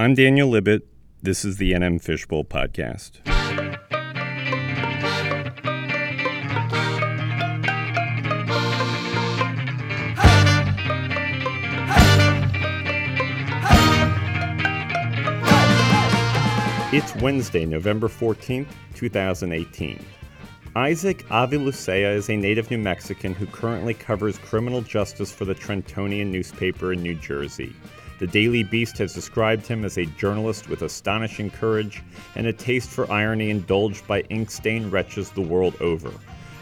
I'm Daniel Libit. This is the NM Fishbowl Podcast. It's Wednesday, November 14th, 2018. Isaac Avilucea is a native New Mexican who currently covers criminal justice for the Trentonian newspaper in New Jersey. The Daily Beast has described him as a journalist with astonishing courage and a taste for irony indulged by ink-stained wretches the world over.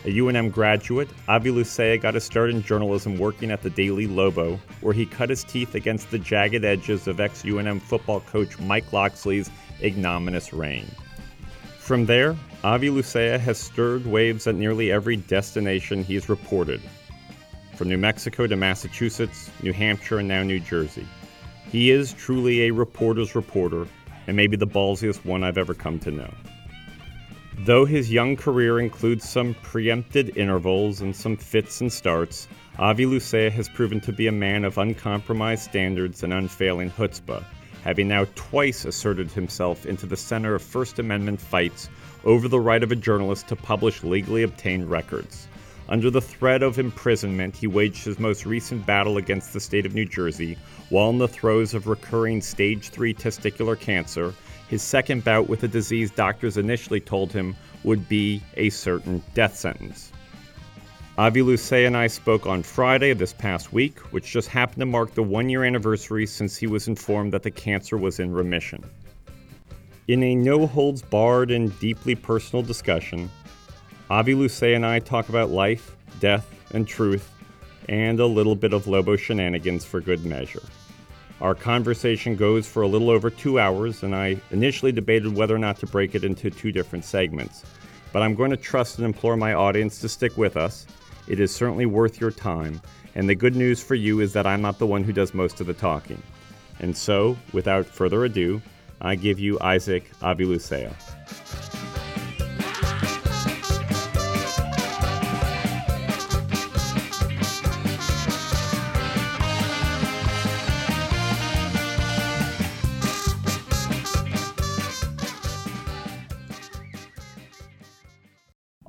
A UNM graduate, Avilucea got his start in journalism working at the Daily Lobo, where he cut his teeth against the jagged edges of ex-UNM football coach Mike Locksley's ignominious reign. From there, Avilucea has stirred waves at nearly every destination he's reported, from New Mexico to Massachusetts, New Hampshire, and now New Jersey. He is truly a reporter's reporter, and maybe the ballsiest one I've ever come to know. Though his young career includes some preempted intervals and some fits and starts, Avilucea has proven to be a man of uncompromised standards and unfailing chutzpah, having now twice asserted himself into the center of First Amendment fights over the right of a journalist to publish legally obtained records. Under the threat of imprisonment, he waged his most recent battle against the state of New Jersey while in the throes of recurring stage 3 testicular cancer, his second bout with a disease doctors initially told him would be a certain death sentence. Avilucea and I spoke on Friday of this past week, which just happened to mark the one-year anniversary since he was informed that the cancer was in remission. In a no-holds-barred and deeply personal discussion, Avilucea and I talk about life, death, and truth, and a little bit of Lobo shenanigans for good measure. Our conversation goes for a little over 2 hours, and I initially debated whether or not to break it into two different segments, but I'm going to trust and implore my audience to stick with us. It is certainly worth your time, and the good news for you is that I'm not the one who does most of the talking. And so, without further ado, I give you Isaac Avilucea.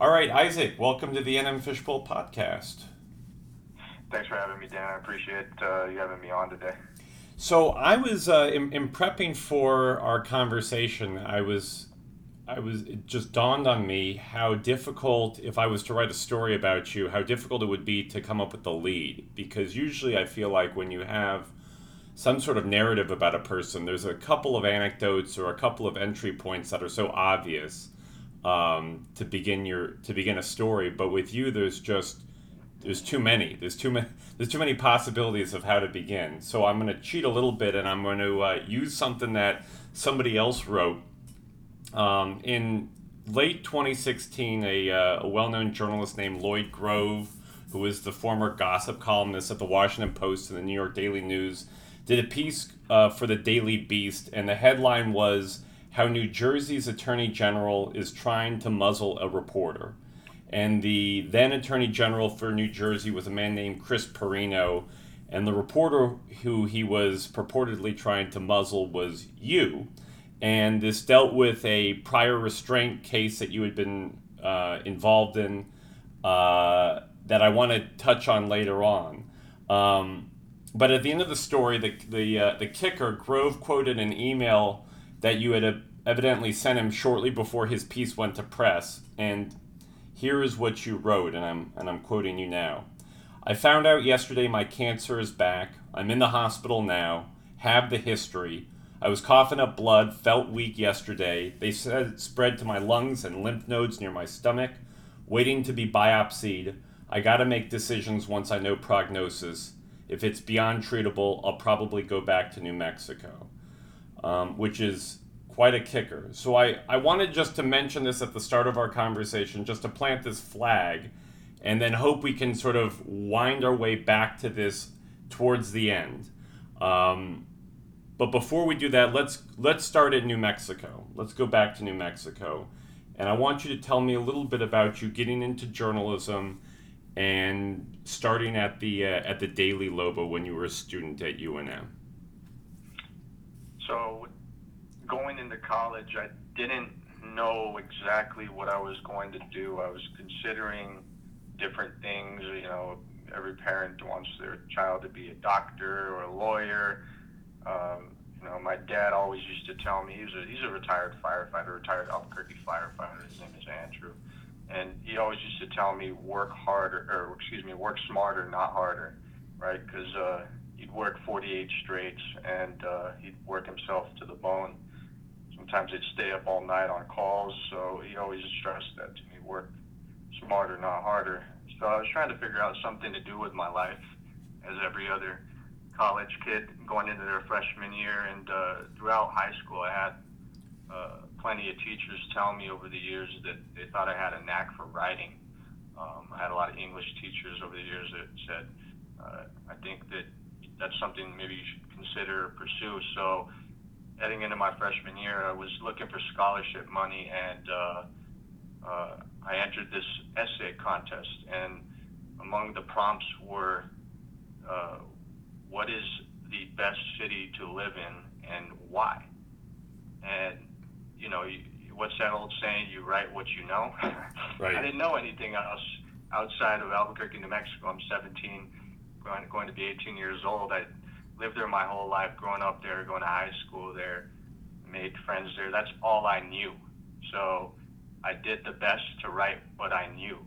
All right, Isaac, welcome to the NM Fishbowl Podcast. Thanks for having me, Dan. I appreciate you having me on today. So I was, in prepping for our conversation, it just dawned on me how difficult, if I was to write a story about you, how difficult it would be to come up with the lead. Because usually I feel like when you have some sort of narrative about a person, there's a couple of anecdotes or a couple of entry points that are so obvious to begin a story, but with you there's too many possibilities of how to begin. So I'm going to cheat a little bit, and I'm going to use something that somebody else wrote. In late 2016, a well-known journalist named Lloyd Grove, who is the former gossip columnist at the Washington Post and the New York Daily News, did a piece for the Daily Beast, and the headline was how New Jersey's Attorney General is trying to muzzle a reporter. And the then Attorney General for New Jersey was a man named Chris Perino, and the reporter who he was purportedly trying to muzzle was you. And this dealt with a prior restraint case that you had been involved in that I want to touch on later on. But at the end of the story, the kicker, Grove quoted an email that you had evidently sent him shortly before his piece went to press, and here is what you wrote, and I'm quoting you now. I found out yesterday my cancer is back. I'm in the hospital now, have the history. I was coughing up blood, felt weak yesterday. They said it spread to my lungs and lymph nodes near my stomach, waiting to be biopsied. I gotta make decisions once I know prognosis. If it's beyond treatable, I'll probably go back to New Mexico. Which is quite a kicker. So I wanted just to mention this at the start of our conversation, just to plant this flag, and then hope we can sort of wind our way back to this towards the end. But before we do that, let's start at New Mexico. Let's go back to New Mexico. And I want you to tell me a little bit about you getting into journalism and starting at the Daily Lobo when you were a student at UNM. So going into college, I didn't know exactly what I was going to do. I was considering different things. You know, every parent wants their child to be a doctor or a lawyer. You know, my dad always used to tell me, he's a retired firefighter, retired Albuquerque firefighter. His name is Andrew. And he always used to tell me, work smarter, not harder, right? Because he'd work 48 straights, and he'd work himself to the bone. Sometimes he'd stay up all night on calls, so he always stressed that to me, work smarter, not harder. So I was trying to figure out something to do with my life, as every other college kid going into their freshman year. And throughout high school, I had plenty of teachers tell me over the years that they thought I had a knack for writing. I had a lot of English teachers over the years that said, I think that that's something maybe you should consider or pursue. So heading into my freshman year, I was looking for scholarship money, and I entered this essay contest. And among the prompts were, what is the best city to live in and why? And, you know, what's that old saying? You write what you know. Right. I didn't know anything else outside of Albuquerque, New Mexico. I'm 17, going to be 18 years old. I lived there my whole life, growing up there, going to high school there, made friends there. That's all I knew. So I did the best to write what I knew.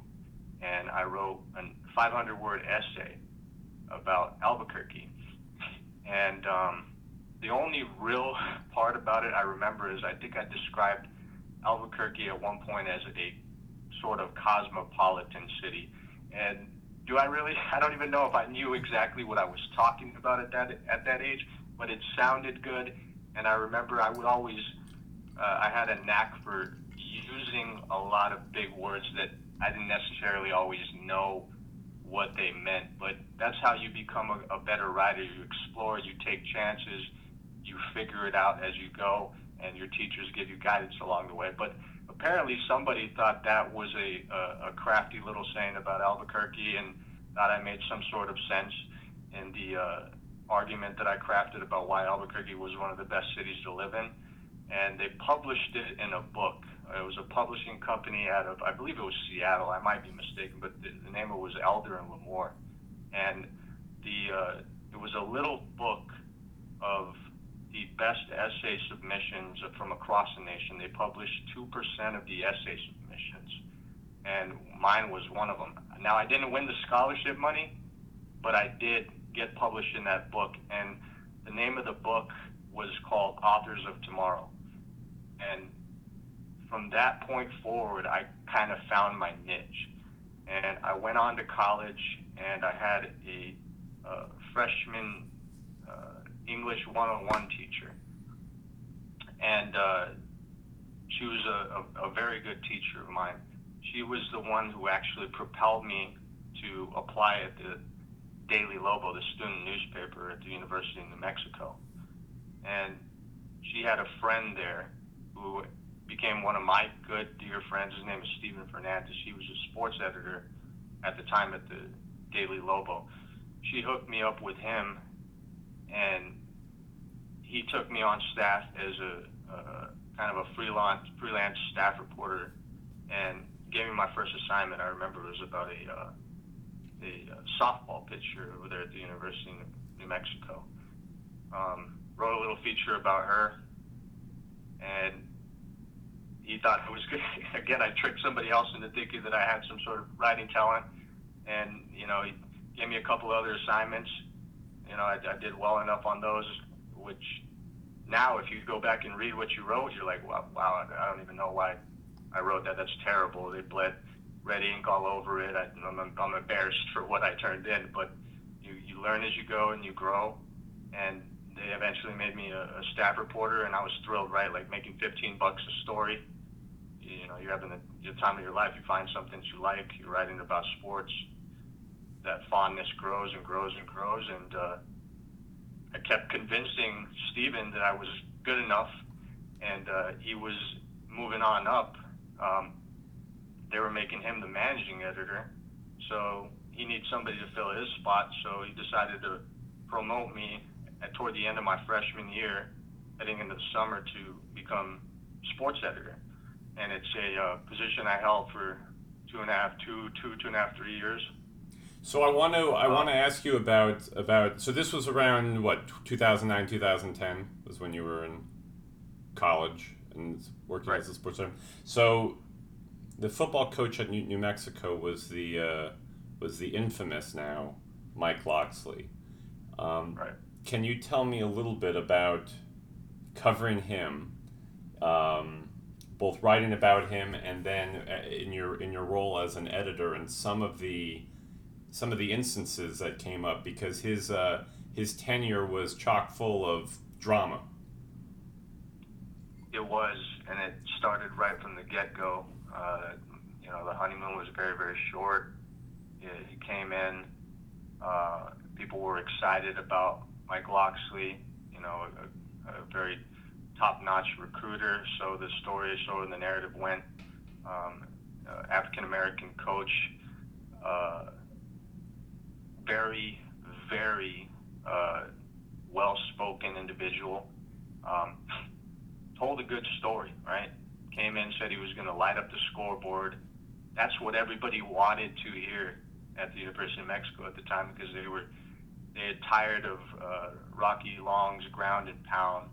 And I wrote a 500-word essay about Albuquerque. And the only real part about it I remember is I think I described Albuquerque at one point as a sort of cosmopolitan city. And I don't even know if I knew exactly what I was talking about at that age, but it sounded good. And I remember I would always, I had a knack for using a lot of big words that I didn't necessarily always know what they meant. But that's how you become a better writer. You explore, you take chances, you figure it out as you go, and your teachers give you guidance along the way. But apparently somebody thought that was a crafty little saying about Albuquerque and thought I made some sort of sense in the argument that I crafted about why Albuquerque was one of the best cities to live in. And they published it in a book. It was a publishing company out of, I believe it was Seattle. I might be mistaken, but the name of it was Elder and Lemoore. And it was a little book of the best essay submissions from across the nation. They published 2% of the essay submissions, and mine was one of them. Now, I didn't win the scholarship money, but I did get published in that book, and the name of the book was called Authors of Tomorrow. And from that point forward, I kind of found my niche. And I went on to college, and I had a freshman English 101 teacher, and she was a very good teacher of mine. She was the one who actually propelled me to apply at the Daily Lobo, the student newspaper at the University of New Mexico. And she had a friend there who became one of my good dear friends. His name is Stephen Fernandez. He was a sports editor at the time at the Daily Lobo. She hooked me up with him, and he took me on staff as a kind of a freelance staff reporter, and gave me my first assignment. I remember it was about a softball pitcher over there at the University of New Mexico. Wrote a little feature about her, and he thought it was good. Again, I tricked somebody else into thinking that I had some sort of writing talent, and you know, he gave me a couple other assignments. You know, I did well enough on those, which now if you go back and read what you wrote, you're like, wow, I don't even know why I wrote that. That's terrible. They bled red ink all over it. I'm embarrassed for what I turned in. But you learn as you go and you grow. And they eventually made me a staff reporter, and I was thrilled, right? Like making $15 a story. You know, you're having the time of your life. You find something that you like. You're writing about sports. That fondness grows and grows and grows, and I kept convincing Stephen that I was good enough, and he was moving on up. They were making him the managing editor, so he needs somebody to fill his spot, so he decided to promote me toward the end of my freshman year heading into the summer to become sports editor. And it's a position I held for two and a half, 3 years. So I want to ask you about, so this was around what, 2009, 2010 was when you were in college and working right. as a sports editor. So the football coach at New Mexico was the infamous now Mike Locksley. Right. Can you tell me a little bit about covering him, both writing about him and then in your role as an editor and some of the instances that came up, because his tenure was chock full of drama. It was, and it started right from the get-go. The honeymoon was very, very short. He came in. People were excited about Mike Locksley, a very top-notch recruiter. So the story, so the narrative went. African-American coach, very, very well-spoken individual. Told a good story, right? Came in, said he was going to light up the scoreboard. That's what everybody wanted to hear at the University of Mexico at the time, because they had tired of Rocky Long's ground and pound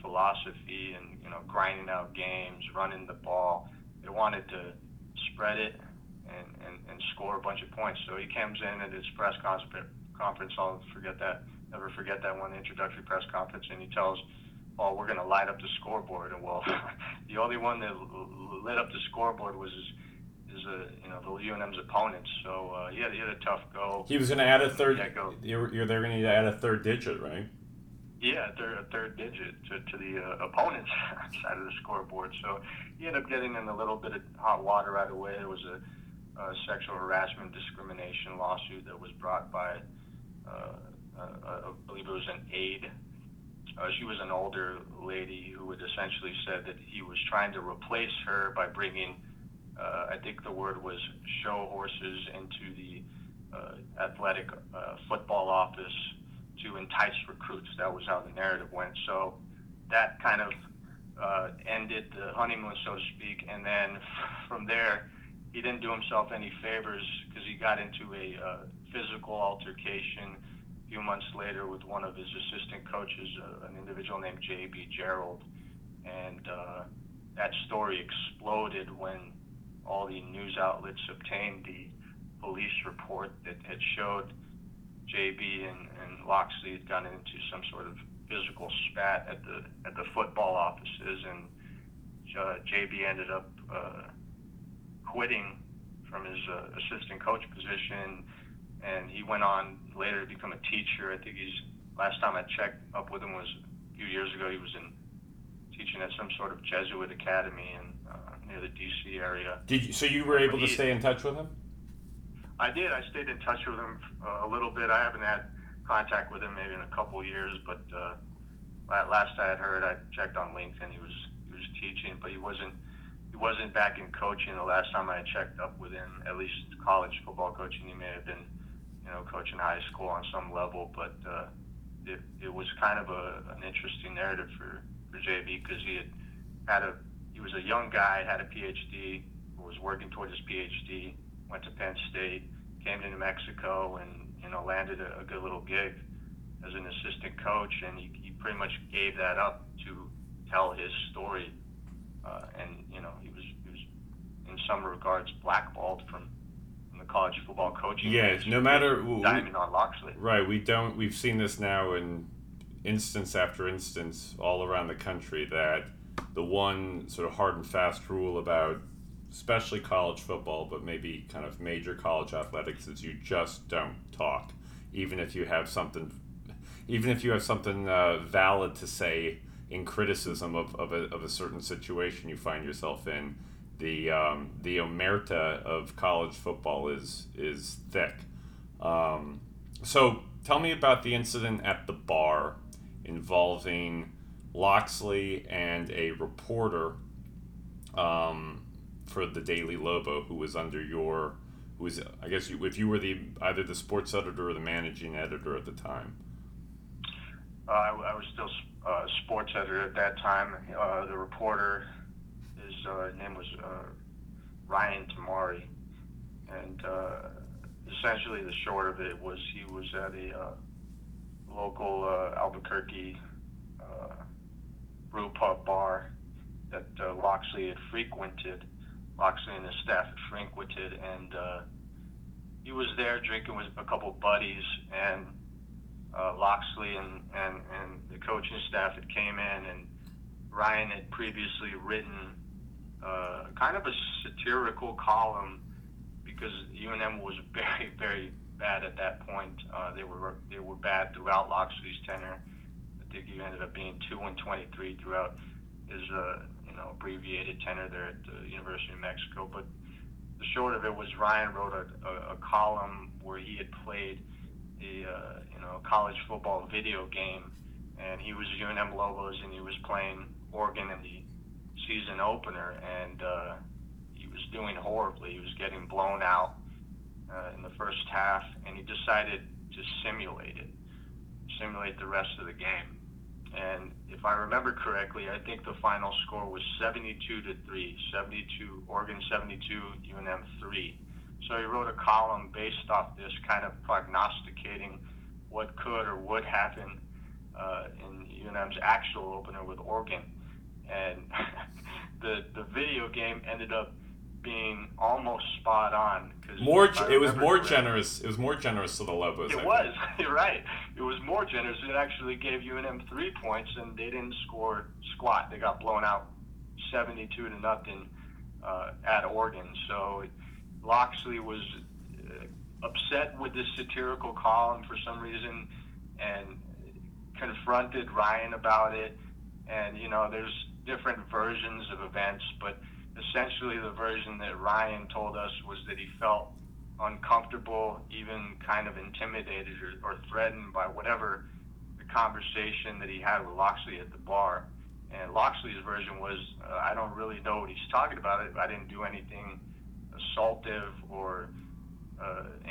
philosophy and grinding out games, running the ball. They wanted to spread it and score a bunch of points. So he comes in at his press conference. I'll never forget that one introductory press conference, and he tells, "Oh, we're going to light up the scoreboard." And well, the only one that lit up the scoreboard was the UNM's opponents. So he had a tough go. He was going to add a third. They're going to add a third digit, right? Yeah, a third digit to the opponents' side of the scoreboard. So he ended up getting in a little bit of hot water right away. There was a sexual harassment discrimination lawsuit that was brought by, I believe it was an aide. She was an older lady who had essentially said that he was trying to replace her by bringing, I think the word was show horses, into the athletic football office to entice recruits. That was how the narrative went. So that kind of ended the honeymoon, so to speak. And then from there, he didn't do himself any favors, because he got into a physical altercation a few months later with one of his assistant coaches, an individual named J.B. Gerald. And that story exploded when all the news outlets obtained the police report that had showed J.B. and Locksley had gotten into some sort of physical spat at the football offices, and J.B. ended up quitting from his assistant coach position, and he went on later to become a teacher. I think last time I checked up with him was a few years ago. He was teaching at some sort of Jesuit academy near the D.C. area. So you were able to stay in touch with him? I did. I stayed in touch with him a little bit. I haven't had contact with him maybe in a couple of years, but last I had heard, I checked on LinkedIn. He was teaching, but he wasn't back in coaching. The last time I checked up with him, at least college football coaching, he may have been, coaching high school on some level. But it was kind of an interesting narrative for JB, because he was a young guy, had a PhD, was working towards his PhD. Went to Penn State, came to New Mexico, and landed a good little gig as an assistant coach, and he pretty much gave that up to tell his story. He was in some regards blackballed from the college football coaching. Yeah, no matter diamond on Locksley. Right, we've seen this now in instance after instance all around the country, that the one sort of hard and fast rule about especially college football, but maybe kind of major college athletics, is you just don't talk, even if you have something valid to say in criticism of a certain situation you find yourself in. The omerta of college football is thick. So tell me about the incident at the bar involving Locksley and a reporter. For the Daily Lobo, who was, I guess, if you were either the sports editor or the managing editor at the time. I was still sports editor at that time. The reporter, his name was Ryan Tamari, and essentially the short of it was he was at a local Albuquerque brew pub bar that Locksley had frequented. Locksley and his staff had frequented, and he was there drinking with a couple of buddies, and Locksley and the coaching staff that came in, and Ryan had previously written kind of a satirical column because UNM was very, very bad at that point. They were bad throughout Locksley's tenure. I think he ended up being 2-23 throughout his abbreviated tenure there at the University of New Mexico. But the short of it was Ryan wrote a column where he had played a college football video game, and he was UNM Lobos, and he was playing Oregon in the season opener, and he was doing horribly. He was getting blown out in the first half, and he decided to simulate the rest of the game. And if I remember correctly, I think the final score was 72-3, 72 Oregon 72, UNM 3. So he wrote a column based off this, kind of prognosticating what could or would happen in UNM's actual opener with Oregon. And the video game ended up being almost spot on. It was more generous to the Lobos. You're right. It was more generous. It actually gave UNM 3 points, and they didn't score squat. They got blown out 72-0 at Oregon. So Locksley was upset with this satirical column for some reason, and confronted Ryan about it. And there's different versions of events, but essentially the version that Ryan told us was that he felt uncomfortable, even kind of intimidated or threatened by whatever the conversation that he had with Locksley at the bar. And Locksley's version was, I don't really know what he's talking about. I didn't do anything assaultive or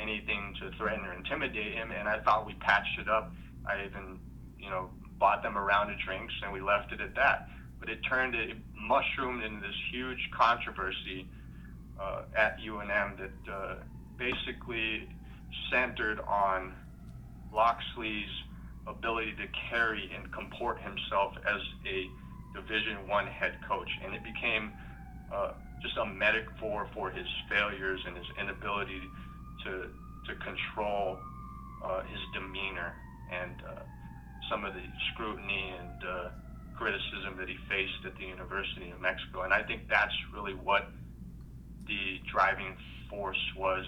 anything to threaten or intimidate him, and I thought we patched it up. I even, bought them a round of drinks, and we left it at that. But it mushroomed into this huge controversy at UNM that basically centered on Locksley's ability to carry and comport himself as a Division I head coach, and it became just a metaphor for his failures and his inability to control his demeanor and some of the scrutiny and criticism that he faced at the University of New Mexico. And I think that's really what the driving force was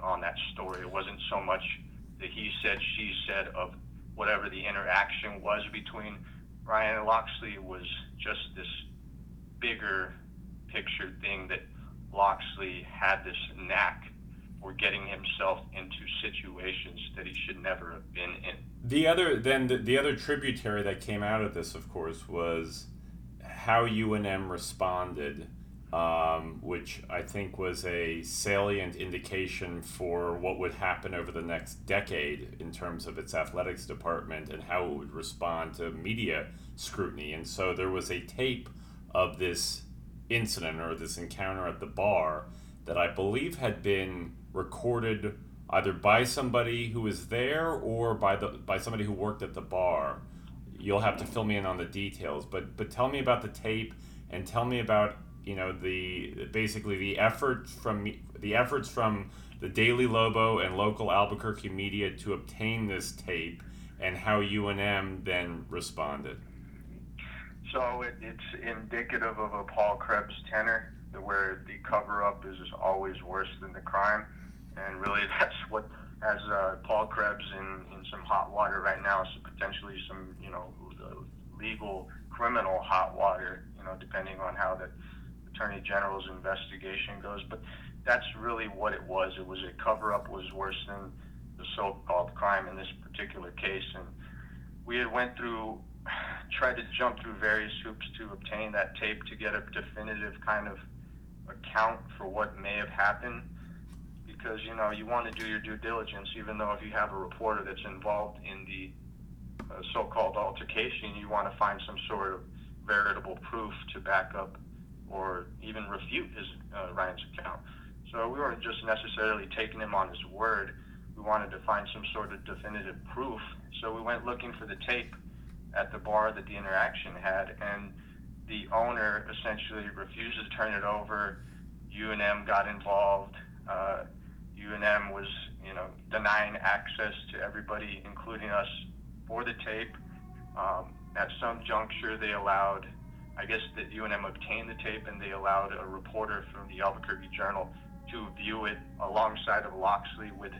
on that story. It wasn't so much the he said, she said of whatever the interaction was between Ryan and Locksley. It was just this bigger picture thing that Locksley had this knack for getting himself into situations that he should never have been in. The other tributary that came out of this, of course, was how UNM responded, which I think was a salient indication for what would happen over the next decade in terms of its athletics department and how it would respond to media scrutiny. And so there was a tape of this incident or this encounter at the bar that I believe had been recorded either by somebody who was there or by somebody who worked at the bar. You'll have to fill me in on the details, but tell me about the tape, and tell me about the efforts from the Daily Lobo and local Albuquerque media to obtain this tape and how UNM then responded. So it's indicative of a Paul Krebs tenor, where the cover-up is always worse than the crime. And really that's what has Paul Krebs in some hot water right now, so potentially some legal criminal hot water, depending on how the Attorney General's investigation goes. But that's really what it was. It was a cover-up was worse than the so-called crime in this particular case. And we had tried to jump through various hoops to obtain that tape to get a definitive kind of account for what may have happened, because you want to do your due diligence, even though if you have a reporter that's involved in the so-called altercation, you want to find some sort of veritable proof to back up or even refute his Ryan's account. So we weren't just necessarily taking him on his word. We wanted to find some sort of definitive proof. So we went looking for the tape at the bar that the interaction had, and the owner essentially refused to turn it over. UNM got involved. UNM was, denying access to everybody, including us, for the tape. At some juncture, they allowed, I guess that UNM obtained the tape, and they allowed a reporter from the Albuquerque Journal to view it alongside of Locksley, with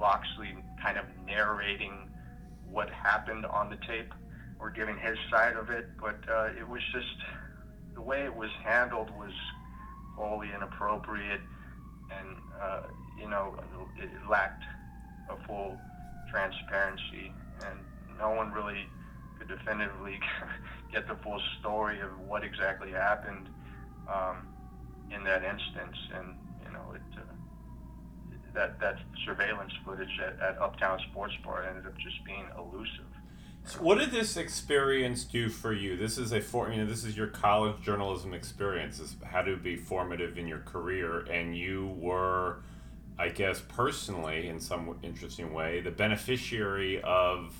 Locksley kind of narrating what happened on the tape or giving his side of it. But it was just, the way it was handled was wholly inappropriate, and it lacked a full transparency, and no one really could definitively get the full story of what exactly happened in that instance. And that surveillance footage at Uptown Sports Bar ended up just being elusive. So what did this experience do for you? This is this is your college journalism experience. This had to be formative in your career, and you were, I guess, personally, in some interesting way, the beneficiary of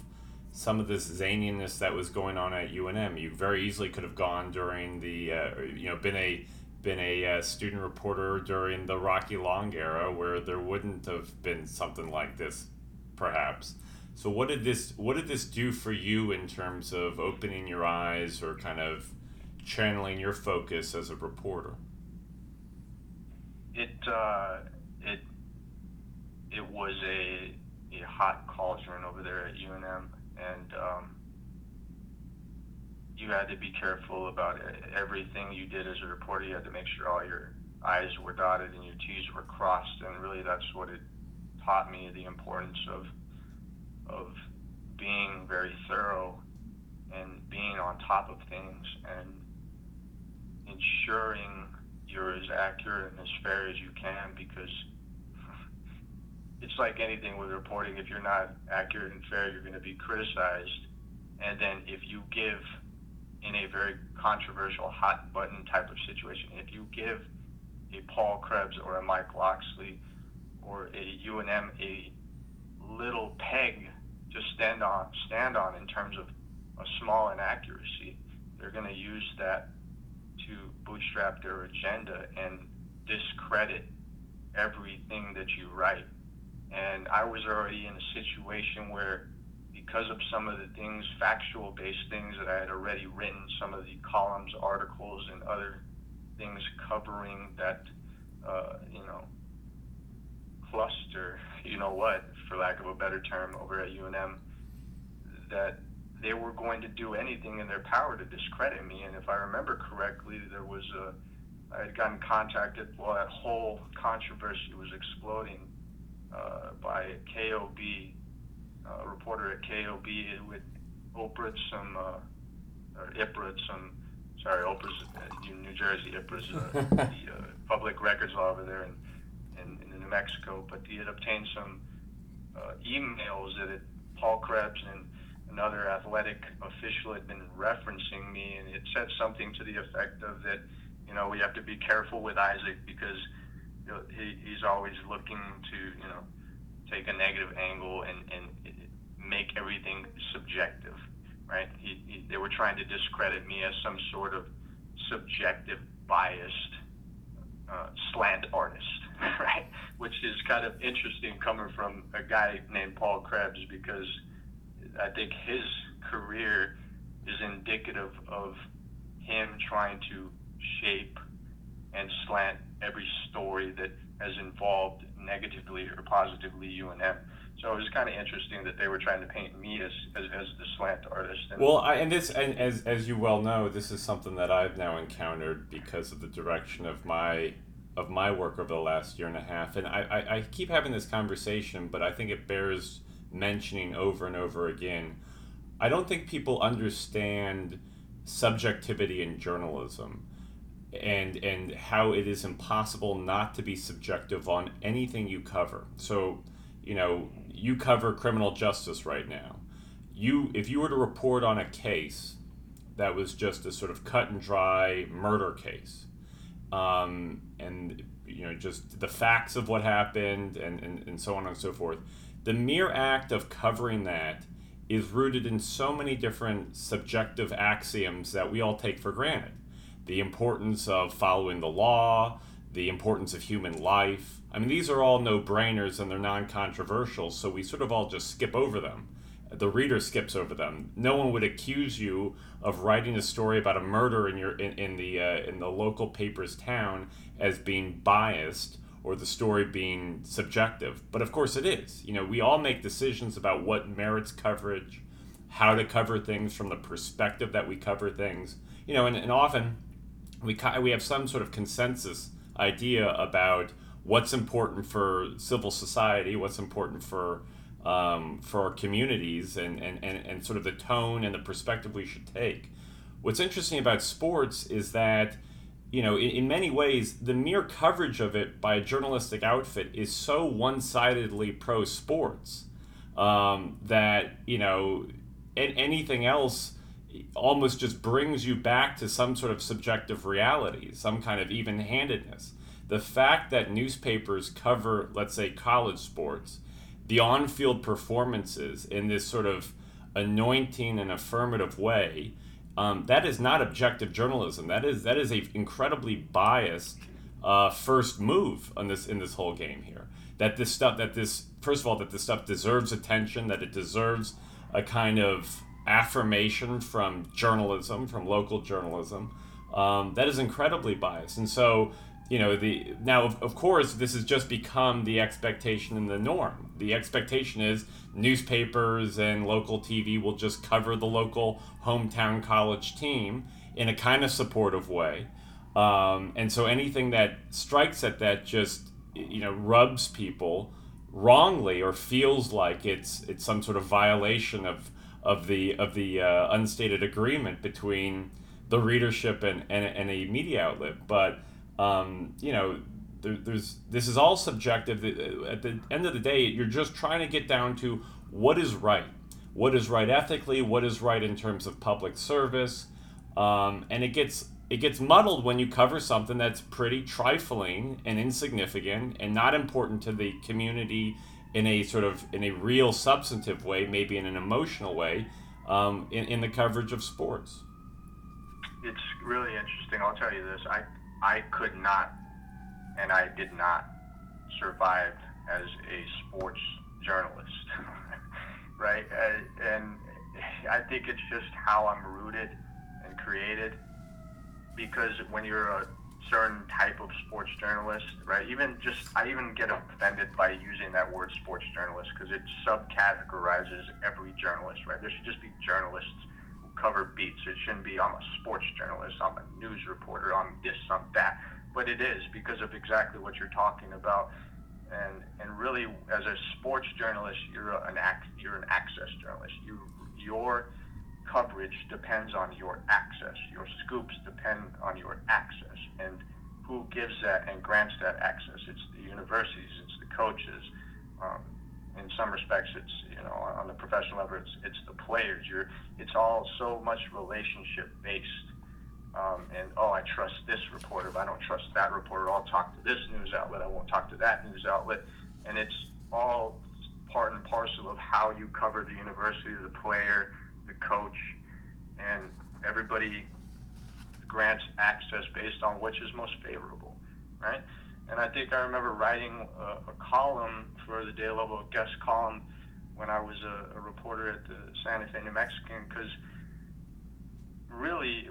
some of this zaniness that was going on at UNM. You very easily could have gone during the, been a student reporter during the Rocky Long era, where there wouldn't have been something like this, perhaps. So what did this do for you in terms of opening your eyes or kind of channeling your focus as a reporter? It was a hot cauldron over there at UNM, and you had to be careful about everything you did as a reporter. You had to make sure all your I's were dotted and your T's were crossed, and really that's what it taught me, the importance of being very thorough and being on top of things and ensuring you're as accurate and as fair as you can, because it's like anything with reporting. If you're not accurate and fair, you're going to be criticized. And then if you give, in a very controversial, hot button type of situation, if you give a Paul Krebs or a Mike Locksley or a UNM a little peg to stand on in terms of a small inaccuracy, they're going to use that to bootstrap their agenda and discredit everything that you write. And I was already in a situation where, because of some of the things, factual-based things that I had already written, some of the columns, articles, and other things covering that, cluster, for lack of a better term, over at UNM, that they were going to do anything in their power to discredit me. And if I remember correctly, I had gotten contacted while that whole controversy was exploding by KOB, a reporter at KOB, with Oprah's, New Jersey, Oprah's the public records law over there in New Mexico. But he had obtained some emails that Paul Krebs and another athletic official had been referencing me, and it said something to the effect of that, we have to be careful with Isaac, because he's always looking to, take a negative angle and make everything subjective, right? They were trying to discredit me as some sort of subjective, biased slant artist, right? Which is kind of interesting coming from a guy named Paul Krebs, because I think his career is indicative of him trying to shape and slant every story that has involved negatively or positively UNM. So it was kind of interesting that they were trying to paint me as the slant artist. And as you well know, this is something that I've now encountered because of the direction of my work over the last year and a half. And I keep having this conversation, but I think it bears mentioning over and over again. I don't think people understand subjectivity in journalism, and how it is impossible not to be subjective on anything you cover. So, you cover criminal justice right now. if you were to report on a case that was just a sort of cut and dry murder case, and you know, just the facts of what happened and so on and so forth, the mere act of covering that is rooted in so many different subjective axioms that we all take for granted. The importance of following the law, the importance of human life. I mean, these are all no-brainers and they're non-controversial, so we sort of all just skip over them. The reader skips over them. No one would accuse you of writing a story about a murder in the local paper's town as being biased or the story being subjective. But of course it is. You know, we all make decisions about what merits coverage, how to cover things from the perspective that we cover things. You know, and often we have some sort of consensus idea about what's important for civil society, what's important for our communities, and sort of the tone and the perspective we should take. What's interesting about sports is that, you know, in many ways, the mere coverage of it by a journalistic outfit is so one-sidedly pro-sports that, you know, anything else almost just brings you back to some sort of subjective reality, some kind of even-handedness. The fact that newspapers cover, let's say, college sports, the on-field performances in this sort of anointing and affirmative way, that is not objective journalism. That is a incredibly biased first move on this in this whole game here. That this stuff deserves attention, that it deserves a kind of affirmation from journalism, from local journalism. That is incredibly biased, and so. You know, of course, this has just become the expectation and the norm. The expectation is newspapers and local TV will just cover the local hometown college team in a kind of supportive way. And so anything that strikes at that just, you know, rubs people wrongly or feels like it's some sort of violation of the unstated agreement between the readership and a media outlet. But you know, this is all subjective. At the end of the day, you're just trying to get down to what is right ethically, what is right in terms of public service, and it gets muddled when you cover something that's pretty trifling and insignificant and not important to the community in a real substantive way, maybe in an emotional way, in the coverage of sports. It's really interesting. I'll tell you this. I could not, and I did not survive as a sports journalist, right? And I think it's just how I'm rooted and created, because when you're a certain type of sports journalist, right, I even get offended by using that word sports journalist, because it subcategorizes every journalist, right? There should just be journalists cover beats. It shouldn't be, I'm a sports journalist, I'm a news reporter, I'm this, I'm that. But it is, because of exactly what you're talking about. And really, as a sports journalist, you're an access journalist. Your coverage depends on your access. Your scoops depend on your access. And who gives that and grants that access? It's the universities, it's the coaches. In some respects, it's, you know, on the professional level, it's the players. It's all so much relationship based, and I trust this reporter, but I don't trust that reporter. I'll talk to this news outlet, I won't talk to that news outlet, and it's all part and parcel of how you cover the university, the player, the coach, and everybody grants access based on which is most favorable, right? And I think I remember writing a column for the Daily Lobo, guest column, when I was a reporter at the Santa Fe New Mexican, because really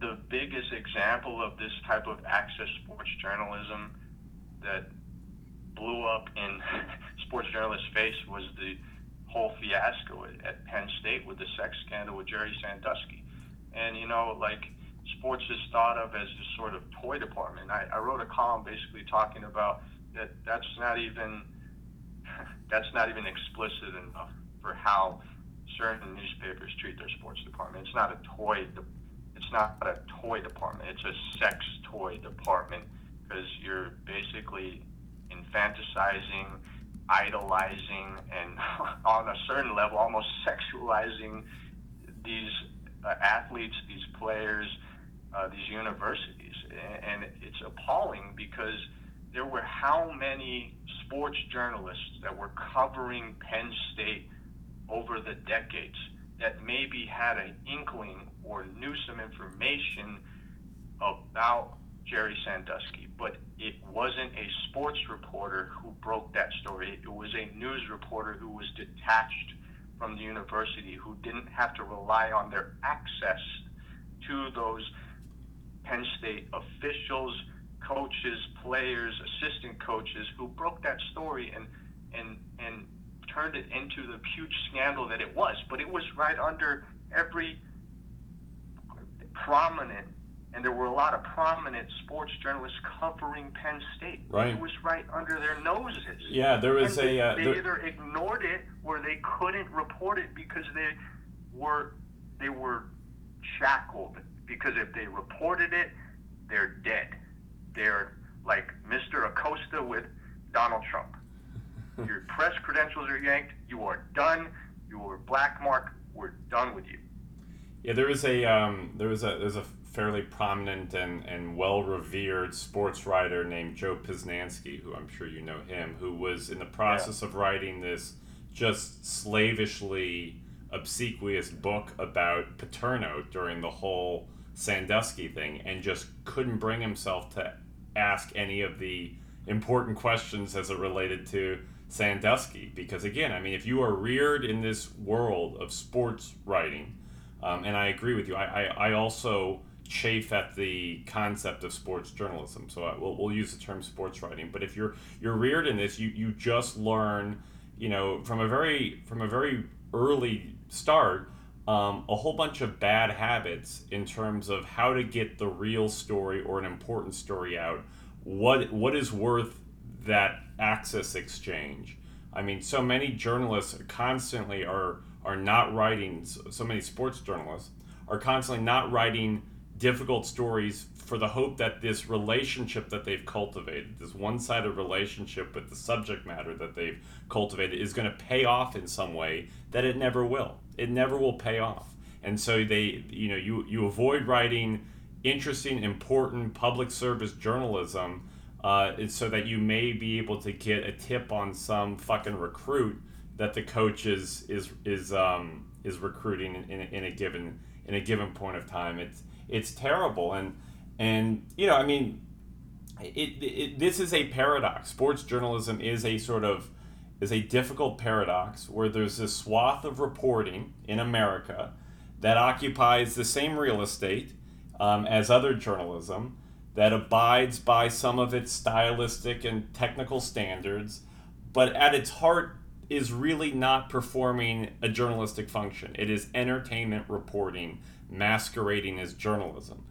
the biggest example of this type of access sports journalism that blew up in sports journalists' face was the whole fiasco at Penn State with the sex scandal with Jerry Sandusky. And, you know, like, sports is thought of as this sort of toy department. I wrote a column basically talking about that's not even explicit enough for how certain newspapers treat their sports department. It's not a toy department. It's a sex toy department, because you're basically infantilizing idolizing and on a certain level almost sexualizing these athletes, these players, these universities. And it's appalling because there were how many sports journalists that were covering Penn State over the decades that maybe had an inkling or knew some information about Jerry Sandusky, but it wasn't a sports reporter who broke that story. It was a news reporter who was detached from the university, who didn't have to rely on their access to those Penn State officials, coaches, players, assistant coaches, who broke that story and turned it into the huge scandal that it was. But it was right under every prominent, and there were a lot of prominent sports journalists covering Penn State. Right. It was right under their noses. Yeah, there was they either ignored it or they couldn't report it because they were shackled. Because if they reported it, they're dead. They're like Mr. Acosta with Donald Trump. Your press credentials are yanked. You are done. Your black mark. We're done with you. Yeah, there's a fairly prominent and well-revered sports writer named Joe Posnanski, who I'm sure you know him, who was in the process of writing this just slavishly obsequious book about Paterno during the whole Sandusky thing, and just couldn't bring himself to ask any of the important questions as it related to Sandusky. Because again, I mean, if you are reared in this world of sports writing, and I agree with you, I also chafe at the concept of sports journalism, so we'll use the term sports writing. But if you're reared in this, you just learn, from a very early start, a whole bunch of bad habits in terms of how to get the real story or an important story out. What is worth that access exchange? I mean, so many journalists constantly are not writing. So many sports journalists are constantly not writing difficult stories for the hope that this relationship that they've cultivated, this one-sided relationship with the subject matter that they've cultivated, is going to pay off in some way that it never will. It never will pay off. And so they, you avoid writing interesting, important public service journalism so that you may be able to get a tip on some fucking recruit that the coach is recruiting in a given point of time. It's terrible, and I mean, it this is a paradox. Sports journalism is a difficult paradox where there's this swath of reporting in America that occupies the same real estate as other journalism, that abides by some of its stylistic and technical standards, but at its heart is really not performing a journalistic function. It is entertainment reporting masquerading as journalism.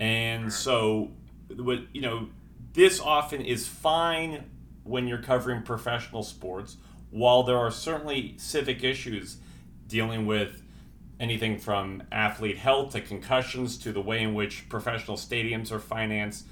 And so, this often is fine when you're covering professional sports, while there are certainly civic issues dealing with anything from athlete health to concussions to the way in which professional stadiums are financed.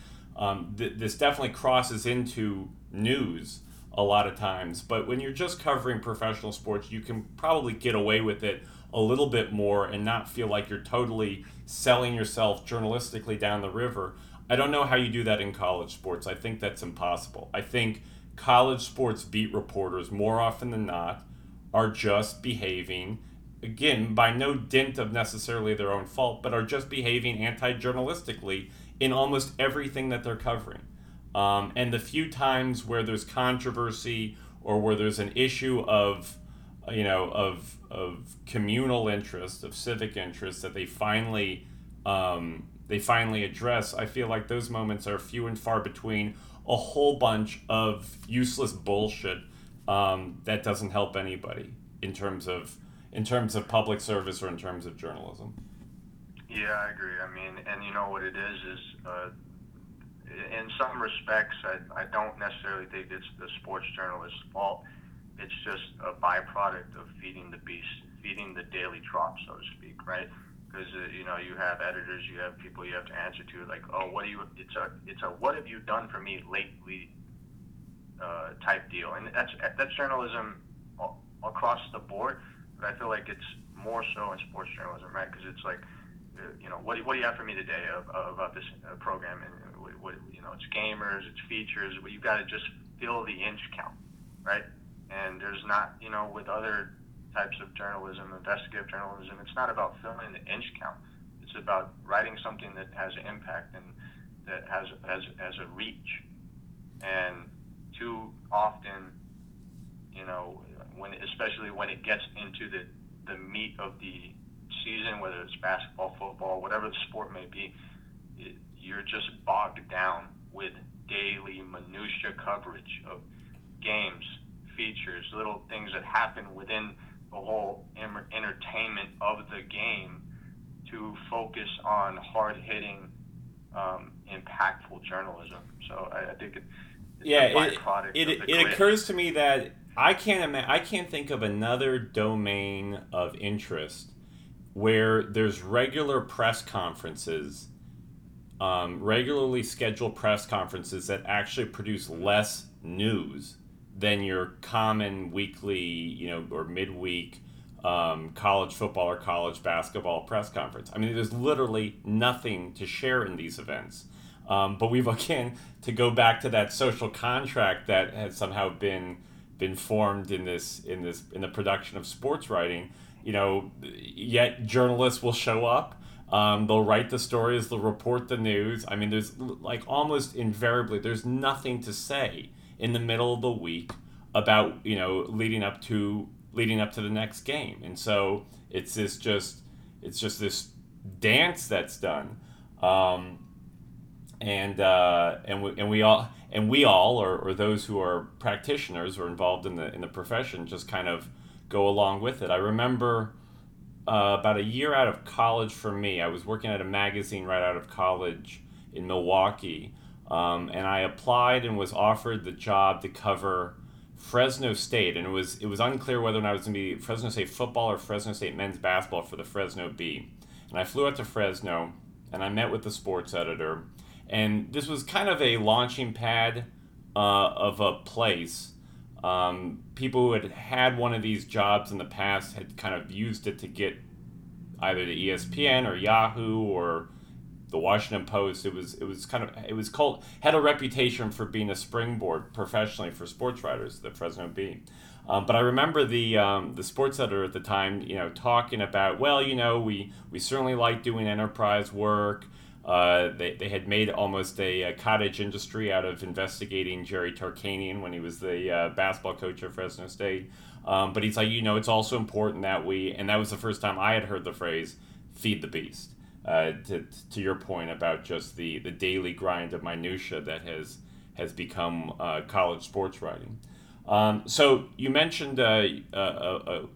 This definitely crosses into news a lot of times, but when you're just covering professional sports, you can probably get away with it a little bit more and not feel like you're totally selling yourself journalistically down the river. I don't know how you do that in college sports. I think that's impossible. I think college sports beat reporters, more often than not, are just behaving, again, by no dint of necessarily their own fault, but are just behaving anti-journalistically in almost everything that they're covering. And the few times where there's controversy or where there's an issue of of communal interest, of civic interest, that they finally address, I feel like those moments are few and far between. A whole bunch of useless bullshit that doesn't help anybody in terms of public service or in terms of journalism. Yeah, I agree. I mean, and what it is in some respects, I don't necessarily think it's the sports journalist's fault. It's just a byproduct of feeding the beast, feeding the daily drop, so to speak, right? Because you have editors, you have people you have to answer to, like, oh, what have you done for me lately type deal. And that's journalism across the board, but I feel like it's more so in sports journalism, right? Because it's like, you know, what do you have for me today about this program? And what, you know, it's gamers, it's features. But you've got to just fill the inch count, right? And there's not, you know, with other types of journalism, investigative journalism, it's not about filling the inch count. It's about writing something that has an impact and that has a reach. And too often, you know, especially when it gets into the meat of the season, whether it's basketball, football, whatever the sport may be, you're just bogged down with daily minutia coverage of games, features, little things that happen within the whole entertainment of the game, to focus on hard-hitting, impactful journalism. So I think it occurs to me that I can't think of another domain of interest where there's regular press conferences, regularly scheduled press conferences that actually produce less news than your common weekly, you know, or midweek college football or college basketball press conference. I mean, there's literally nothing to share in these events. But we've, again, to go back to that social contract that has somehow been formed in the production of sports writing, you know, yet journalists will show up, they'll write the stories, they'll report the news. I mean, there's like almost invariably, there's nothing to say in the middle of the week about, you know, leading up to the next game. And so it's just this dance that's done. And we all, or those who are practitioners or involved in the profession, just kind of go along with it. I remember about a year out of college for me, I was working at a magazine right out of college in Milwaukee, and I applied and was offered the job to cover Fresno State, and it was unclear whether or not it was going to be Fresno State football or Fresno State men's basketball for the Fresno Bee. And I flew out to Fresno, and I met with the sports editor, and this was kind of a launching pad of a place. People who had one of these jobs in the past had kind of used it to get either to ESPN or Yahoo or the Washington Post. It had a reputation for being a springboard professionally for sports writers, the Fresno Bee. But I remember the sports editor at the time, you know, talking about, well, you know, we certainly like doing enterprise work. They had made almost a cottage industry out of investigating Jerry Tarkanian when he was the basketball coach at Fresno State. But he's like, you know, it's also important that and that was the first time I had heard the phrase, feed the beast, to your point about just the daily grind of minutia that has become college sports writing. So you mentioned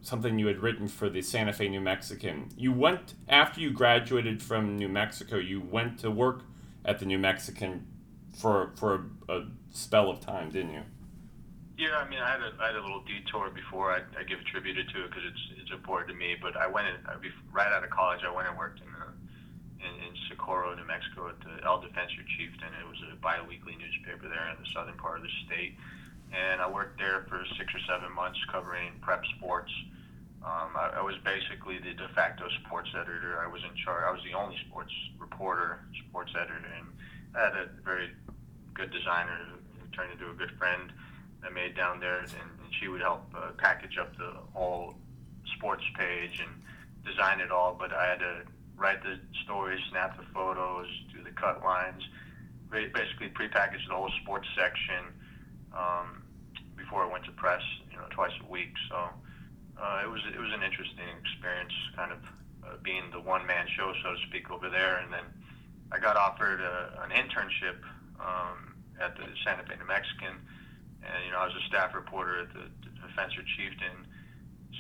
something you had written for the Santa Fe New Mexican. You went, after you graduated from New Mexico, you went to work at the New Mexican for a spell of time, didn't you? Yeah, I mean, I had a little detour before I give attributed to it because it's important to me. But I went right out of college. I went and worked in Socorro, New Mexico, at the El Defensor Chieftain. It was a biweekly newspaper there in the southern part of the state. And I worked there for 6 or 7 months covering prep sports. I was basically the de facto sports editor. I was in charge. I was the only sports reporter, sports editor, and I had a very good designer who turned into a good friend I made down there, and she would help package up the whole sports page and design it all. But I had to write the stories, snap the photos, do the cut lines, basically prepackage the whole sports section. Before I went to press, you know, twice a week. So it was an interesting experience, kind of being the one-man show, so to speak, over there. And then I got offered an internship at the Santa Fe New Mexican, and, you know, I was a staff reporter at the Defensor Chieftain.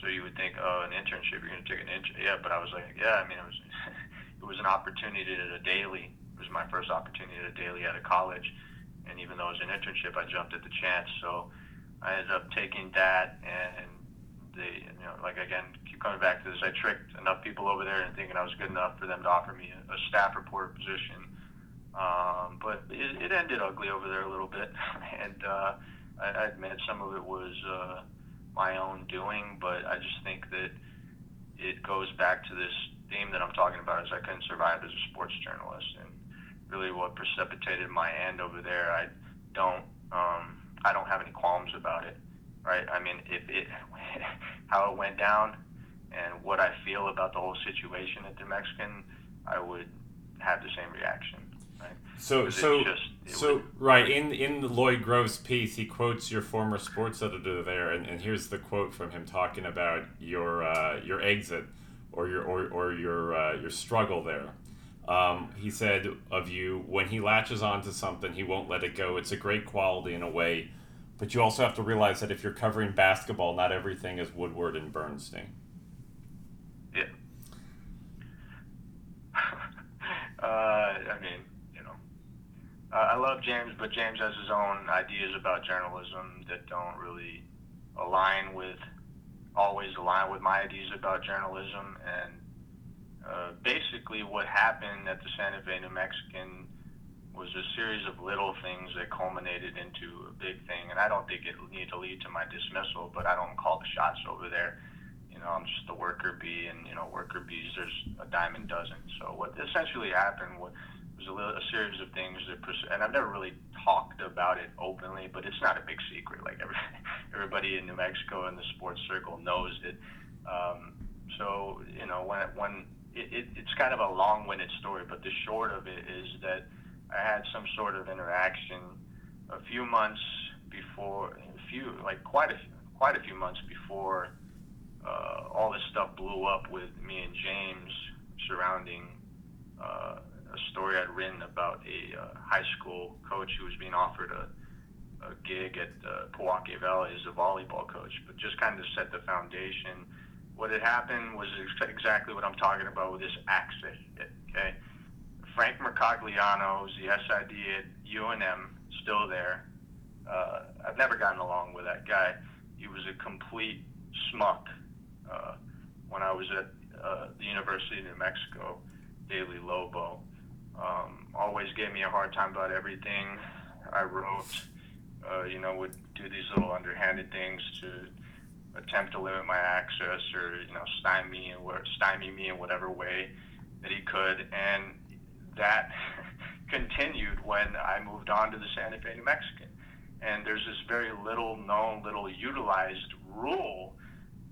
So you would think, oh, an internship, you're going to take an internship. Yeah, but I was like, yeah, I mean, it was it was an opportunity at a daily. It was my first opportunity at a daily out of college. And even though it was an internship, I jumped at the chance. So I ended up taking that, and they, you know, like, again, keep coming back to this. I tricked enough people over there and thinking I was good enough for them to offer me a staff reporter position. But it ended ugly over there a little bit. And I admit some of it was my own doing, but I just think that it goes back to this theme that I'm talking about, is I couldn't survive as a sports journalist, and really what precipitated my end over there, I don't have any qualms about it, right? I mean, how it went down and what I feel about the whole situation at the Mexican, I would have the same reaction. Right? In Lloyd Grove's piece, he quotes your former sports editor there, and here's the quote from him talking about your exit or your struggle there. He said of you, when he latches onto something, he won't let it go. It's a great quality in a way, but you also have to realize that if you're covering basketball, not everything is Woodward and Bernstein. Yeah. I love James, but James has his own ideas about journalism that don't really always align with my ideas about journalism. And basically what happened at the Santa Fe New Mexican was a series of little things that culminated into a big thing. And I don't think it needed to lead to my dismissal, but I don't call the shots over there. You know, I'm just the worker bee, and, you know, worker bees, there's a dime a dozen. So what essentially happened was a series of things that, and I've never really talked about it openly, but it's not a big secret. Like everybody in New Mexico in the sports circle knows it. So, you know, it's kind of a long-winded story, but the short of it is that I had some sort of interaction quite a few months before all this stuff blew up with me and James surrounding a story I'd written about a high school coach who was being offered a gig at Pojoaque Valley as a volleyball coach. But just kind of set the foundation. What had happened was exactly what I'm talking about with this access shit, okay? Frank Mercogliano was the SID at UNM, still there. I've never gotten along with that guy. He was a complete schmuck. When I was at the University of New Mexico, Daily Lobo, always gave me a hard time about everything I wrote, would do these little underhanded things to attempt to limit my access or, you know, stymie me in whatever way that he could. And that continued when I moved on to the Santa Fe New Mexican. And there's this very little known, little utilized rule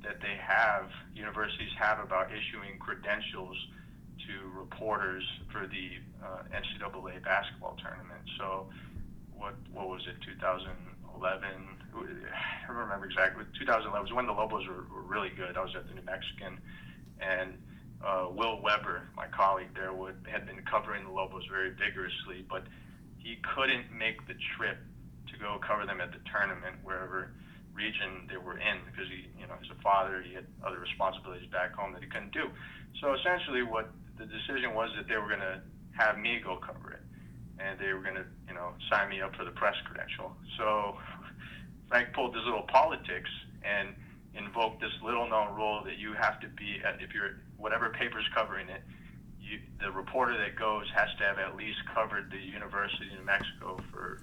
that they have, universities have, about issuing credentials to reporters for the NCAA basketball tournament. So what was it, 2011? I don't remember exactly. 2011 was when the Lobos were really good. I was at the New Mexican, and Will Weber, my colleague there, had been covering the Lobos very vigorously, but he couldn't make the trip to go cover them at the tournament, wherever region they were in, because as a father, he had other responsibilities back home that he couldn't do. So essentially, what the decision was, that they were going to have me go cover it, and they were going to, sign me up for the press credential. So Frank pulled this little politics and invoked this little known rule that you have to be, if you're whatever paper's covering it, the reporter that goes has to have at least covered the University of New Mexico for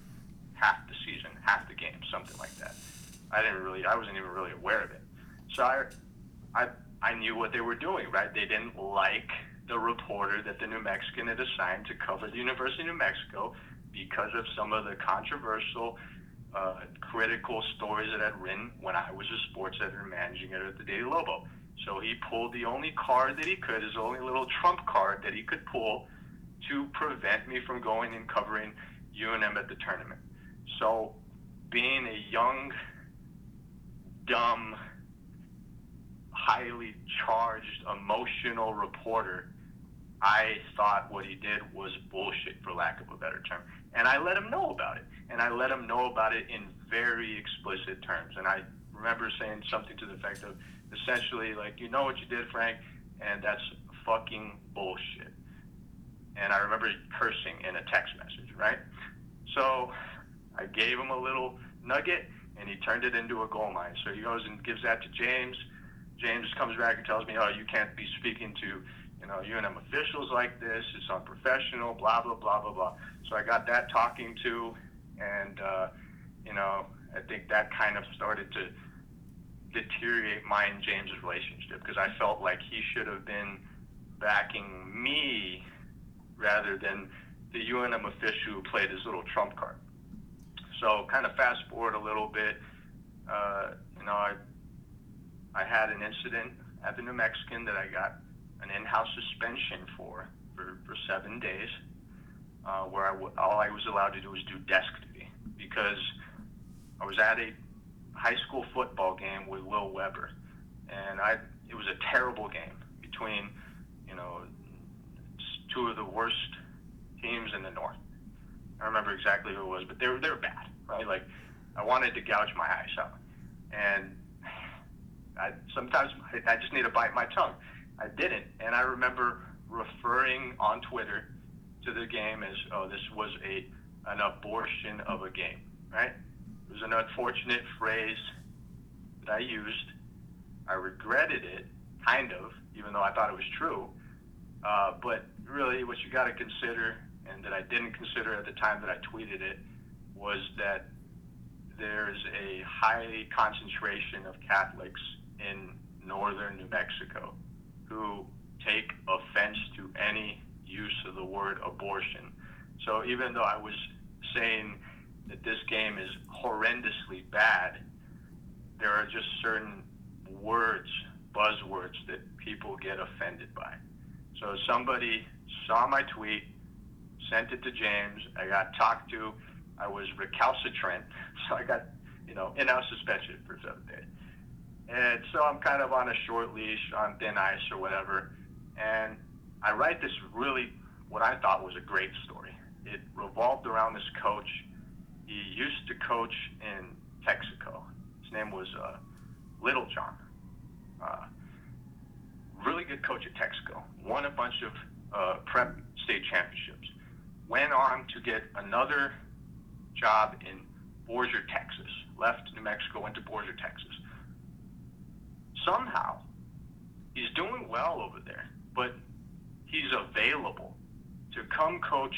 half the season, half the game, something like that. I wasn't even really aware of it. So I knew what they were doing, right? They didn't like the reporter that the New Mexican had assigned to cover the University of New Mexico because of some of the controversial, critical stories that I'd written when I was a sports editor managing it at the Daily Lobo. So he pulled the only card that he could, his only little trump card that he could pull to prevent me from going and covering UNM at the tournament. So being a young, dumb, highly charged, emotional reporter, I thought what he did was bullshit, for lack of a better term. And I let him know about it. And I let him know about it in very explicit terms. And I remember saying something to the effect of, essentially, like, you know what you did, Frank, and that's fucking bullshit. And I remember cursing in a text message, right? So I gave him a little nugget, and he turned it into a gold mine. So he goes and gives that to James. James comes back and tells me, oh, you can't be speaking to, UNM officials like this. It's unprofessional, blah, blah, blah, blah, blah. So I got that talking to, and, I think that kind of started to deteriorate my and James' relationship, because I felt like he should have been backing me rather than the UNM official who played his little trump card. So kind of fast forward a little bit, I had an incident at the New Mexican that I got an in-house suspension for 7 days, where all I was allowed to do was do desk duty, because I was at a high school football game with Will Weber, and it was a terrible game between, two of the worst teams in the North. I don't remember exactly who it was, but they were bad, right? Like, I wanted to gouge my eyes out, and sometimes I just need to bite my tongue. I didn't, and I remember referring on Twitter to the game as, oh, this was an abortion of a game, right? It was an unfortunate phrase that I used. I regretted it, kind of, even though I thought it was true. But really, what you got to consider, and that I didn't consider at the time that I tweeted it, was that there's a high concentration of Catholics in northern New Mexico who take offense to any use of the word abortion. So even though I was saying that this game is horrendously bad, there are just certain words, buzzwords, that people get offended by. So somebody saw my tweet, sent it to James, I got talked to, I was recalcitrant, so I got, in-house suspension for 7 days. And so I'm kind of on a short leash, on thin ice or whatever, and I write this really, what I thought was a great story. It revolved around this coach. He used to coach in Texico. His name was Little John. Really good coach at Texico. Won a bunch of prep state championships. Went on to get another job in Borger, Texas. Left New Mexico, went to Borger, Texas. Somehow, he's doing well over there, but he's available to come coach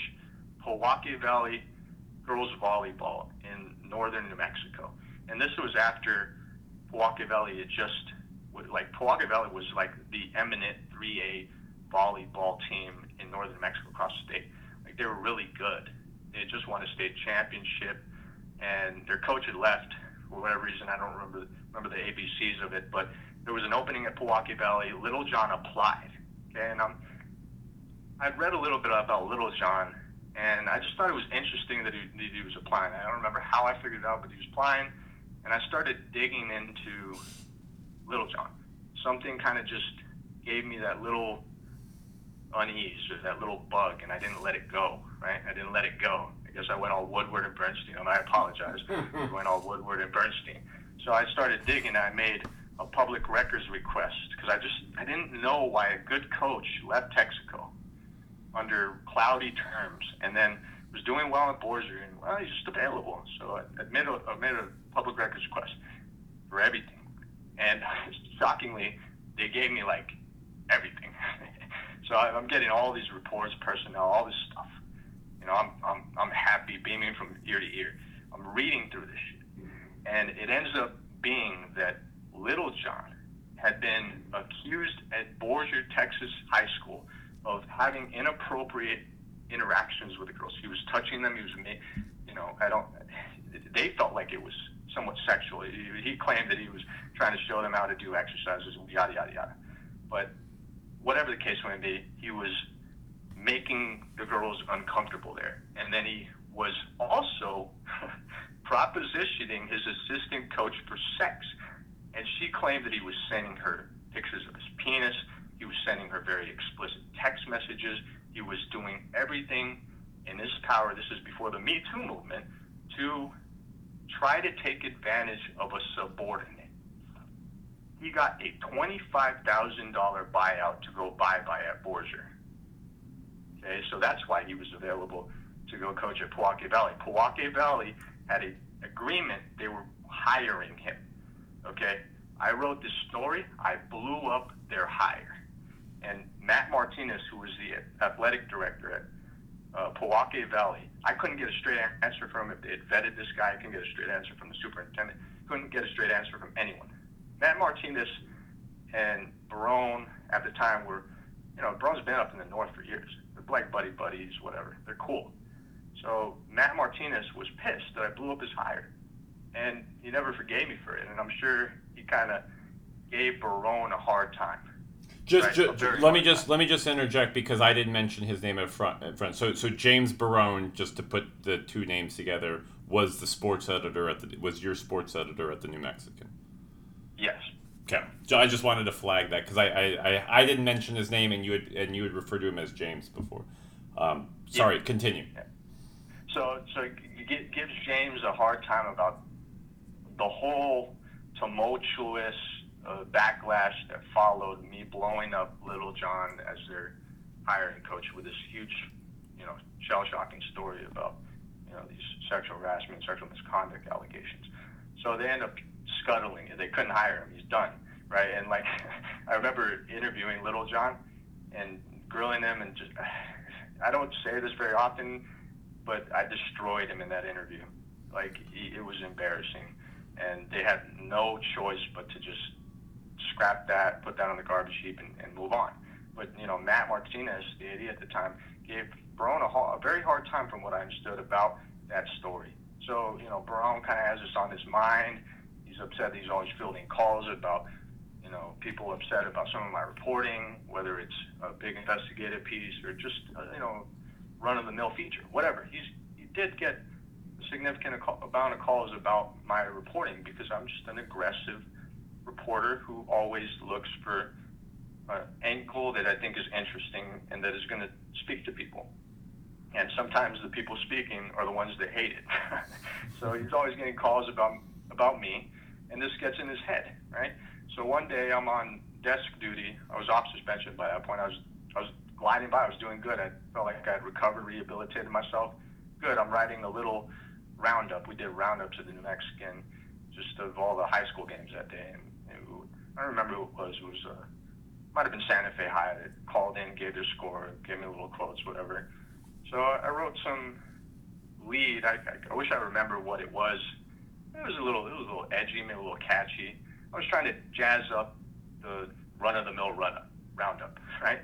Pojoaque Valley girls volleyball in northern New Mexico. And this was after Pojoaque Valley had Pojoaque Valley was like the eminent 3A volleyball team in northern Mexico across the state. Like, they were really good. They had just won a state championship, and their coach had left for whatever reason. I don't remember the ABCs of it, but there was an opening at Pojoaque Valley. Little John applied. Okay, and I'd read a little bit about Little John, and I just thought it was interesting that he was applying. I don't remember how I figured it out, but he was applying, and I started digging into Little John. Something kind of just gave me that little unease or that little bug, and I didn't let it go, right? I didn't let it go. I guess I went all Woodward and Bernstein, and I apologize. I went all Woodward and Bernstein. So I started digging. I made a public records request, because I didn't know why a good coach left Texaco under cloudy terms and then was doing well at Borger, and he's just available. So I made a public records request for everything, and shockingly, they gave me like everything. So I'm getting all these reports, personnel, all this stuff. I'm happy, beaming from ear to ear. I'm reading through this shit, and it ends up being that Little John had been accused at Borger, Texas High School of having inappropriate interactions with the girls. He was touching them. He was, they felt like it was somewhat sexual. He claimed that he was trying to show them how to do exercises, yada, yada, yada. But whatever the case may be, he was making the girls uncomfortable there. And then he was also propositioning his assistant coach for sex. And she claimed that he was sending her pictures of his penis. He was sending her very explicit text messages. He was doing everything in his power, this is before the Me Too movement, to try to take advantage of a subordinate. He got a $25,000 buyout to go bye-bye at Borger. Okay, so that's why he was available to go coach at Pojoaque Valley. Pojoaque Valley had an agreement. They were hiring him. Okay, I wrote this story. I blew up their hire. And Matt Martinez, who was the athletic director at Pojoaque Valley. I couldn't get a straight answer from him if they had vetted this guy. I couldn't get a straight answer from the superintendent. Couldn't get a straight answer from anyone. Matt Martinez and Barone at the time were, you know, Barone's been up in the north for years. They're like buddies, whatever. They're cool. So Matt Martinez was pissed that I blew up his hire, and he never forgave me for it. And I'm sure he kind of gave Barone a hard time. Let me just interject because I didn't mention his name up front. So James Barone, just to put the two names together, was the sports editor was your sports editor at the New Mexican. Yes. Okay. So I just wanted to flag that because I didn't mention his name and you had referred to him as James before. Sorry. Yeah. Continue. Yeah. So it gives James a hard time about the whole tumultuous backlash that followed me blowing up Little John as their hiring coach with this huge, shell-shocking story about, these sexual harassment, sexual misconduct allegations. So they end up scuttling it. They couldn't hire him. He's done, right? And I remember interviewing Little John and grilling him, and just, I don't say this very often, but I destroyed him in that interview. It was embarrassing, and they had no choice but to just scrap that, put that on the garbage heap, and move on. But Matt Martinez, the idiot at the time, gave Barone a very hard time, from what I understood about that story. So Barone kind of has this on his mind. He's upset that he's always fielding calls about people upset about some of my reporting, whether it's a big investigative piece or just run-of-the-mill feature, whatever. He did get a significant amount of calls about my reporting because I'm just an aggressive reporter who always looks for an angle that I think is interesting and that is going to speak to people. And sometimes the people speaking are the ones that hate it. So he's always getting calls about me, and this gets in his head, right? So one day I'm on desk duty. I was off suspension by that point. I was gliding by. I was doing good. I felt like I had recovered, rehabilitated myself. Good. I'm writing a little roundup. We did roundups at the New Mexican, just of all the high school games that day. And I don't remember who it was. It was might have been Santa Fe High that called in, gave their score, gave me little quotes, whatever. So I wrote some lead. I wish I remember what it was. It was a little edgy, maybe a little catchy. I was trying to jazz up the run-of-the-mill roundup, right?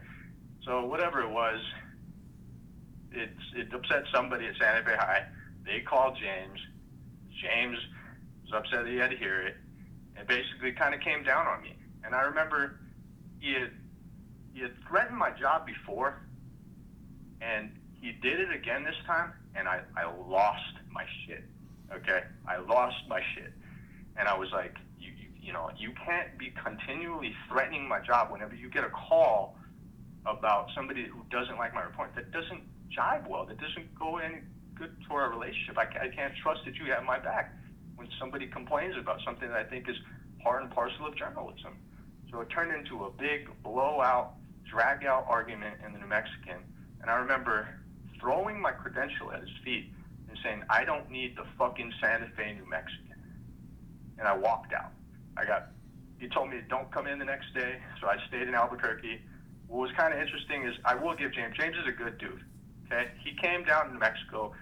So whatever it was, it upset somebody at Santa Fe High. They called James. James was upset that he had to hear it. It basically kind of came down on me. And I remember he had threatened my job before, and he did it again this time, and I lost my shit, okay? I lost my shit. And I was like, you can't be continually threatening my job whenever you get a call about somebody who doesn't like my report. That doesn't jive well. That doesn't go any good for our relationship. I can't trust that you have my back when somebody complains about something that I think is part and parcel of journalism. So it turned into a big blowout, drag-out argument in the New Mexican. And I remember throwing my credential at his feet and saying, I don't need the fucking Santa Fe New Mexican. And I walked out. He told me don't come in the next day, so I stayed in Albuquerque. What was kind of interesting is I will give James is a good dude, okay? He came down to New Mexico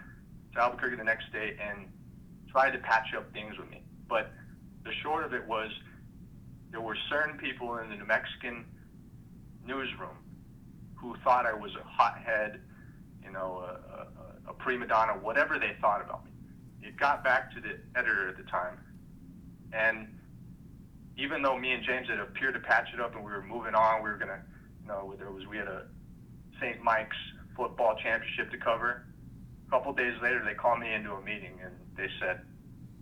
to Albuquerque the next day and tried to patch up things with me. But the short of it was there were certain people in the New Mexican newsroom who thought I was a hothead, a prima donna, whatever they thought about me. It got back to the editor at the time, and even though me and James had appeared to patch it up and we were moving on, we were going to we had a St. Mike's football championship to cover. A couple days later, they called me into a meeting, and they said,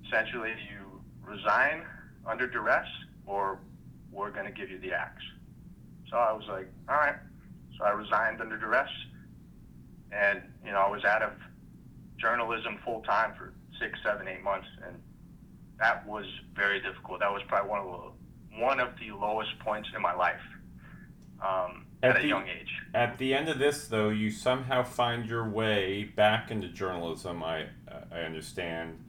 essentially, you resign under duress, or we're going to give you the axe. So I was like, all right. So I resigned under duress, and, I was out of journalism full-time for 6, 7, 8 months, and that was very difficult. That was probably one of the lowest points in my life. At a young age. At the end of this, though, you somehow find your way back into journalism. I understand,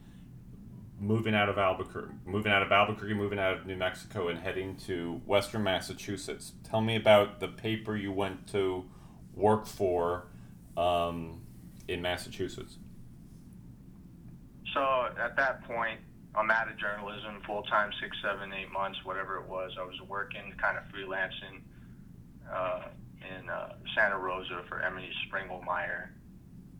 moving out of Albuquerque, moving out of New Mexico, and heading to Western Massachusetts. Tell me about the paper you went to work for, in Massachusetts? So at that point, I'm out of journalism, full-time, 6, 7, 8 months, whatever it was. I was working, kind of freelancing in Santa Rosa for Emmy Springlemyer.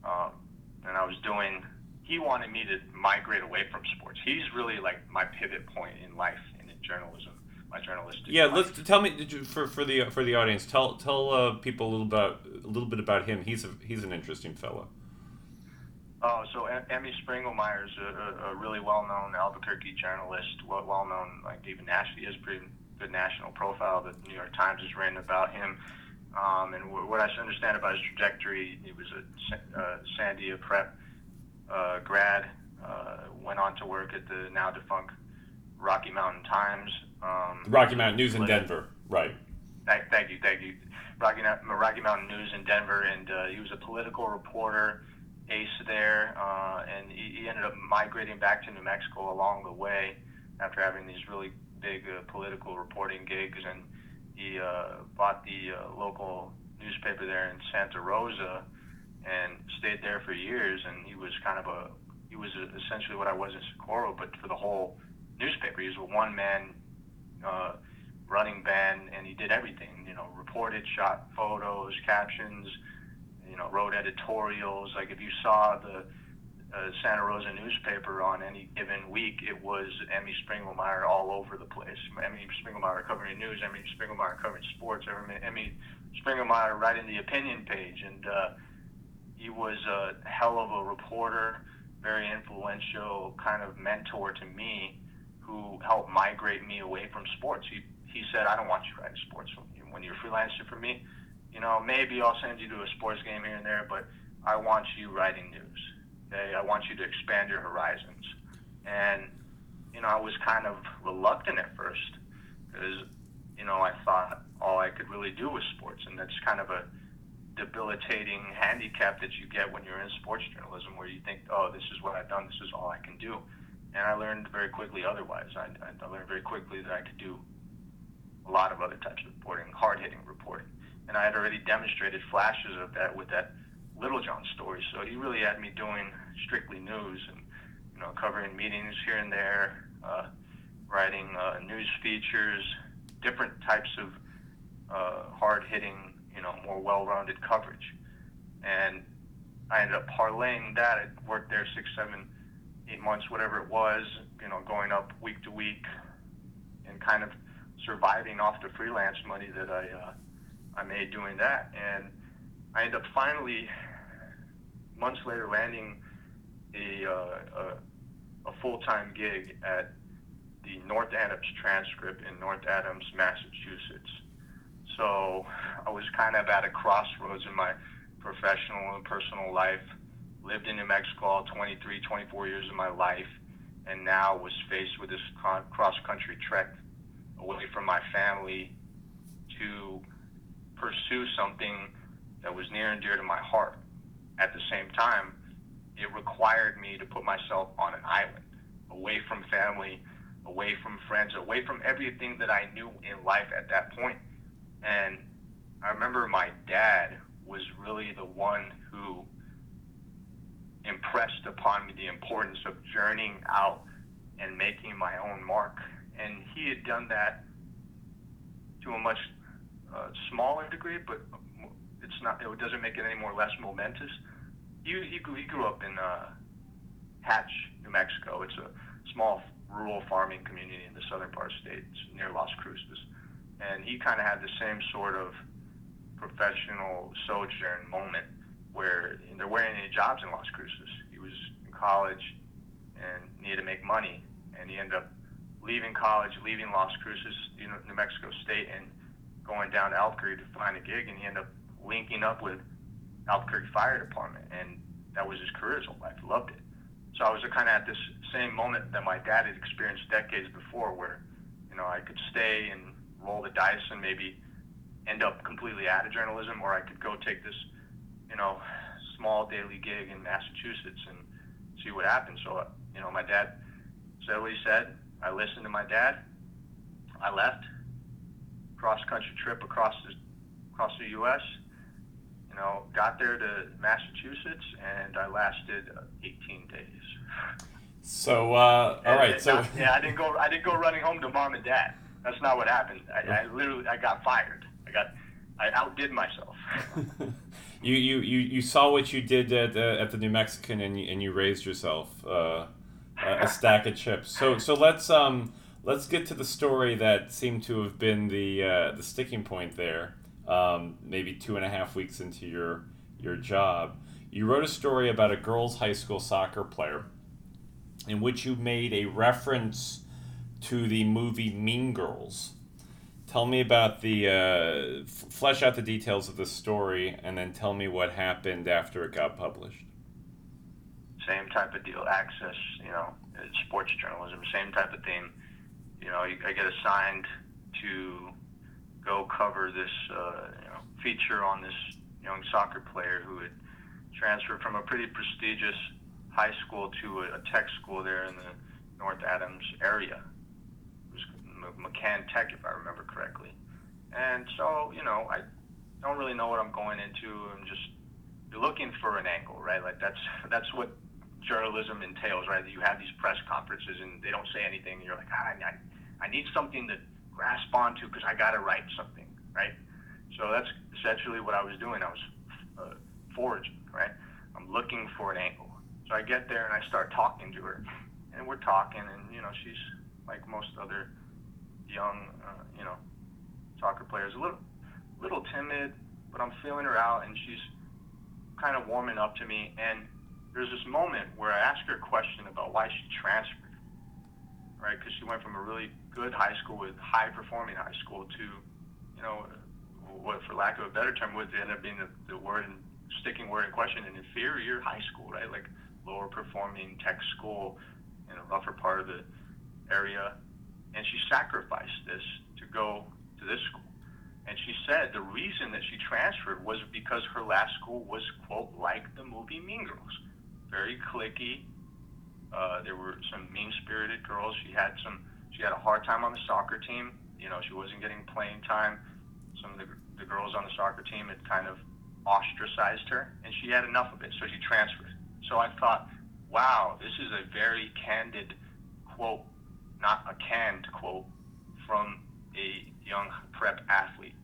And I was doing, he wanted me to migrate away from sports. He's really like my pivot point in life and in journalism, my journalistic life. Let's tell me, did you, for the audience, tell people a little bit about him. He's an interesting fellow. Oh, so Emmy Springlemyer is a really well-known Albuquerque journalist, well-known, like even nationally, he has a pretty good national profile. The New York Times has written about him. And what I understand about his trajectory, he was a Sandia Prep grad, went on to work at the now-defunct Rocky Mountain Times. The Rocky Mountain News in Denver, right. Thank you. Rocky Mountain News in Denver, and he was a political reporter, ace there, and he ended up migrating back to New Mexico along the way after having these really big political reporting gigs, and he bought the local newspaper there in Santa Rosa and stayed there for years, and he was essentially what I was in Socorro, but for the whole newspaper. He was a one-man running band, and he did everything, reported, shot photos, captions, wrote editorials. Like if you saw the Santa Rosa newspaper on any given week, it was Emmy Springlemyer all over the place. Emmy Springlemyer covering news, Emmy Springlemyer covering sports, Emmy Springlemyer writing the opinion page. And he was a hell of a reporter, very influential kind of mentor to me, who helped migrate me away from sports. He said, I don't want you writing sports when you're freelancing for me. Maybe I'll send you to a sports game here and there, but I want you writing news. Okay? I want you to expand your horizons. And, I was kind of reluctant at first because, I thought all I could really do was sports. And that's kind of a debilitating handicap that you get when you're in sports journalism, where you think, oh, this is what I've done. This is all I can do. And I learned very quickly otherwise. I learned very quickly that I could do a lot of other types of reporting, hard-hitting reporting. And I had already demonstrated flashes of that with that Little John story. So he really had me doing strictly news and, covering meetings here and there, writing news features, different types of hard-hitting, more well-rounded coverage. And I ended up parlaying that. I worked there 6, 7, 8 months, whatever it was, going up week to week and kind of surviving off the freelance money that I made doing that. And I ended up finally, months later, landing a full-time gig at the North Adams Transcript in North Adams, Massachusetts. So I was kind of at a crossroads in my professional and personal life, lived in New Mexico all 23, 24 years of my life, and now was faced with this cross-country trek away from my family to pursue something that was near and dear to my heart. At the same time, it required me to put myself on an island, away from family, away from friends, away from everything that I knew in life at that point. And I remember my dad was really the one who impressed upon me the importance of journeying out and making my own mark. And he had done that to a much smaller degree, but it doesn't make it any more less momentous. He grew up in Hatch, New Mexico. It's a small rural farming community in the southern part of the state, it's near Las Cruces. And he kind of had the same sort of professional sojourn moment where there weren't any jobs in Las Cruces. He was in college and needed to make money, and he ended up leaving college, leaving Las Cruces, New Mexico State, and going down to Albuquerque to find a gig, and he ended up linking up with Albuquerque Fire Department, and that was his career his whole life. He loved it. So I was kind of at this same moment that my dad had experienced decades before, where I could stay and roll the dice and maybe end up completely out of journalism, or I could go take this small daily gig in Massachusetts and see what happens. So my dad said what he said. I listened to my dad. I left. Cross-country trip across the U.S. know, got there to Massachusetts, and I lasted 18 days. So, all right. And so not, yeah, I didn't go running home to mom and dad. That's not what happened. I got fired. I outdid myself. You saw what you did at the New Mexican, and you raised yourself a stack of chips. So let's get to the story that seemed to have been the sticking point there. Maybe 2.5 weeks into your job, you wrote a story about a girls' high school soccer player, in which you made a reference to the movie Mean Girls. Tell me about flesh out the details of the story, and then tell me what happened after it got published. Same type of deal, access, you know, sports journalism, same type of thing. You know, I get assigned to go cover this feature on this young soccer player who had transferred from a pretty prestigious high school to a tech school there in the North Adams area. It was McCann Tech, if I remember correctly. And so, you know, I don't really know what I'm going into. I'm just looking for an angle, right? Like that's what journalism entails, right? You have these press conferences and they don't say anything. And you're like, I need something to grasp onto because I got to write something, right? So that's essentially what I was doing. I was foraging, right? I'm looking for an angle. So I get there and I start talking to her, and we're talking, and you know, she's like most other young, soccer players, a little timid, but I'm feeling her out, and she's kind of warming up to me. And there's this moment where I ask her a question about why she transferred, right? Because she went from a really good high school with high-performing high school to, you know, what, for lack of a better term, would end up being the word and sticking word in question, an inferior high school, right? Like lower performing tech school in a rougher part of the area, and she sacrificed this to go to this school. And she said the reason that she transferred was because her last school was, quote, like the movie Mean Girls, very cliquey. There were some mean-spirited girls. She had a hard time on the soccer team. You know, she wasn't getting playing time. Some of the girls on the soccer team had kind of ostracized her, and she had enough of it, so she transferred. So I thought, wow, this is a very candid quote, not a canned quote, from a young prep athlete.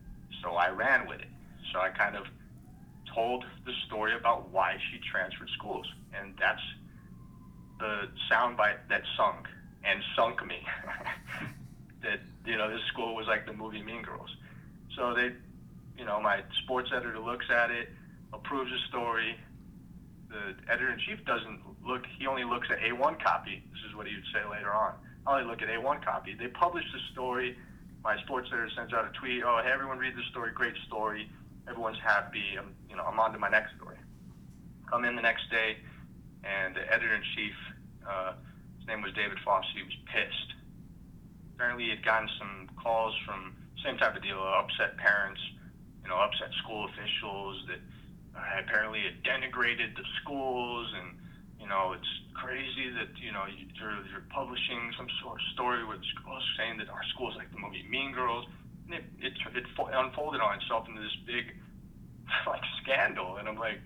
So I ran with it. So I kind of told the story about why she transferred schools, and that's the soundbite that sunk me. That, you know, this school was like the movie Mean Girls. So they, you know, my sports editor looks at it, approves the story. The editor-in-chief doesn't look. He only looks at A1 copy. This is what he would say later on. I only look at A1 copy. They publish the story. My sports editor sends out a tweet. Oh, hey, everyone read the story. Great story. Everyone's happy. I'm on to my next story. Come in the next day, and the editor-in-chief, his name was David Foss. He was pissed. Apparently, he had gotten some calls from same type of deal, upset parents, you know, upset school officials that apparently it denigrated the schools, and you know, it's crazy that, you know, you're publishing some sort of story with schools saying that our school's like the movie Mean Girls, and it unfolded on itself into this big like scandal. And I'm like,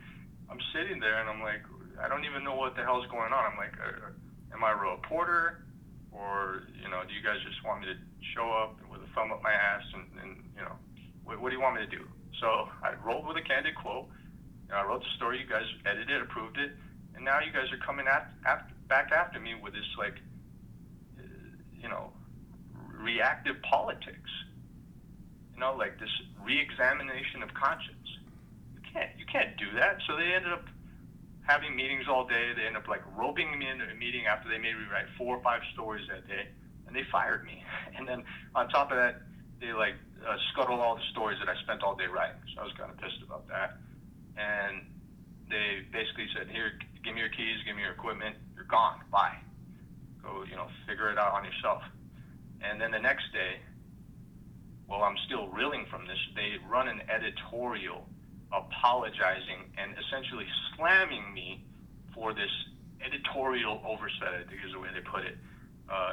I'm sitting there and I'm like, I don't even know what the hell's going on. I'm like, am I a reporter, or you know, do you guys just want me to show up with a thumb up my ass and you know, what do you want me to do? So I rolled with a candid quote, and I wrote the story. You guys edited it, approved it, and now you guys are coming back after me with this, like, you know, reactive politics. You know, like this re-examination of conscience. You can't do that. So they ended up having meetings all day. They ended up like roping me into a meeting after they made me write 4 or 5 stories that day, and they fired me. And then on top of that, they like scuttle all the stories that I spent all day writing. So I was kind of pissed about that. And they basically said, here, give me your keys, give me your equipment, you're gone, bye. Go, you know, figure it out on yourself. And then the next day, while I'm still reeling from this, they run an editorial apologizing and essentially slamming me for this editorial oversight, I think is the way they put it.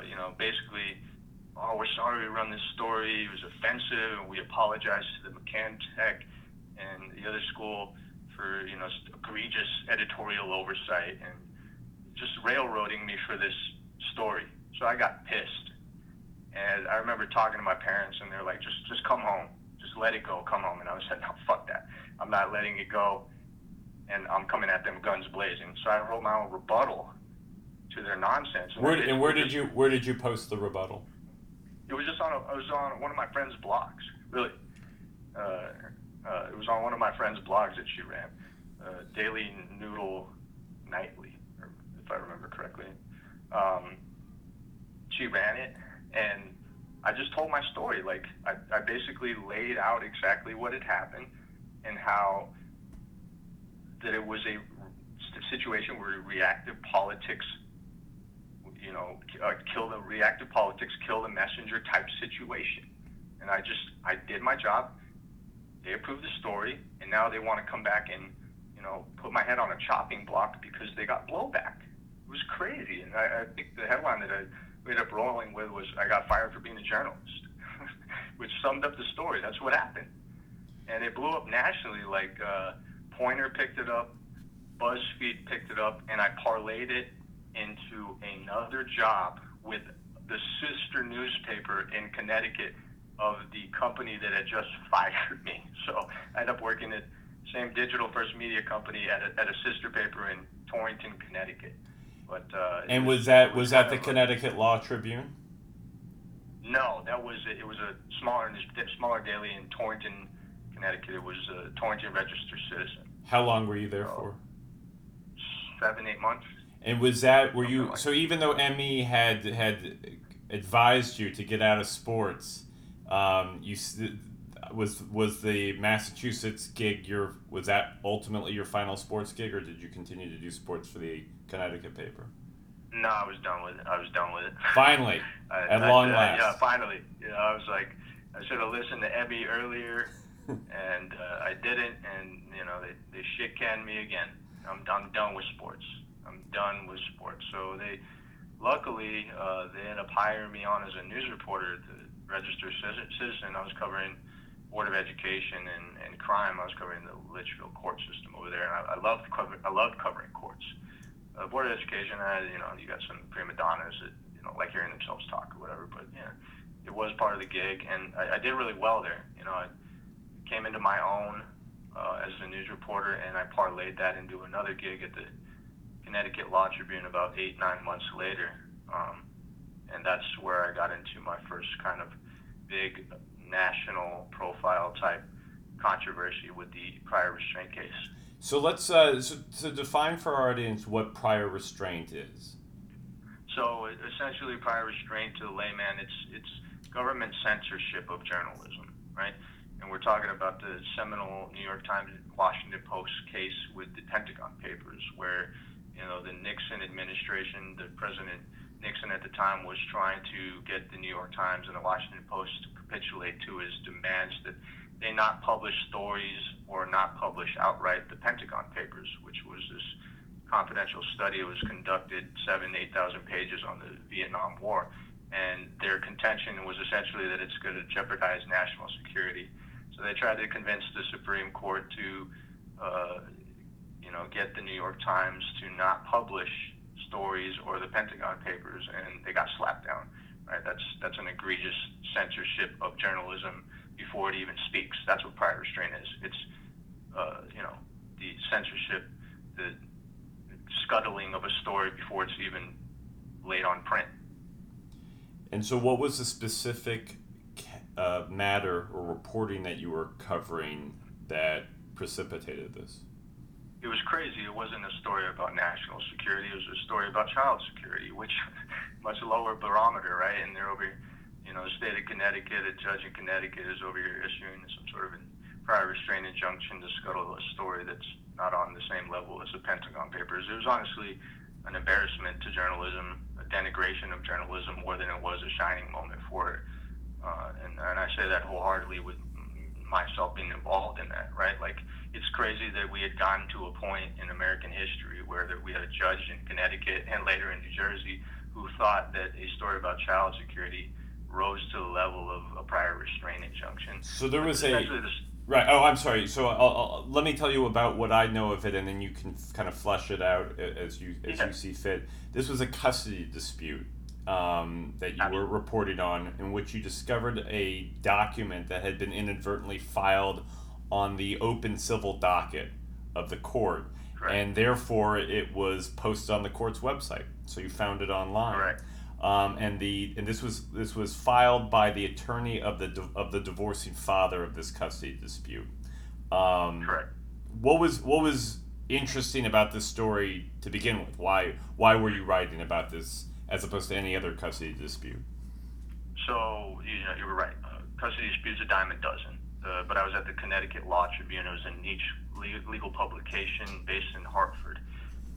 You know, basically, oh, we're sorry we run this story, it was offensive, and we apologize to the McCann Tech and the other school for, you know, egregious editorial oversight and just railroading me for this story. So I got pissed. And I remember talking to my parents, and they're like, just come home. Just let it go. Come home. And I was like, no, fuck that. I'm not letting it go. And I'm coming at them guns blazing. So I wrote my own rebuttal to their nonsense. Where did you post the rebuttal? It was just on it was on one of my friend's blogs, really. It was on one of my friend's blogs that she ran, Daily Noodle Nightly, if I remember correctly. She ran it, and I just told my story. Like, I basically laid out exactly what had happened and how that it was a situation where reactive politics, you know, kill the messenger type situation. And I did my job. They approved the story, and now they want to come back and, you know, put my head on a chopping block because they got blowback. It was crazy. And I think the headline that I ended up rolling with was, I got fired for being a journalist, which summed up the story. That's what happened. And it blew up nationally. Like, Pointer picked it up, BuzzFeed picked it up, and I parlayed it into another job with the sister newspaper in Connecticut of the company that had just fired me. So I ended up working at the same Digital First Media company at a sister paper in Torrington, Connecticut. But and was that the Connecticut Law Tribune? No, that was it. Was a smaller daily in Torrington, Connecticut. It was a Torrington Register Citizen. How long were you there for? 7-8 months. And was that were you? So even though Emmy had advised you to get out of sports, was the Massachusetts gig was that ultimately your final sports gig, or did you continue to do sports for the Connecticut paper? No, I was done with it. Finally, at long last. Yeah, finally. You know, I was like, I should have listened to Emmy earlier, and I didn't. And you know, they shit canned me again. I'm done with sports. So they, luckily, they ended up hiring me on as a news reporter at the Register Citizen. I was covering Board of Education and crime. I was covering the Litchfield court system over there, and I loved covering courts. Board of Education, you know, you got some prima donnas that, you know, like hearing themselves talk or whatever, but yeah, it was part of the gig, and I did really well there. You know, I came into my own as a news reporter, and I parlayed that into another gig at the Connecticut Law Tribune about 8-9 months later, and that's where I got into my first kind of big national profile type controversy with the prior restraint case. So let's so define for our audience what prior restraint is. So essentially, prior restraint to the layman, it's government censorship of journalism, right? And we're talking about the seminal New York Times, Washington Post case with the Pentagon Papers, where, you know, the Nixon administration, the President Nixon at the time, was trying to get the New York Times and the Washington Post to capitulate to his demands that they not publish stories or not publish outright the Pentagon Papers, which was this confidential study that was conducted, 7,000-8,000 pages on the Vietnam War. And their contention was essentially that it's going to jeopardize national security. So they tried to convince the Supreme Court to you know, get the New York Times to not publish stories or the Pentagon Papers, and they got slapped down. Right? That's an egregious censorship of journalism before it even speaks. That's what prior restraint is. It's you know, the censorship, the scuttling of a story before it's even laid on print. And so, what was the specific matter or reporting that you were covering that precipitated this? It was crazy. It wasn't a story about national security. It was a story about child security, which much lower barometer, right? And they're over, you know, the state of Connecticut, a judge in Connecticut is over here issuing some sort of a prior restraint injunction to scuttle a story that's not on the same level as the Pentagon Papers. It was honestly an embarrassment to journalism, a denigration of journalism more than it was a shining moment for it. And I say that wholeheartedly with myself being involved in that, right? Like, it's crazy that we had gotten to a point in American history where that we had a judge in Connecticut and later in New Jersey who thought that a story about child security rose to the level of a prior restraint injunction. So there was Right. Oh, I'm sorry. So let me tell you about what I know of it, and then you can kind of flesh it out as you see fit. This was a custody dispute that you were reported on, in which you discovered a document that had been inadvertently filed on the open civil docket of the court. Correct. And therefore it was posted on the court's website. So you found it online. Correct. And this was filed by the attorney of the divorcing father of this custody dispute. Correct. What was interesting about this story to begin with? Why were you writing about this as opposed to any other custody dispute? So you were right. Custody disputes, a dime a dozen. But I was at the Connecticut Law Tribune. It was a niche legal publication based in Hartford,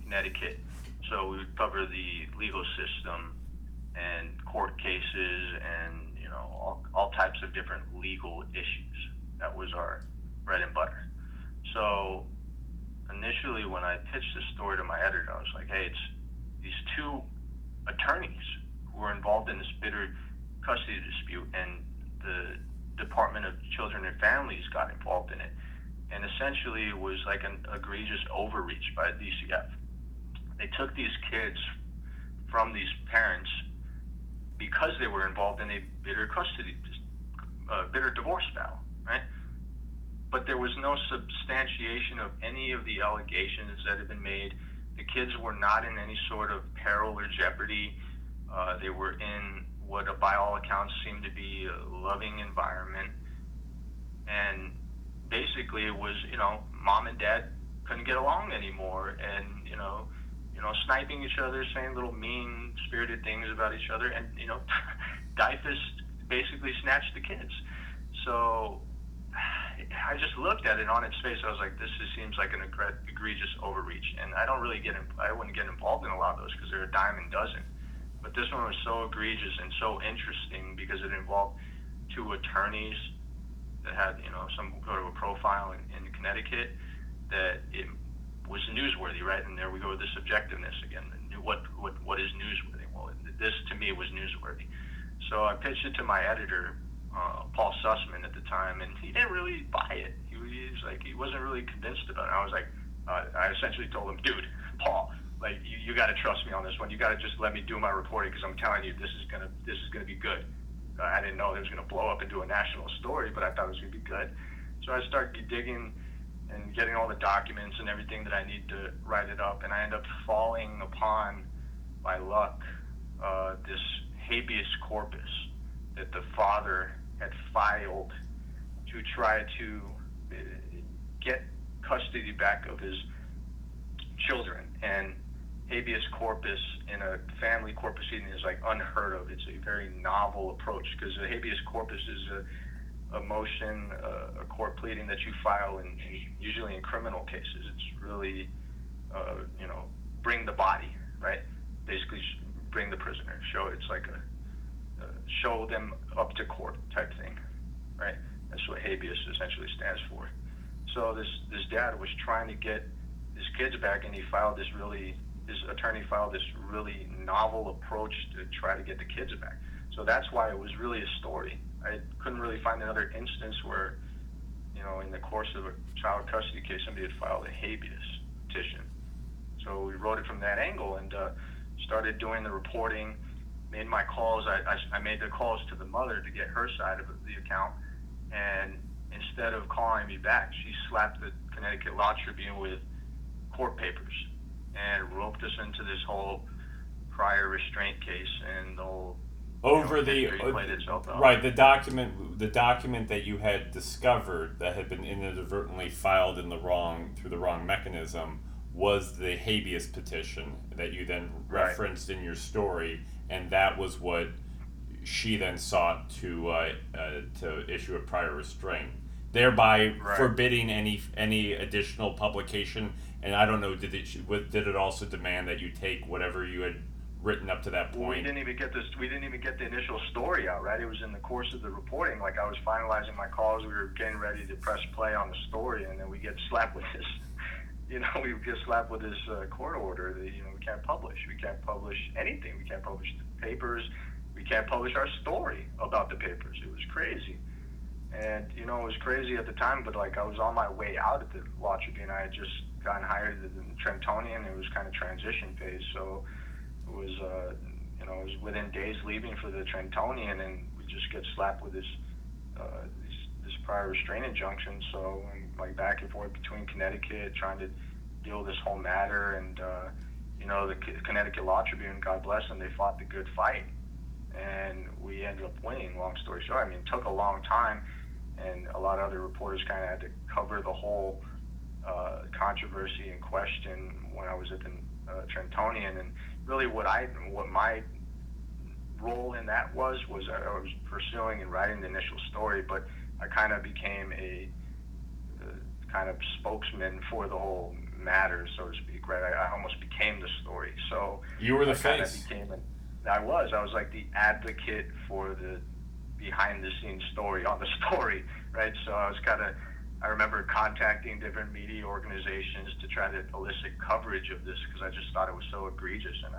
Connecticut. So we would cover the legal system and court cases and, you know, all types of different legal issues. That was our bread and butter. So initially when I pitched this story to my editor, I was like, hey, it's these two attorneys who were involved in this bitter custody dispute, and the Department of Children and Families got involved in it. And essentially it was like an egregious overreach by DCF. They took these kids from these parents because they were involved in a bitter custody, bitter divorce battle, right? But there was no substantiation of any of the allegations that had been made. The kids were not in any sort of peril or jeopardy. They were in what, by all accounts, seemed to be a loving environment. And basically it was, you know, mom and dad couldn't get along anymore, and, you know, sniping each other, saying little mean-spirited things about each other, and, you know, Dyfus basically snatched the kids. So I just looked at it on its face. I was like, this just seems like an egregious overreach, and I wouldn't get involved in a lot of those because they're a dime and dozen. But this one was so egregious and so interesting because it involved two attorneys that had, you know, some sort of a profile in Connecticut, that it was newsworthy, right? And there we go with the subjectiveness again. What is newsworthy? Well, this to me was newsworthy. So I pitched it to my editor, Paul Sussman at the time, and he didn't really buy it. He wasn't really convinced about it. I was like, I essentially told him, dude, Paul, like you got to trust me on this one. You got to just let me do my reporting, because I'm telling you, this is gonna be good. I didn't know it was gonna blow up into a national story, but I thought it was gonna be good. So I started digging and getting all the documents and everything that I need to write it up. And I end up falling upon, by luck, this habeas corpus that the father had filed to try to get custody back of his children. And habeas corpus in a family court proceeding is like unheard of. It's a very novel approach, because the habeas corpus is a motion, a court pleading that you file in usually in criminal cases. It's really, you know, bring the body, right? Basically bring the prisoner. It's like a show them up to court type thing, right? That's what habeas essentially stands for. So this dad was trying to get his kids back, and his attorney filed this really novel approach to try to get the kids back. So that's why it was really a story. I couldn't really find another instance where, you know, in the course of a child custody case, somebody had filed a habeas petition. So we wrote it from that angle and started doing the reporting, made my calls. I made the calls to the mother to get her side of the account. And instead of calling me back, she slapped the Connecticut Law Tribune with court papers and roped us into this whole prior restraint case and the whole the document that you had discovered that had been inadvertently filed through the wrong mechanism was the habeas petition that you then referenced in your story, and that was what she then sought to issue a prior restraint, thereby forbidding any additional publication. And I don't know, did it also demand that you take whatever you had written up to that point? We didn't even get the initial story out, right? It was in the course of the reporting. Like, I was finalizing my calls, we were getting ready to press play on the story, and then we get slapped with this. You know, we get slapped with this court order that, you know, we can't publish. We can't publish anything. We can't publish the papers. We can't publish our story about the papers. It was crazy. And, you know, it was crazy at the time, but, like, I was on my way out at the Law Tribune. I had just gotten hired at the Trentonian. It was kind of transition phase. So it was, you know, it was within days leaving for the Trentonian, and we just get slapped with this prior restraint injunction. So, and, like, back and forth between Connecticut, trying to deal with this whole matter. And, you know, the Connecticut Law Tribune, God bless them, they fought the good fight. And we ended up winning, long story short. I mean, it took a long time, and a lot of other reporters kind of had to cover the whole controversy in question when I was at the Trentonian. And really what my role in that was I was pursuing and writing the initial story, but I kind of became a kind of spokesman for the whole matter, so to speak, right? I almost became the story. So you were the face. I was like the advocate for the behind the scenes story on the story, right? So I was I remember contacting different media organizations to try to elicit coverage of this, because I just thought it was so egregious. And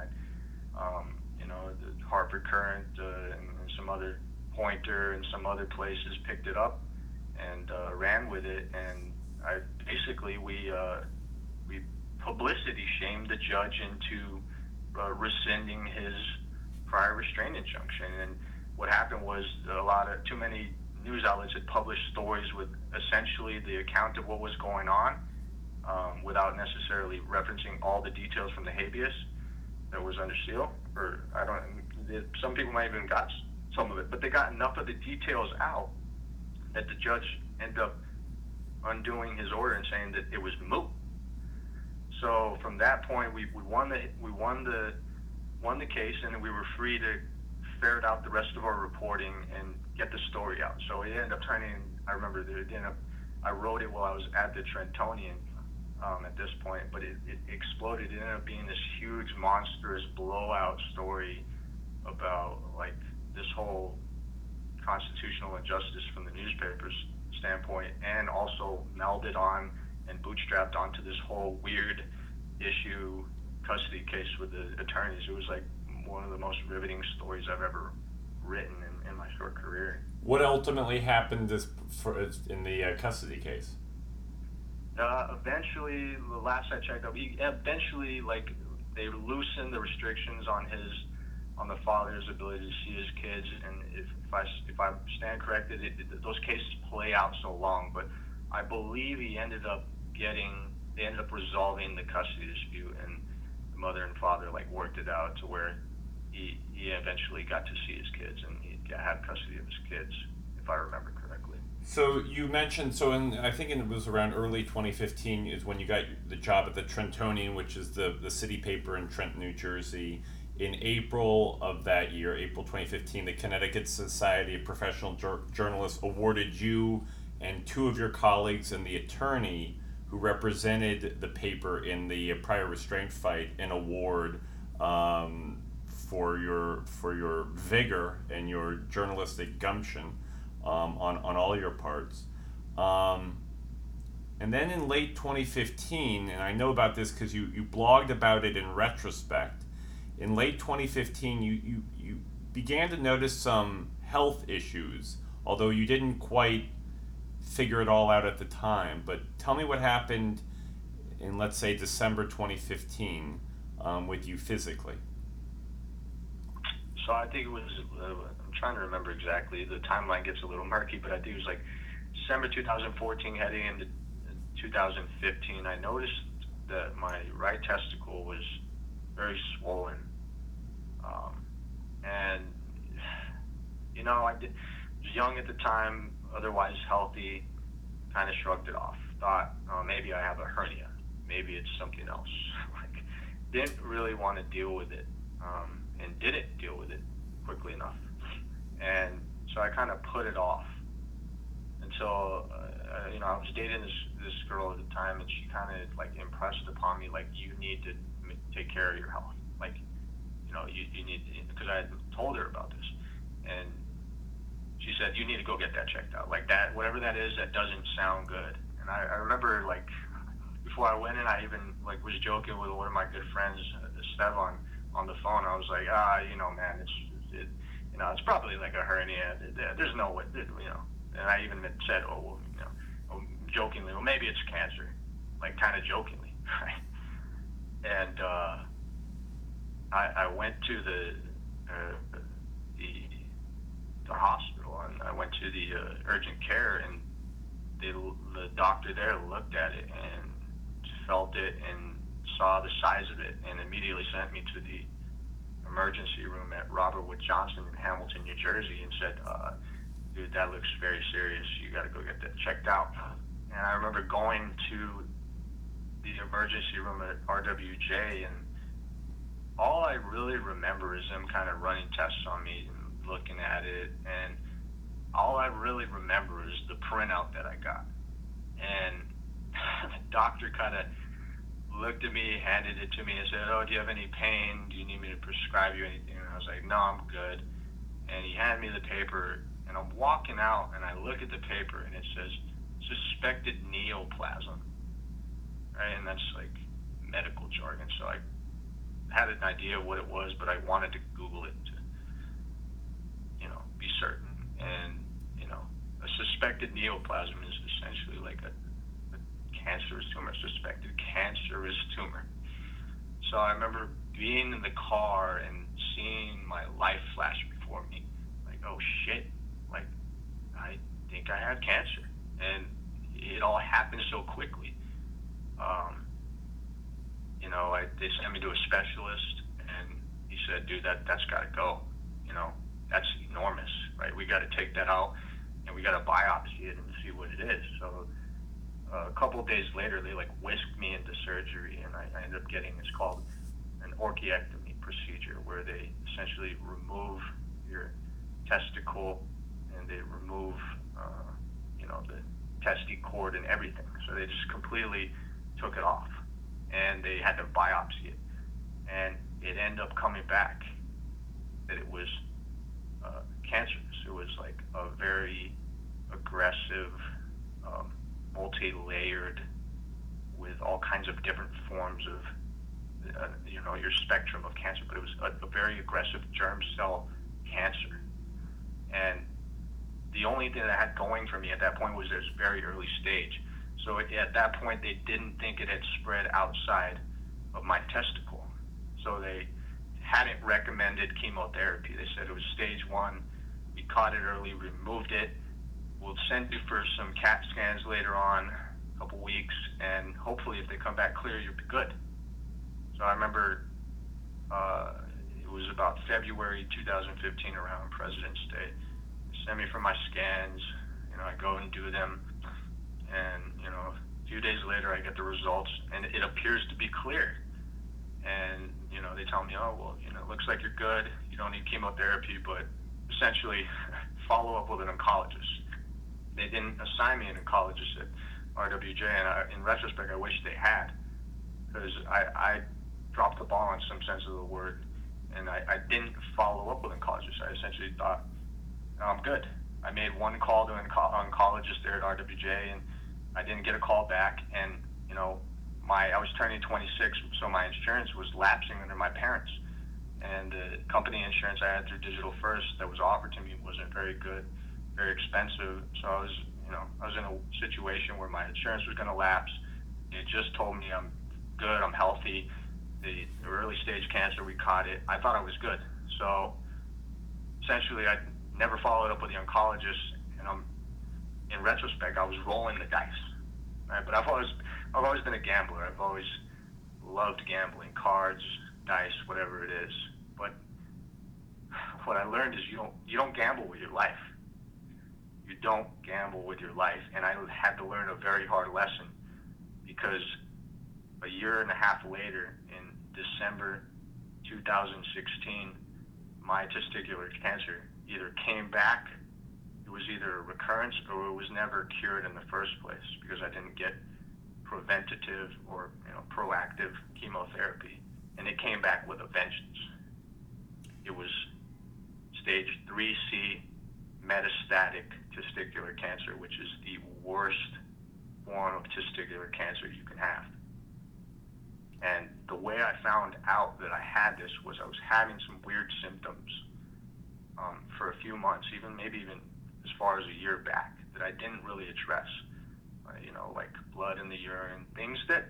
you know, the Hartford Current and some other Pointer and some other places picked it up and ran with it. And we publicity shamed the judge into rescinding his prior restraint injunction. And what happened was too many news outlets had published stories with essentially the account of what was going on, without necessarily referencing all the details from the habeas that was under seal. Or some people might even got some of it, but they got enough of the details out that the judge ended up undoing his order and saying that it was moot. So from that point, we won the case, and we were free to ferret out the rest of our reporting and get the story out. So it ended up I wrote it while I was at the Trentonian at this point, but it exploded. It ended up being this huge, monstrous blowout story about, like, this whole constitutional injustice from the newspaper's standpoint, and also melded on and bootstrapped onto this whole weird issue custody case with the attorneys. It was like one of the most riveting stories I've ever written in my short career. What ultimately happened in the custody case? Eventually, the last I checked up, they loosened the restrictions on the father's ability to see his kids. And if I stand corrected, those cases play out so long, but I believe they ended up resolving the custody dispute, and the mother and father, like, worked it out to where he eventually got to see his kids, and he had custody of his kids, if I remember correctly. So you mentioned, I think it was around early 2015 is when you got the job at the Trentonian, which is the city paper in Trenton, New Jersey. In April of that year, April 2015, the Connecticut Society of Professional Journalists awarded you and two of your colleagues and the attorney who represented the paper in the prior restraint fight an award for your vigor and your journalistic gumption on all your parts. And then in late 2015, and I know about this because you blogged about it in retrospect, in late 2015 you began to notice some health issues, although you didn't quite figure it all out at the time. But tell me what happened in, let's say, December 2015 with you physically. So I think it was, I'm trying to remember exactly, the timeline gets a little murky, but I think it was like December 2014 heading into 2015. I noticed that my right testicle was very swollen, and, you know, I was young at the time, otherwise healthy, kind of shrugged it off. Thought, maybe I have a hernia, maybe it's something else. Like, didn't really want to deal with it, and didn't deal with it quickly enough. And so I kind of put it off until, you know, I was dating this girl at the time, and she kind of, like, impressed upon me, like, you need to take care of your health. Like, you know, you need, because I had told her about this, and she said, you need to go get that checked out. Like, that, whatever that is, that doesn't sound good. And I remember, like, before I went in, I even, like, was joking with one of my good friends, Esteban, on the phone. I was like, you know, man, it's probably like a hernia. There's no way, you know, and I even said, oh, well, you know, jokingly, well, maybe it's cancer, like kind of jokingly, right? And I went to the hospital, and I went to the urgent care, and the doctor there looked at it and felt it and saw the size of it, and immediately sent me to the emergency room at Robert Wood Johnson in Hamilton, New Jersey, and said, dude, that looks very serious. You got to go get that checked out. And I remember going to the emergency room at RWJ, and all I really remember is them kind of running tests on me and looking at it, and all I really remember is the printout that I got. And the doctor kind of looked at me, handed it to me, and said, oh, do you have any pain? Do you need me to prescribe you anything? And I was like, no, I'm good. And he handed me the paper, and I'm walking out, and I look at the paper, and it says, suspected neoplasm, right? And that's like medical jargon. So I had an idea what it was, but I wanted to Google it to, you know, be certain. And, you know, a suspected neoplasm is essentially like a cancerous tumor, suspected cancerous tumor. So I remember being in the car and seeing my life flash before me, like, oh shit, like, I think I have cancer. And it all happened so quickly. You know, they sent me to a specialist, and he said, dude, that's got to go. You know, that's enormous, right? We got to take that out, and we got to biopsy it and see what it is. So a couple of days later, they like whisked me into surgery, and I ended up getting, it's called an orchiectomy procedure, where they essentially remove your testicle, and they remove, you know, the testy cord and everything. So they just completely took it off, and they had to biopsy it, and it ended up coming back that it was cancerous. It was like a very aggressive, multi-layered, with all kinds of different forms of, you know, your spectrum of cancer, but it was a very aggressive germ cell cancer. And the only thing that I had going for me at that point was it was very early stage. So at that point, they didn't think it had spread outside of my testicle. So they hadn't recommended chemotherapy. They said it was stage one. We caught it early, removed it. We'll send you for some CAT scans later on, a couple weeks, and hopefully if they come back clear, you'll be good. So I remember it was about February 2015, around President's Day. They sent me for my scans. You know, I go and do them. And, you know, a few days later, I get the results, and it appears to be clear. And, you know, they tell me, oh, well, you know, it looks like you're good. You don't need chemotherapy, but essentially follow up with an oncologist. They didn't assign me an oncologist at RWJ, and in retrospect, I wish they had, because I dropped the ball in some sense of the word, and I didn't follow up with an oncologist. I essentially thought, no, I'm good. I made one call to an oncologist there at RWJ, and I didn't get a call back, and, you know, I was turning 26, so my insurance was lapsing under my parents, and the company insurance I had through Digital First that was offered to me wasn't very good, very expensive, so I was, you know, I was in a situation where my insurance was going to lapse. They just told me I'm good, I'm healthy, the early stage cancer, we caught it. I thought I was good, so essentially I never followed up with the oncologist, and in retrospect, I was rolling the dice, right? But I've always been a gambler. I've always loved gambling, cards, dice, whatever it is. But what I learned is you don't gamble with your life. You don't gamble with your life. And I had to learn a very hard lesson, because a year and a half later, in December 2016, my testicular cancer either came back, it was either a recurrence, or it was never cured in the first place, because I didn't get preventative or, you know, proactive chemotherapy, and it came back with a vengeance. It was stage 3C metastatic testicular cancer, which is the worst form of testicular cancer you can have. And the way I found out that I had this was I was having some weird symptoms for a few months, even maybe even as far as a year back that I didn't really address, like blood in the urine, things that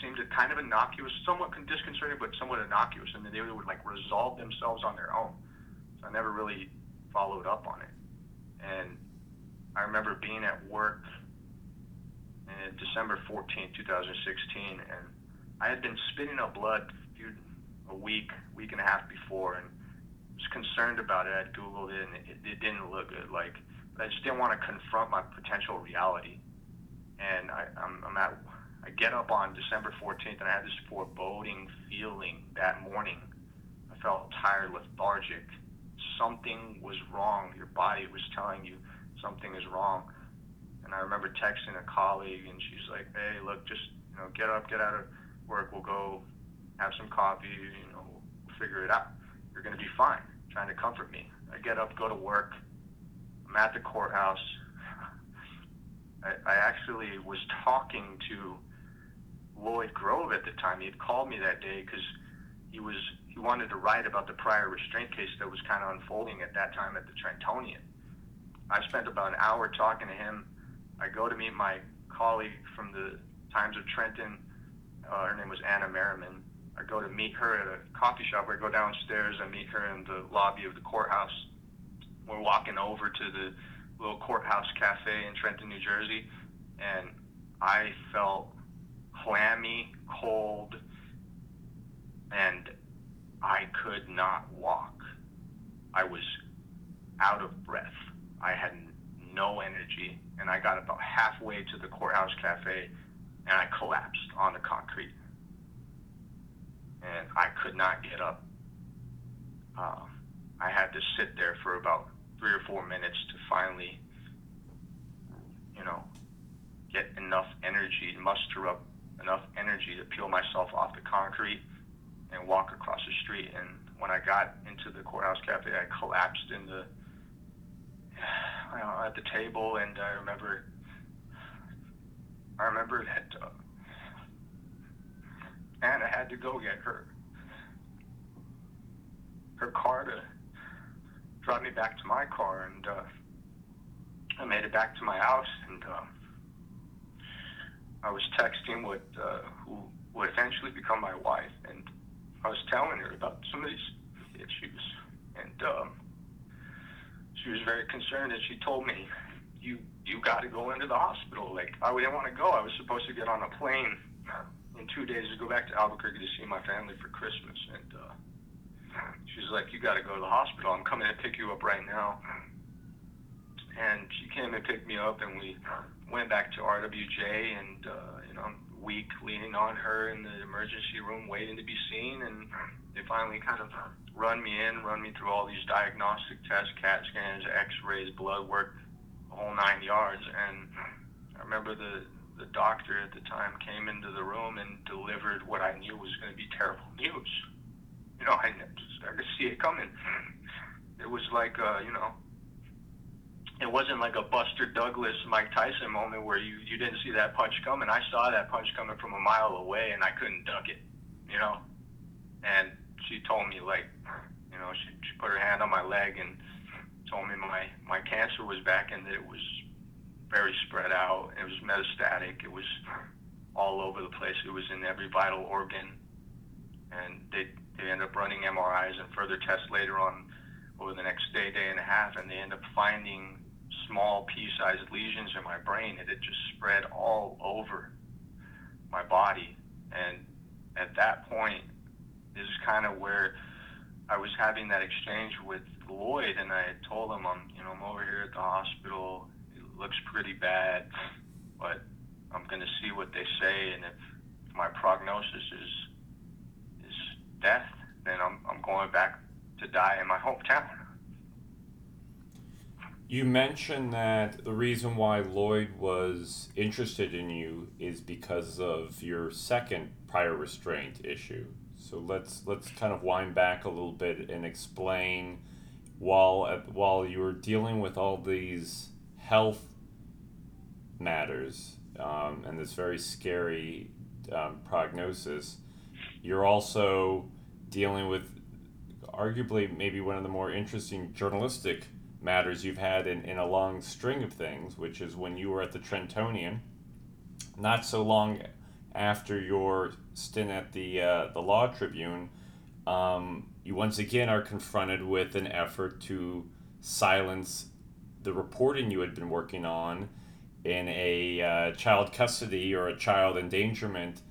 seemed kind of innocuous, somewhat disconcerting, but somewhat innocuous, and then they would like resolve themselves on their own. So I never really followed up on it. And I remember being at work in December 14, 2016, and I had been spitting up blood a week and a half before, and was concerned about it. I Googled it, and it didn't look good. Like, but I just didn't want to confront my potential reality. And I get up on December 14th, and I had this foreboding feeling that morning. I felt tired, lethargic. Something was wrong. Your body was telling you something is wrong. And I remember texting a colleague, and she's like, "Hey, look, just get up, get out of work. We'll go have some coffee. We'll figure it out. You're going to be fine." Trying to comfort me. I get up, go to work. I'm at the courthouse. I actually was talking to Lloyd Grove at the time. He had called me that day because he wanted to write about the prior restraint case that was kind of unfolding at that time at the Trentonian. I spent about an hour talking to him. I go to meet my colleague from the Times of Trenton. Her name was Anna Merriman. I go to meet her at a coffee shop. I go downstairs. I meet her in the lobby of the courthouse. We're walking over to the little courthouse cafe in Trenton, New Jersey, and I felt clammy, cold, and I could not walk. I was out of breath. I had no energy, and I got about halfway to the courthouse cafe, and I collapsed on the concrete. And I could not get up. I had to sit there for about 3 or 4 minutes to finally, get enough energy, muster up enough energy to peel myself off the concrete and walk across the street. And when I got into the courthouse cafe, I collapsed at the table. And I remember that Anna had to go get her car to drive me back to my car, and I made it back to my house, and I was texting with who would eventually become my wife, and I was telling her about some of these issues, and she was very concerned, and she told me, you got to go into the hospital. Like, I didn't want to go. I was supposed to get on a plane in 2 days to go back to Albuquerque to see my family for Christmas, and she's like, "You got to go to the hospital. I'm coming to pick you up right now." And she came and picked me up, and we went back to RWJ, and I'm weak, leaning on her in the emergency room, waiting to be seen. And they finally kind of run me through all these diagnostic tests, CAT scans, X-rays, blood work, the whole 9 yards. And I remember the doctor at the time came into the room and delivered what I knew was going to be terrible news. I could see it coming. It was like, it wasn't like a Buster Douglas, Mike Tyson moment where you didn't see that punch coming. I saw that punch coming from a mile away, and I couldn't duck it, And she told me, she put her hand on my leg and told me my cancer was back, and that it was very spread out. It was metastatic. It was all over the place. It was in every vital organ. And they end up running MRIs and further tests later on over the next day and a half, and they end up finding small pea-sized lesions in my brain that had just spread all over my body. And at that point, this is kind of where I was having that exchange with Lloyd, and I had told him, I'm over here at the hospital. It looks pretty bad, but I'm going to see what they say, and if my prognosis is death, then I'm going back to die in my hometown. You mentioned that the reason why Lloyd was interested in you is because of your second prior restraint issue. So let's kind of wind back a little bit and explain while you were dealing with all these health matters and this very scary prognosis, you're also dealing with arguably maybe one of the more interesting journalistic matters you've had in a long string of things, which is when you were at the Trentonian, not so long after your stint at the Law Tribune, you once again are confronted with an effort to silence the reporting you had been working on in a child custody or a child endangerment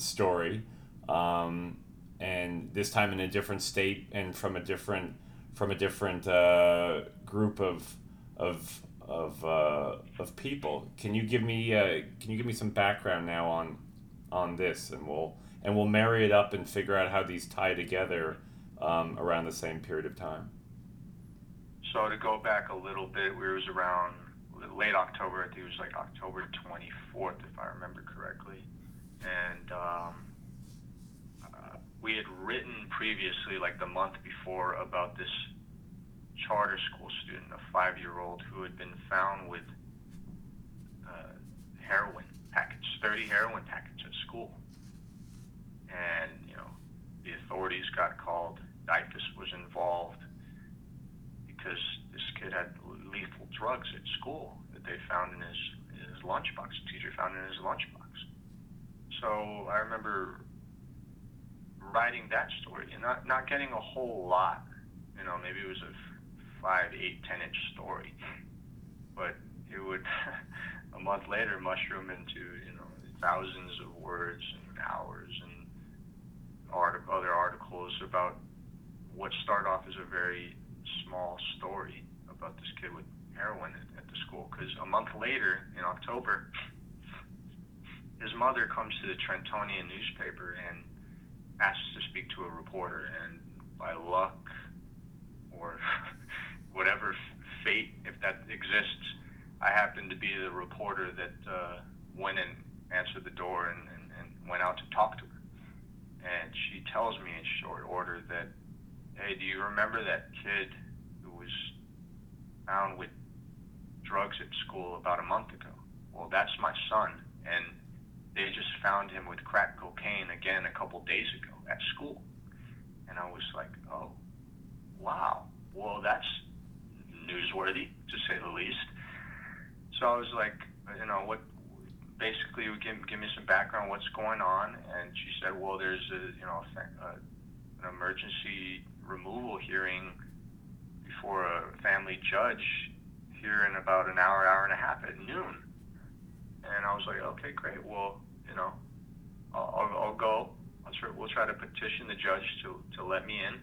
story, and this time in a different state and from a different group of people. Can you give me some background now on this, and we'll marry it up and figure out how these tie together around the same period of time. So to go back a little bit, it was around late October. I think it was like October 24th, if I remember correctly. And we had written previously, like the month before, about this charter school student, a 5-year-old who had been found with heroin packets, 30 heroin packets at school. And, you know, the authorities got called, DYFS was involved because this kid had lethal drugs at school that they found in his lunchbox, the teacher found in his lunchbox. So I remember writing that story and not getting a whole lot, you know, maybe it was a 5, 8, 10-inch story, but it would, a month later, mushroom into, you know, thousands of words and hours and other articles about what started off as a very small story about this kid with heroin at the school. Because a month later, in October, his mother comes to the Trentonian newspaper and asks to speak to a reporter, and by luck or whatever fate, if that exists, I happened to be the reporter that went and answered the door and went out to talk to her. And she tells me in short order that, hey, do you remember that kid who was found with drugs at school about a month ago? Well, that's my son, and they just found him with crack cocaine again a couple days ago at school. And I was like, oh, wow. Well, that's newsworthy, to say the least. So I was like, you know, what? Basically, give me some background, what's going on? And she said, well, there's an emergency removal hearing before a family judge here in about an hour and a half at noon. And I was like, okay, great. Well, you know, I'll go. We'll try to petition the judge to let me in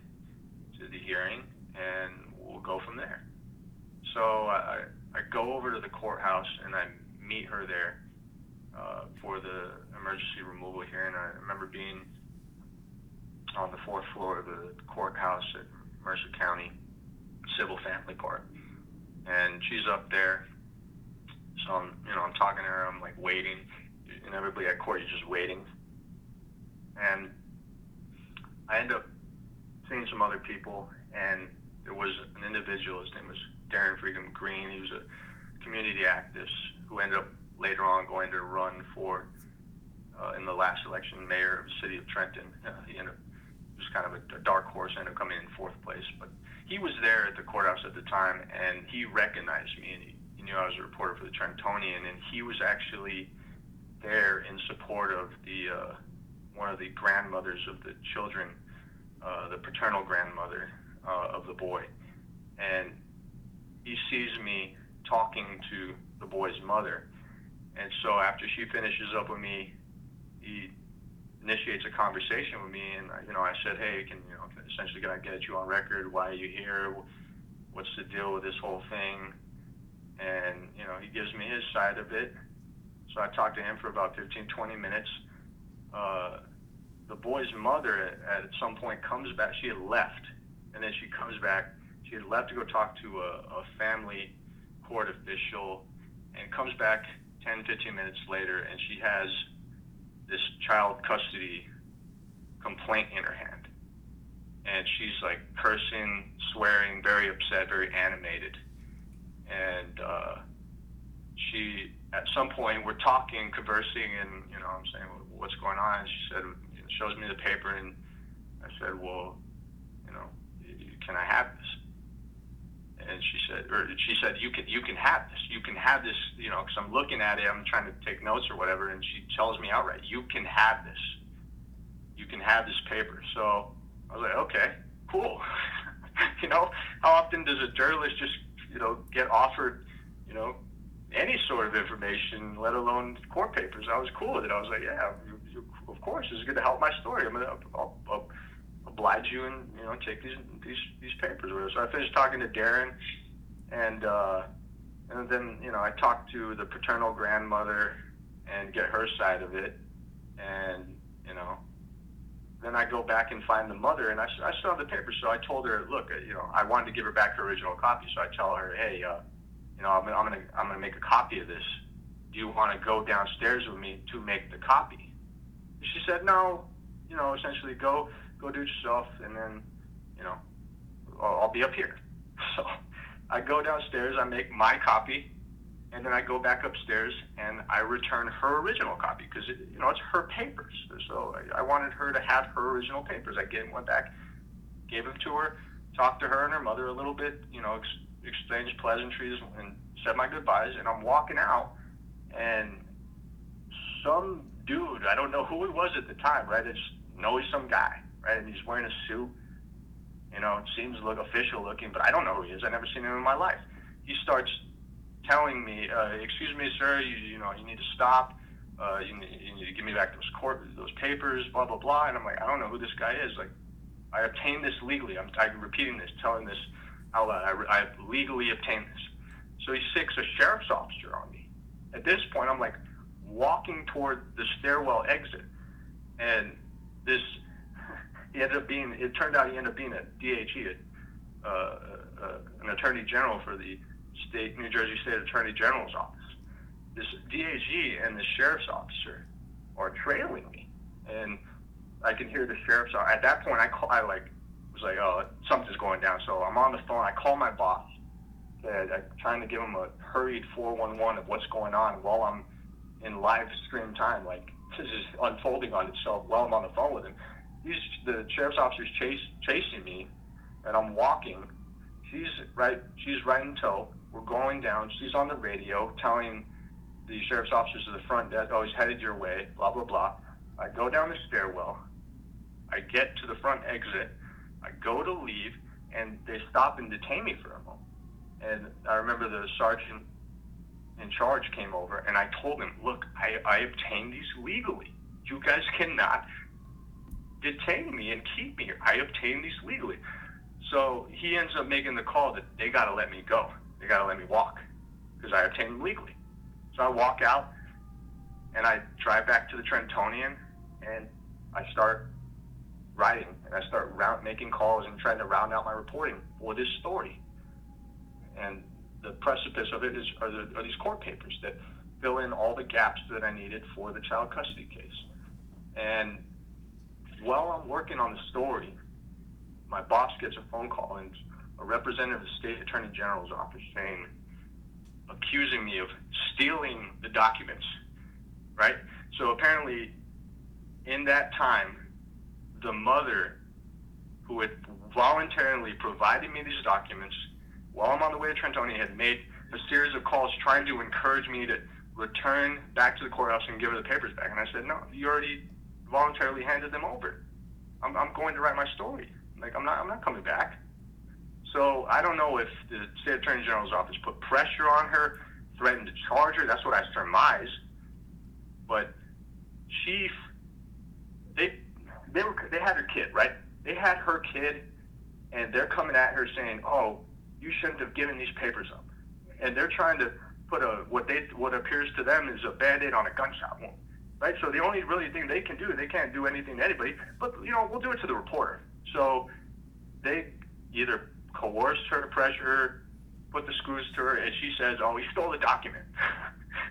to the hearing, and we'll go from there. So I go over to the courthouse, and I meet her there for the emergency removal hearing. I remember being on the 4th floor of the courthouse at Mercer County Civil Family Court, and she's up there. So I'm talking to her. I'm like waiting, and everybody at court is just waiting. And I end up seeing some other people, and there was an individual. His name was Darren Freedom Green. He was a community activist who ended up later on going to run for in the last election mayor of the city of Trenton. He ended up was kind of a dark horse, ended up coming in 4th place, but he was there at the courthouse at the time, and he recognized me, and he knew I was a reporter for the Trentonian, and he was actually there in support of the one of the grandmothers of the children, the paternal grandmother of the boy. And he sees me talking to the boy's mother. And so after she finishes up with me, he initiates a conversation with me. And, you know, I said, hey, essentially, can I get you on record? Why are you here? What's the deal with this whole thing? And, you know, he gives me his side of it. So I talked to him for about 15, 20 minutes. The boy's mother at some point comes back. She had left, and then she comes back. She had left to go talk to a family court official, and comes back 10, 15 minutes later, and she has this child custody complaint in her hand. And she's like cursing, swearing, very upset, very animated. And she, at some point, we're talking, conversing, and, you know, I'm saying, what's going on? And she said, shows me the paper, and I said, well, you know, can I have this? And And she said, you can have this. You can have this, you know, because I'm looking at it. I'm trying to take notes or whatever. And she tells me outright, you can have this. You can have this paper. So I was like, okay, cool. You know, how often does a journalist just, you know, get offered, you know, any sort of information, let alone court papers? I was cool with it. I was like, yeah, of course, this is going to help my story. I'm going to oblige you and, you know, take these papers. So I finished talking to Darren, and then, you know, I talked to the paternal grandmother and get her side of it, and, you know, then I go back and find the mother, and I still have the paper. So I told her, look, you know, I wanted to give her back her original copy. So I tell her, hey, you know, I'm gonna make a copy of this. Do you want to go downstairs with me to make the copy? She said, no, you know, essentially go do it yourself, and then, you know, I'll be up here. So I go downstairs, I make my copy, and then I go back upstairs and I return her original copy, because, you know, it's her papers. So I wanted her to have her original papers. Went back, gave them to her, talked to her and her mother a little bit, you know, exchanged pleasantries and said my goodbyes, and I'm walking out, and some dude, I don't know who it was at the time, right? I just know he's some guy, right? And he's wearing a suit, you know, it seems official looking, but I don't know who he is. I've never seen him in my life. He starts telling me, excuse me, sir, you know, you need to stop. You need to give me back those papers, blah, blah, blah. And I'm like, I don't know who this guy is. Like, I obtained this legally. I'm repeating this, telling this out loud. I legally obtained this. So he sticks a sheriff's officer on me. At this point, I'm like walking toward the stairwell exit. And this, it turned out he ended up being a DHE, an attorney general for the New Jersey State Attorney General's office. This DAG and the sheriff's officer are trailing me, and I can hear the sheriff's officer. At that point, I was like, oh, something's going down. So I'm on the phone. I call my boss, and I'm trying to give him a hurried 411 of what's going on while I'm in live stream time. Like, this is unfolding on itself while I'm on the phone with him. The sheriff's officer's chasing me, and I'm walking. She's right in tow. We're going down. She's on the radio telling the sheriff's officers at the front desk, oh, he's headed your way, blah, blah, blah. I go down the stairwell. I get to the front exit. I go to leave, and they stop and detain me for a moment. And I remember the sergeant in charge came over, and I told him, look, I obtained these legally. You guys cannot detain me and keep me here. I obtained these legally. So he ends up making the call that they got to let me go. They got to let me walk because I obtained them legally. So I walk out and I drive back to the Trentonian, and I start writing, and I start making calls and trying to round out my reporting for this story. And the precipice of it are these court papers that fill in all the gaps that I needed for the child custody case. And while I'm working on the story, my boss gets a phone call, and a representative of the state attorney general's office accusing me of stealing the documents, right? So apparently in that time, the mother who had voluntarily provided me these documents while I'm on the way to Trentonia had made a series of calls trying to encourage me to return back to the courthouse and give her the papers back. And I said, no, you already voluntarily handed them over. I'm going to write my story. Like, I'm not coming back. So I don't know if the state attorney general's office put pressure on her, threatened to charge her. That's what I surmise. But they had her kid, right? They had her kid, and they're coming at her saying, "Oh, you shouldn't have given these papers up." And they're trying to put what appears to them is a Band-Aid on a gunshot wound, right? So the only really thing they can do, they can't do anything to anybody. But you know, we'll do it to the reporter. So they either coerced her, pressure her, put the screws to her, and she says, oh, he stole the document,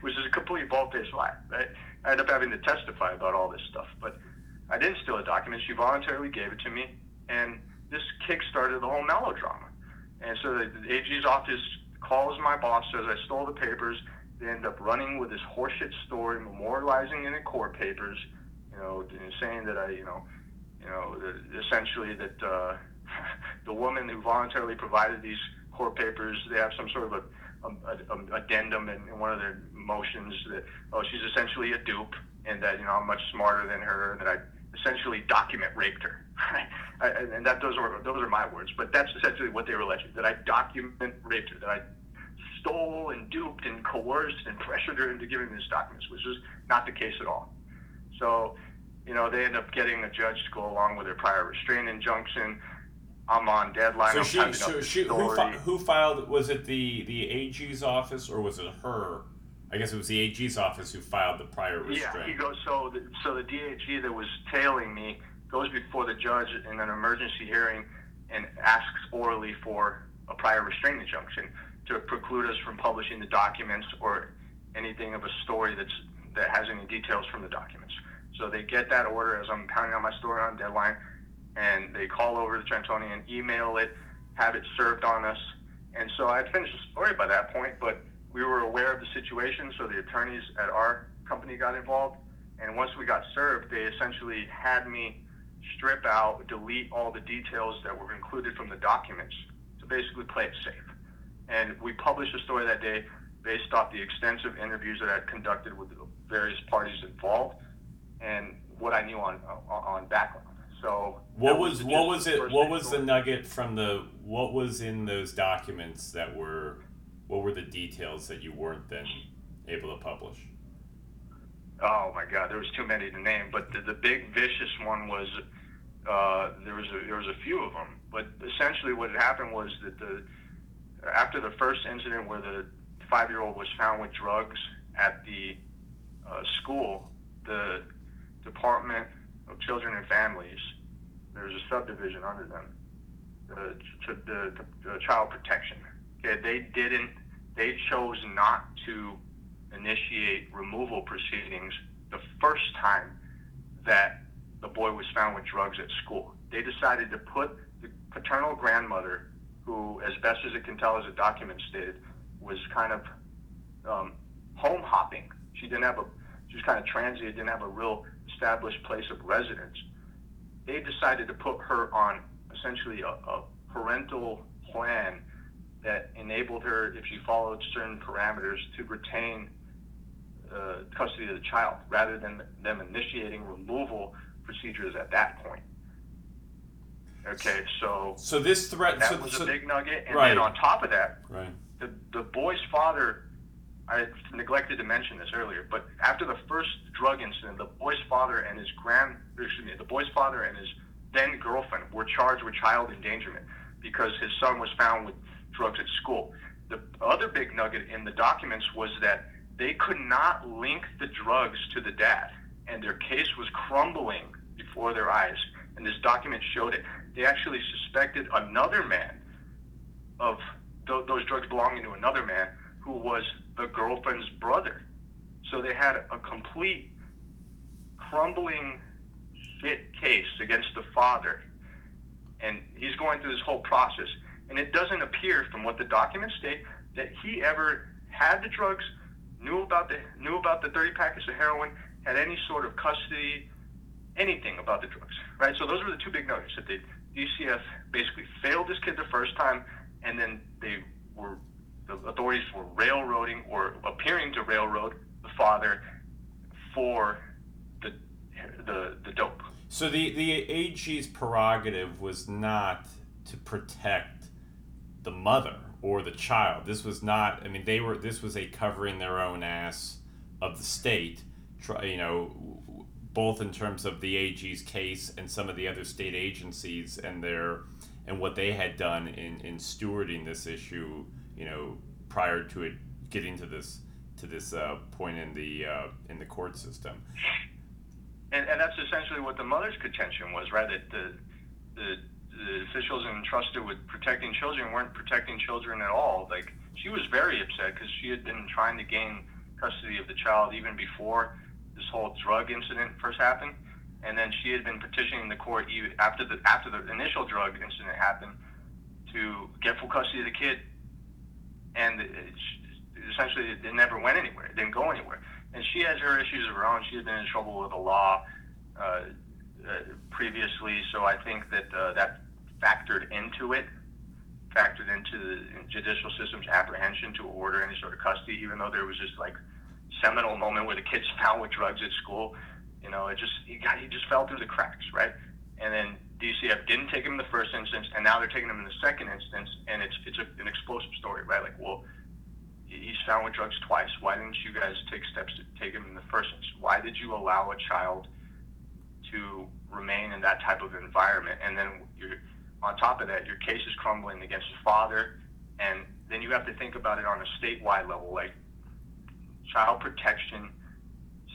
which is a complete bald-faced lie, right? I end up having to testify about all this stuff, but I didn't steal the document. She voluntarily gave it to me, and this kick-started the whole melodrama. And so the AG's office calls my boss, says I stole the papers. They end up running with this horseshit story, memorializing it in court papers, you know, saying that I, essentially that the woman who voluntarily provided these court papers, they have some sort of a addendum in one of their motions that, oh, she's essentially a dupe, and that, you know, I'm much smarter than her, and that I essentially document raped her. And that those are my words, but that's essentially what they were alleging, that I document raped her, that I stole and duped and coerced and pressured her into giving these documents, which was not the case at all. So, you know, they end up getting a judge to go along with their prior restraint injunction. I'm on deadline. Who filed? Was it the AG's office, or was it her? I guess it was the AG's office who filed the prior restraint. Yeah, he goes. So the DAG that was tailing me goes before the judge in an emergency hearing and asks orally for a prior restraint injunction to preclude us from publishing the documents or anything of a story that has any details from the documents. So they get that order as I'm pounding on my story on deadline. And they call over the Trentonian, email it, have it served on us. And so I'd finished the story by that point, but we were aware of the situation, so the attorneys at our company got involved. And once we got served, they essentially had me strip out, delete all the details that were included from the documents to basically play it safe. And we published a story that day based off the extensive interviews that I'd conducted with the various parties involved and what I knew on background. So what was in those documents that were, what were the details that you weren't then able to publish? Oh my God, there was too many to name, but the big vicious one was, there was a few of them, but essentially what had happened was that after the first incident where the 5-year-old was found with drugs at the school, the department of Children and Families, there's a subdivision under them, the Child Protection. Okay, they chose not to initiate removal proceedings the first time that the boy was found with drugs at school. They decided to put the paternal grandmother, who, as best as it can tell as the document stated, was kind of home hopping. She was kind of transient, didn't have a real established place of residence. They decided to put her on essentially a parental plan that enabled her, if she followed certain parameters, to retain custody of the child rather than them initiating removal procedures at that point. Okay, so this threat was a big nugget, and right. Then on top of that, right, the boy's father. I neglected to mention this earlier, but after the first drug incident, the boy's father and his then girlfriend were charged with child endangerment because his son was found with drugs at school. The other big nugget in the documents was that they could not link the drugs to the dad, and their case was crumbling before their eyes. And this document showed it. They actually suspected another man of those drugs belonging to another man who was the girlfriend's brother. So they had a complete crumbling shit case against the father. And he's going through this whole process. And it doesn't appear from what the documents state that he ever had the drugs, knew about the 30 packets of heroin, had any sort of custody, anything about the drugs, right? So those were the two big nuggets, that the DCF basically failed this kid the first time, and then the authorities were railroading or appearing to railroad the father for the dope. So the AG's prerogative was not to protect the mother or the child. This was not. I mean, this was a covering their own ass of the state. You know, both in terms of the AG's case and some of the other state agencies and what they had done in stewarding this issue. You know, prior to it getting to this point in the court system, and that's essentially what the mother's contention was, right? That the officials entrusted with protecting children weren't protecting children at all. Like, she was very upset because she had been trying to gain custody of the child even before this whole drug incident first happened, and then she had been petitioning the court even after the initial drug incident happened to get full custody of the kid. And essentially, it never went anywhere. It didn't go anywhere. And she has her issues of her own. She had been in trouble with the law previously, so I think that factored into it. factored into the judicial system's apprehension to order any sort of custody, even though there was this like seminal moment where the kids found with drugs at school. You know, it just, he just fell through the cracks, right? And then DCF didn't take him in the first instance, and now they're taking him in the second instance, and it's an explosive story, right? Like, well, he's found with drugs twice. Why didn't you guys take steps to take him in the first instance? Why did you allow a child to remain in that type of environment? And then you're, on top of that, your case is crumbling against the father, and then you have to think about it on a statewide level. Like, child protection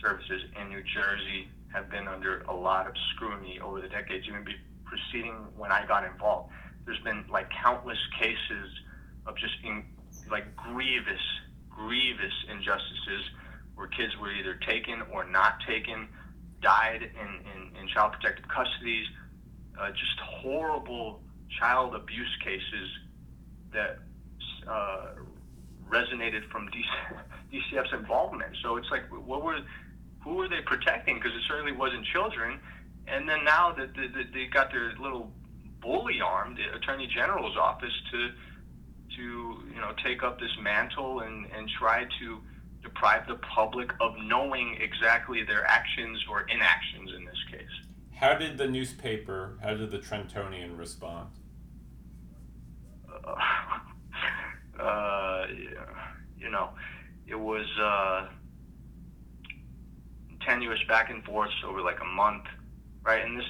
services in New Jersey have been under a lot of scrutiny over the decades, even preceding when I got involved. There's been like countless cases of just like grievous injustices where kids were either taken or not taken, died in child protective custodies, just horrible child abuse cases that resonated from DCF's involvement. So it's like, who were they protecting? Because it certainly wasn't children. And then now that they got their little bully arm, the Attorney General's office, to you know, take up this mantle and try to deprive the public of knowing exactly their actions or inactions in this case. How did the Trentonian respond? You know, it was tenuous back and forth over like a month, right? And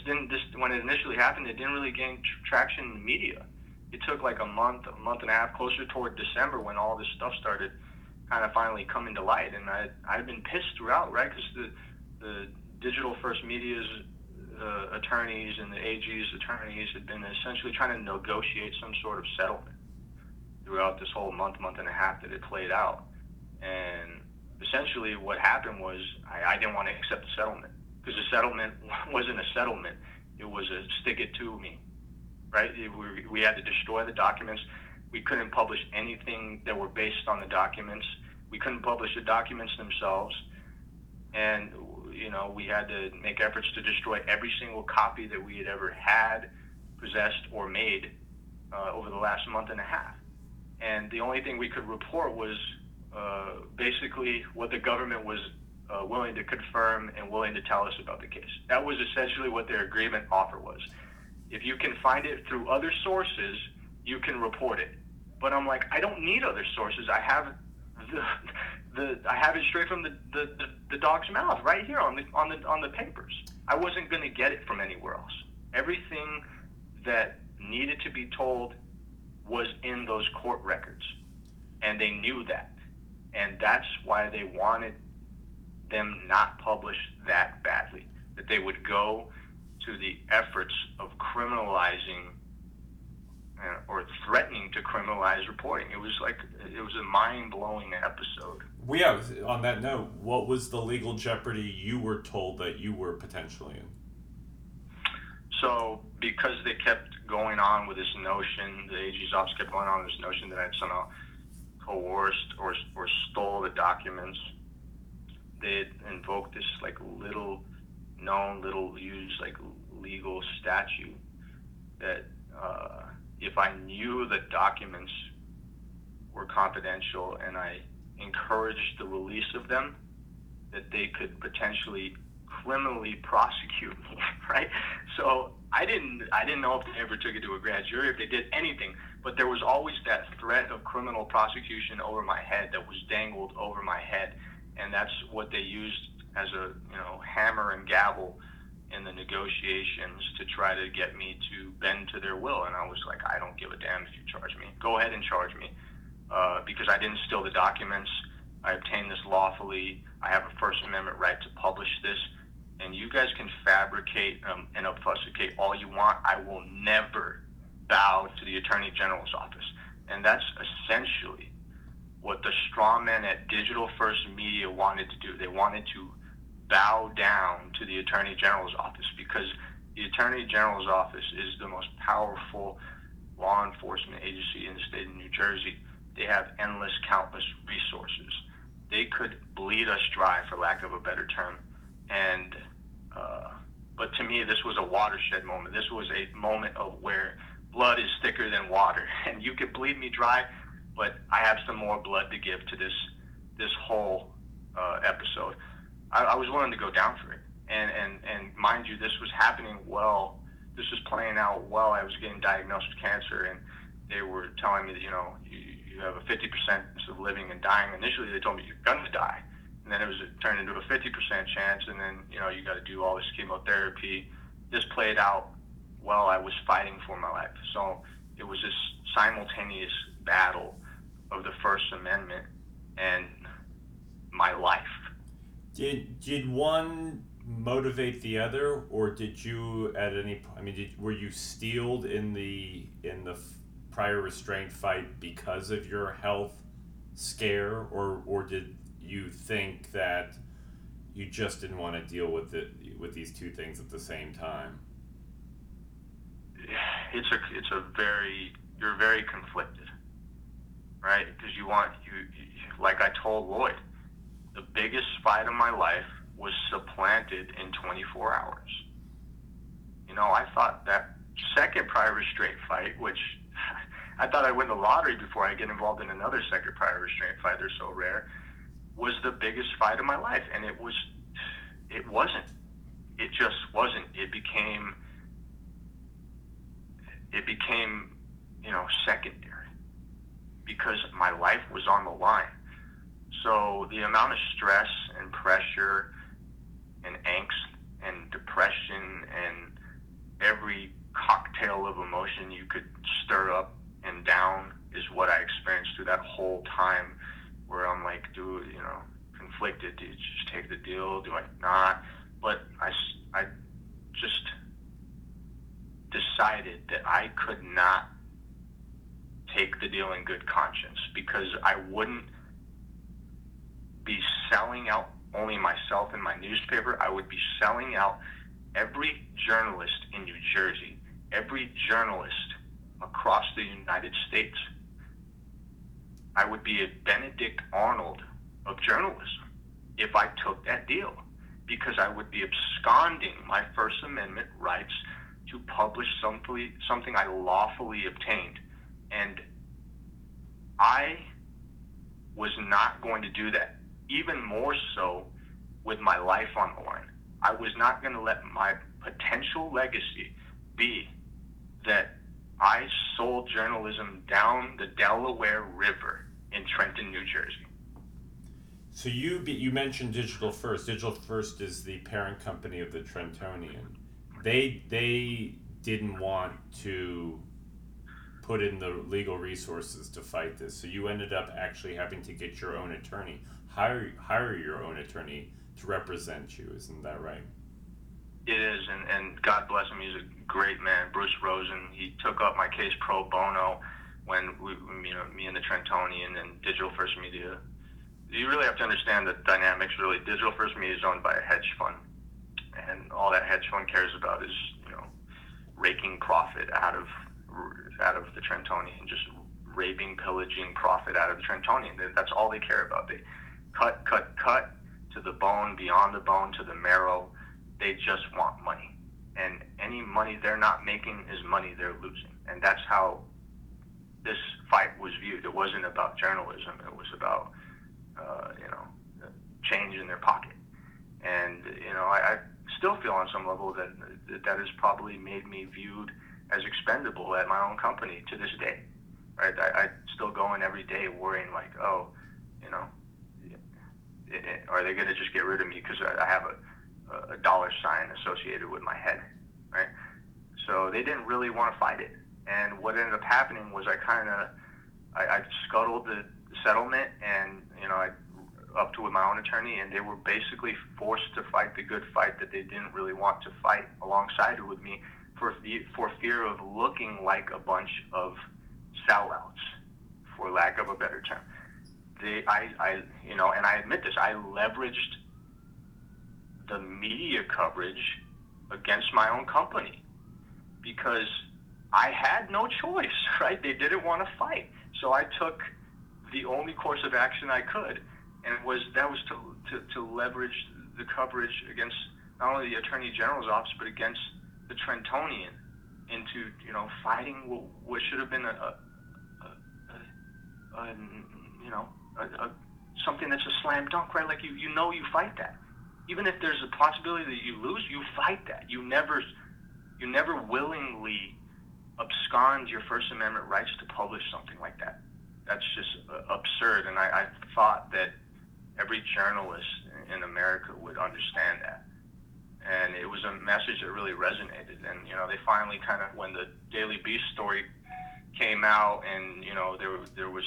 when it initially happened, it didn't really gain traction in the media. It took like a month and a half, closer toward December, when all this stuff started kind of finally coming to light. And I've been pissed throughout, right? Because the Digital First Media's attorneys and the AG's attorneys had been essentially trying to negotiate some sort of settlement throughout this whole month and a half that it played out. And essentially what happened was I didn't want to accept the settlement, because the settlement wasn't a settlement. It was a stick it to me, right? We had to destroy the documents. We couldn't publish anything that were based on the documents. We couldn't publish the documents themselves. And, you know, we had to make efforts to destroy every single copy that we had ever had, possessed, or made over the last month and a half. And the only thing we could report was basically what the government was willing to confirm and willing to tell us about the case. That was essentially what their agreement offer was. If you can find it through other sources, you can report it. But I'm like, I don't need other sources. I have I have it straight from the dog's mouth right here on the papers. I wasn't going to get it from anywhere else. Everything that needed to be told was in those court records, and they knew that. And that's why they wanted them not published that badly, that they would go to the efforts of criminalizing or threatening to criminalize reporting. It was a mind-blowing episode. Yeah, on that note, what was the legal jeopardy you were told that you were potentially in? So, because they kept going on with this notion, the AG's office kept going on with this notion that I'd somehow coerced or stole the documents, they invoked this like little legal statute that if I knew the documents were confidential and I encouraged the release of them, that they could potentially criminally prosecute me, right? So I didn't know if they ever took it to a grand jury, if they did anything, but there was always that threat of criminal prosecution over my head, that was dangled over my head. And that's what they used as a, you know, hammer and gavel in the negotiations to try to get me to bend to their will. And I was like, I don't give a damn if you charge me. Go ahead and charge me. Because I didn't steal the documents. I obtained this lawfully. I have a First Amendment right to publish this. And you guys can fabricate and obfuscate all you want. I will never bow to the Attorney General's office. And that's essentially what the straw men at Digital First Media wanted to do. They wanted to bow down to the Attorney General's office, because the Attorney General's office is the most powerful law enforcement agency in the state of New Jersey. They have endless, countless resources. They could bleed us dry, for lack of a better term. And but to me, this was a watershed moment. This was a moment of where blood is thicker than water, and you can bleed me dry, but I have some more blood to give to this whole episode. I was willing to go down for it, and mind you, this was happening well. This was playing out well. I was getting diagnosed with cancer, and they were telling me that, you know, you have a 50% chance of living and dying. Initially, they told me you're going to die, and then it turned into a 50% chance, and then, you know, you got to do all this chemotherapy. This played out well. I was fighting for my life, so it was this simultaneous battle of the First Amendment and my life. Did one motivate the other, or did you at any point, I mean, were you steeled in the prior restraint fight because of your health scare, or did you think that you just didn't want to deal with it, with these two things at the same time? You're very conflicted, right? Because you like I told Lloyd, the biggest fight of my life was supplanted in 24 hours. You know, I thought that second prior restraint fight, which I thought I'd win the lottery before I get involved in another second prior restraint fight, they're so rare, was the biggest fight of my life. And it just wasn't. It became, you know, secondary because my life was on the line. So the amount of stress and pressure and angst and depression and every cocktail of emotion you could stir up and down is what I experienced through that whole time, where I'm like, conflicted. Do you just take the deal? Do I not? But I just decided that I could not take the deal in good conscience, because I wouldn't be selling out only myself and my newspaper. I would be selling out every journalist in New Jersey, every journalist across the United States. I would be a Benedict Arnold of journalism if I took that deal, because I would be absconding my First Amendment rights to publish something I lawfully obtained. And I was not going to do that, even more so with my life on the line. I was not going to let my potential legacy be that I sold journalism down the Delaware River in Trenton, New Jersey. So you mentioned Digital First. Digital First is the parent company of the Trentonian. They didn't want to put in the legal resources to fight this, so you ended up actually having to get your own attorney, hire your own attorney to represent you. Isn't that right? It is, and God bless him, he's a great man, Bruce Rosen. He took up my case pro bono when me and the Trentonian and Digital First Media. You really have to understand the dynamics, really. Digital First Media is owned by a hedge fund, and all that hedge fund cares about is, raking profit out of the Trentonian, just raping, pillaging profit out of the Trentonian. That's all they care about. They cut to the bone, beyond the bone, to the marrow. They just want money, and any money they're not making is money they're losing. And that's how this fight was viewed. It wasn't about journalism. It was about, change in their pocket. And, I still feel on some level that has probably made me viewed as expendable at my own company to this day, right? I still go in every day worrying like, are they going to just get rid of me because I have a dollar sign associated with my head, right? So they didn't really want to fight it. And what ended up happening was I scuttled the settlement, and, I upped with my own attorney, and they were basically forced to fight the good fight that they didn't really want to fight alongside with me, for fear of looking like a bunch of sellouts, for lack of a better term. And I admit this, I leveraged the media coverage against my own company because I had no choice, right? They didn't want to fight. So I took the only course of action I could, and that was to leverage the coverage against not only the Attorney General's office, but against the Trentonian into, you know, fighting what should have been something that's a slam dunk, right? Like you fight that. Even if there's a possibility that you lose, you fight that. You never willingly abscond your First Amendment rights to publish something like that. That's just absurd. And I thought that every journalist in America would understand that. And it was a message that really resonated. And, you know, they finally kind of, when the Daily Beast story came out and, you know, there was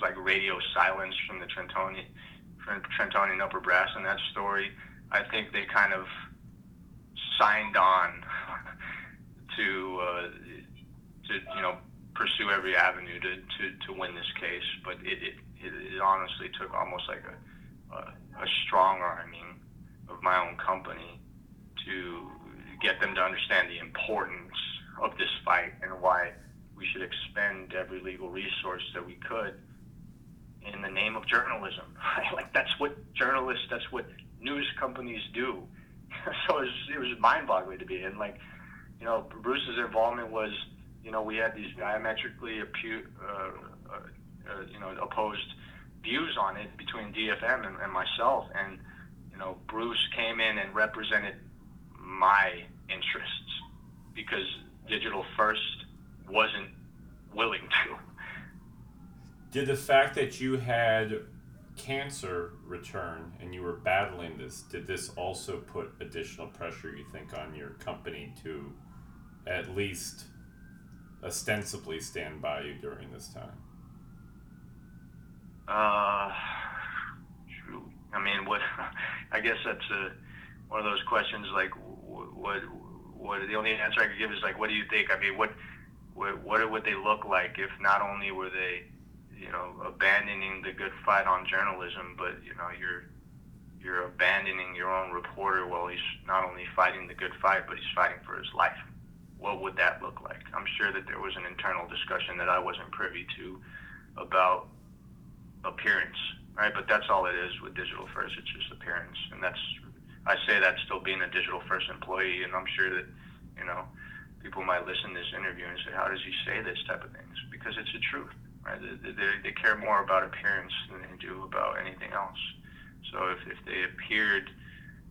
like radio silence from the Trentonian upper brass in that story, I think they kind of signed on to you know, pursue every avenue to win this case. But it honestly took almost like a strong arming of my own company to get them to understand the importance of this fight and why we should expend every legal resource that we could in the name of journalism. Like, that's what news companies do. So it was mind-boggling to me. And, like, you know, Bruce's involvement was, you know, we had these diametrically opposed views on it between DFM and myself. And, you know, Bruce came in and represented my interests because Digital First wasn't willing to. Did the fact that you had cancer return and you were battling this, did this also put additional pressure, you think, on your company to at least ostensibly stand by you during this time? I mean, I guess that's one of those questions, like, what the only answer I could give is, like, what do you think? I mean, what would they look like if not only were they, you know, abandoning the good fight on journalism, but, you know, you're abandoning your own reporter while he's not only fighting the good fight, but he's fighting for his life. What would that look like? I'm sure that there was an internal discussion that I wasn't privy to about appearance, right? But that's all it is with Digital First. It's just appearance. And I say that still being a Digital First employee, and I'm sure that, you know, people might listen to this interview and say, how does he say this type of things? Because it's the truth, right? They care more about appearance than they do about anything else. So if they appeared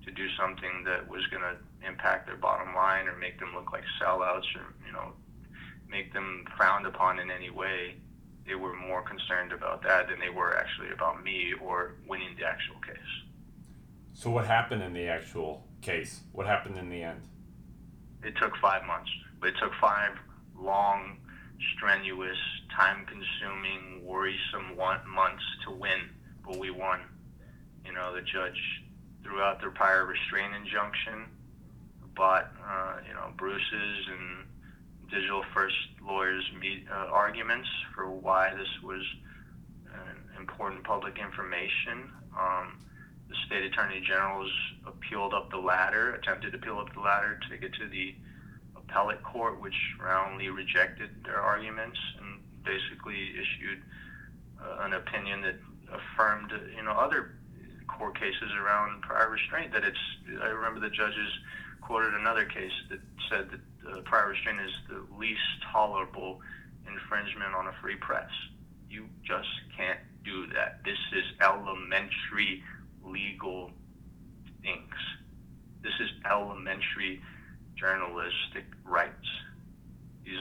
to do something that was going to impact their bottom line or make them look like sellouts or, you know, make them frowned upon in any way, they were more concerned about that than they were actually about me or winning the actual case. So what happened in the actual case? What happened in the end? It took 5 months. It took 5 long, strenuous, time-consuming, worrisome months to win, but we won. You know, the judge threw out their prior restraint injunction, but you know, Bruce's and Digital First lawyers' arguments for why this was important public information. The state attorney general's attempted to appeal up the ladder to get to the appellate court, which roundly rejected their arguments and basically issued an opinion that affirmed, you know, other court cases around prior restraint. That it's, I remember the judges quoted another case that said that prior restraint is the least tolerable infringement on a free press. You just can't do that. This is elementary legal things. This is elementary journalistic rights. This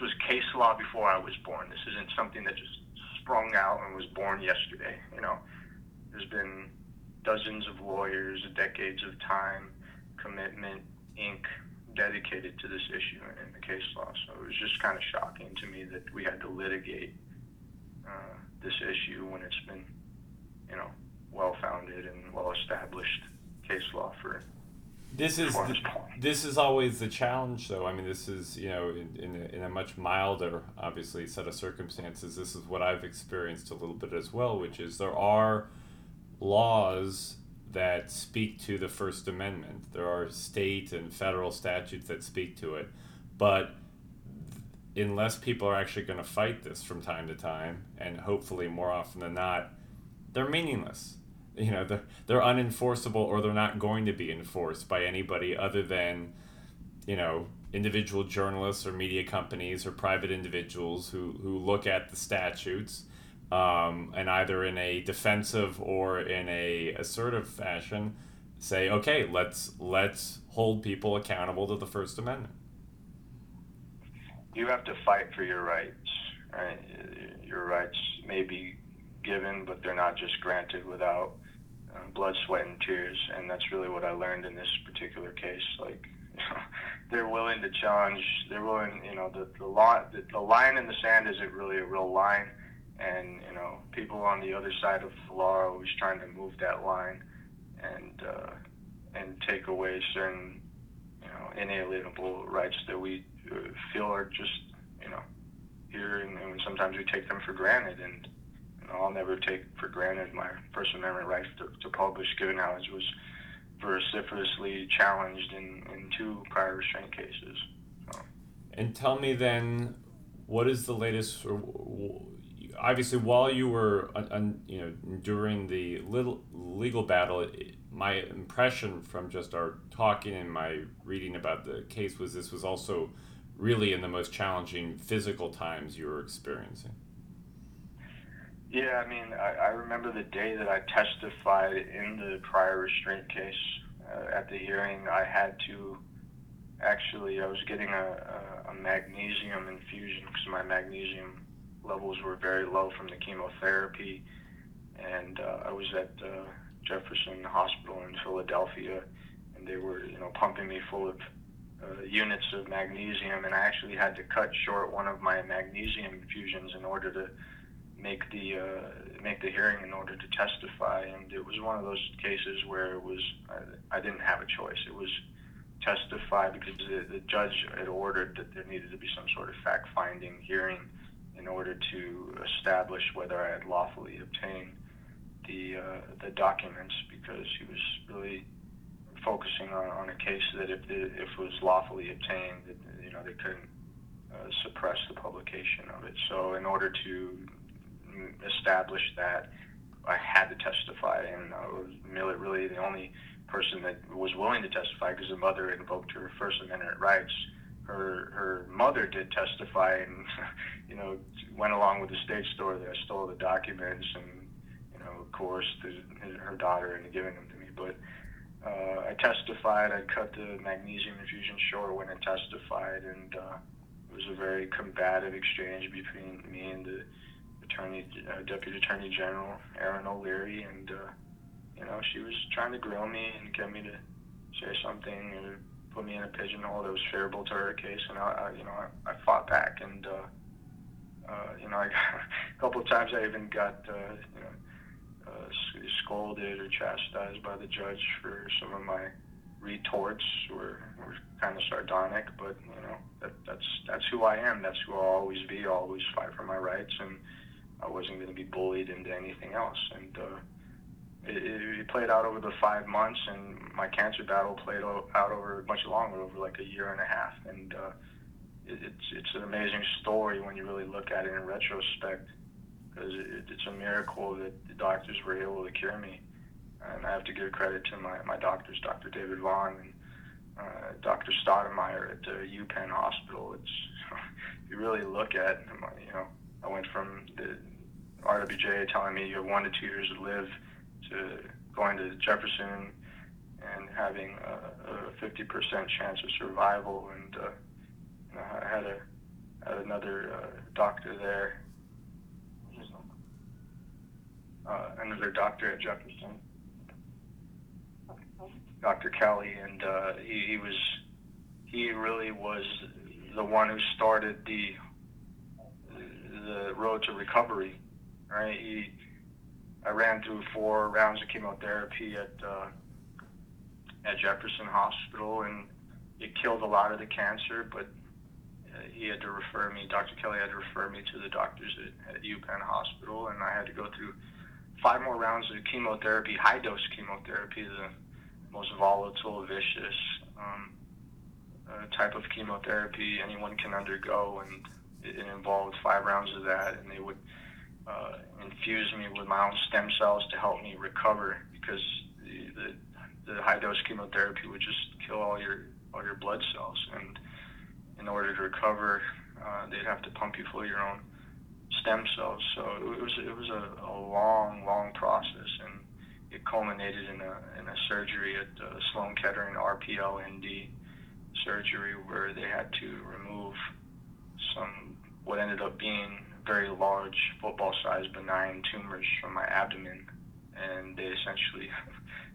was case law before I was born. This isn't something that just sprung out and was born yesterday. You know, there's been dozens of lawyers, decades of time, commitment, ink dedicated to this issue in the case law. So it was just kind of shocking to me that we had to litigate this issue when it's been, you know, well-founded and well-established case law for this is always the challenge, though. I mean, this is, you know, in a much milder, obviously, set of circumstances. This is what I've experienced a little bit as well, which is there are laws that speak to the First Amendment. There are state and federal statutes that speak to it, but unless people are actually going to fight this from time to time, and hopefully more often than not, they're meaningless. You know, they're unenforceable, or they're not going to be enforced by anybody other than you know, individual journalists or media companies or private individuals who look at the statutes and either in a defensive or in a assertive fashion say, okay, let's hold people accountable to the First Amendment. You have to fight for your rights, right? Your rights may be given, but they're not just granted without blood, sweat, and tears. And that's really what I learned in this particular case. Like, you know, they're willing to challenge. They're willing, you know, the line in the sand isn't really a real line. And, you know, people on the other side of the law are always trying to move that line and take away certain, you know, inalienable rights that we feel are just, you know, here, and sometimes we take them for granted. And you know, I'll never take for granted my First Amendment right to publish, given how it was vociferously challenged in two prior restraint cases. So. And tell me then, what is the latest? Obviously, while you were during the little legal battle, my impression from just our talking and my reading about the case was this was also really in the most challenging physical times you were experiencing. Yeah, I mean, I remember the day that I testified in the prior restraint case at the hearing. I had to actually, I was getting a magnesium infusion because my magnesium levels were very low from the chemotherapy, and I was at Jefferson Hospital in Philadelphia, and they were, you know, pumping me full of units of magnesium, and I actually had to cut short one of my magnesium infusions in order to make the hearing, in order to testify. And it was one of those cases where it was I didn't have a choice. It was testify because the judge had ordered that there needed to be some sort of fact-finding hearing in order to establish whether I had lawfully obtained the documents, because he was really focusing on a case that if it was lawfully obtained, you know, they couldn't suppress the publication of it. So in order to establish that, I had to testify, and I was really the only person that was willing to testify because the mother invoked her First Amendment rights. Her mother did testify, and you know, went along with the state store that I stole the documents, and you know, coerced her daughter into giving them to me. But I testified. I cut the magnesium infusion short when I testified, and it was a very combative exchange between me and the Deputy Attorney General Erin O'Leary, and you know, she was trying to grill me and get me to say something or put me in a pigeonhole that was favorable to her case, and I fought back, and you know, I got, a couple of times I even got scolded or chastised by the judge for some of my retorts were kind of sardonic, but you know, that's who I am. That's who I'll always be. I'll always fight for my rights, and I wasn't going to be bullied into anything else. And it played out over the 5 months, and my cancer battle played out over much longer, over like a year and a half. And it's an amazing story when you really look at it in retrospect, because it's a miracle that the doctors were able to cure me. And I have to give credit to my doctors, Dr. David Vaughn and Dr. Stoudemire at the UPenn Hospital. It's, if you really look at, you know, I went from the RWJ telling me you have 1 to 2 years to live to going to Jefferson and having a 50% chance of survival. And you know, I had another doctor there, another doctor at Jefferson, Dr. Kelly, and he really was the one who started the road to recovery, right? I ran through 4 rounds of chemotherapy at Jefferson Hospital, and it killed a lot of the cancer, but Dr. Kelly had to refer me to the doctors at UPenn Hospital, and I had to go through 5 more rounds of chemotherapy, high-dose chemotherapy, the most volatile, vicious type of chemotherapy anyone can undergo, and it involved 5 rounds of that, and they would infuse me with my own stem cells to help me recover, because the high-dose chemotherapy would just kill all your all your blood cells, and in order to recover, they'd have to pump you full of your own stem cells. So it was a long process, and it culminated in a surgery at the Sloan Kettering RPLND surgery, where they had to remove some what ended up being very large football-sized benign tumors from my abdomen, and they essentially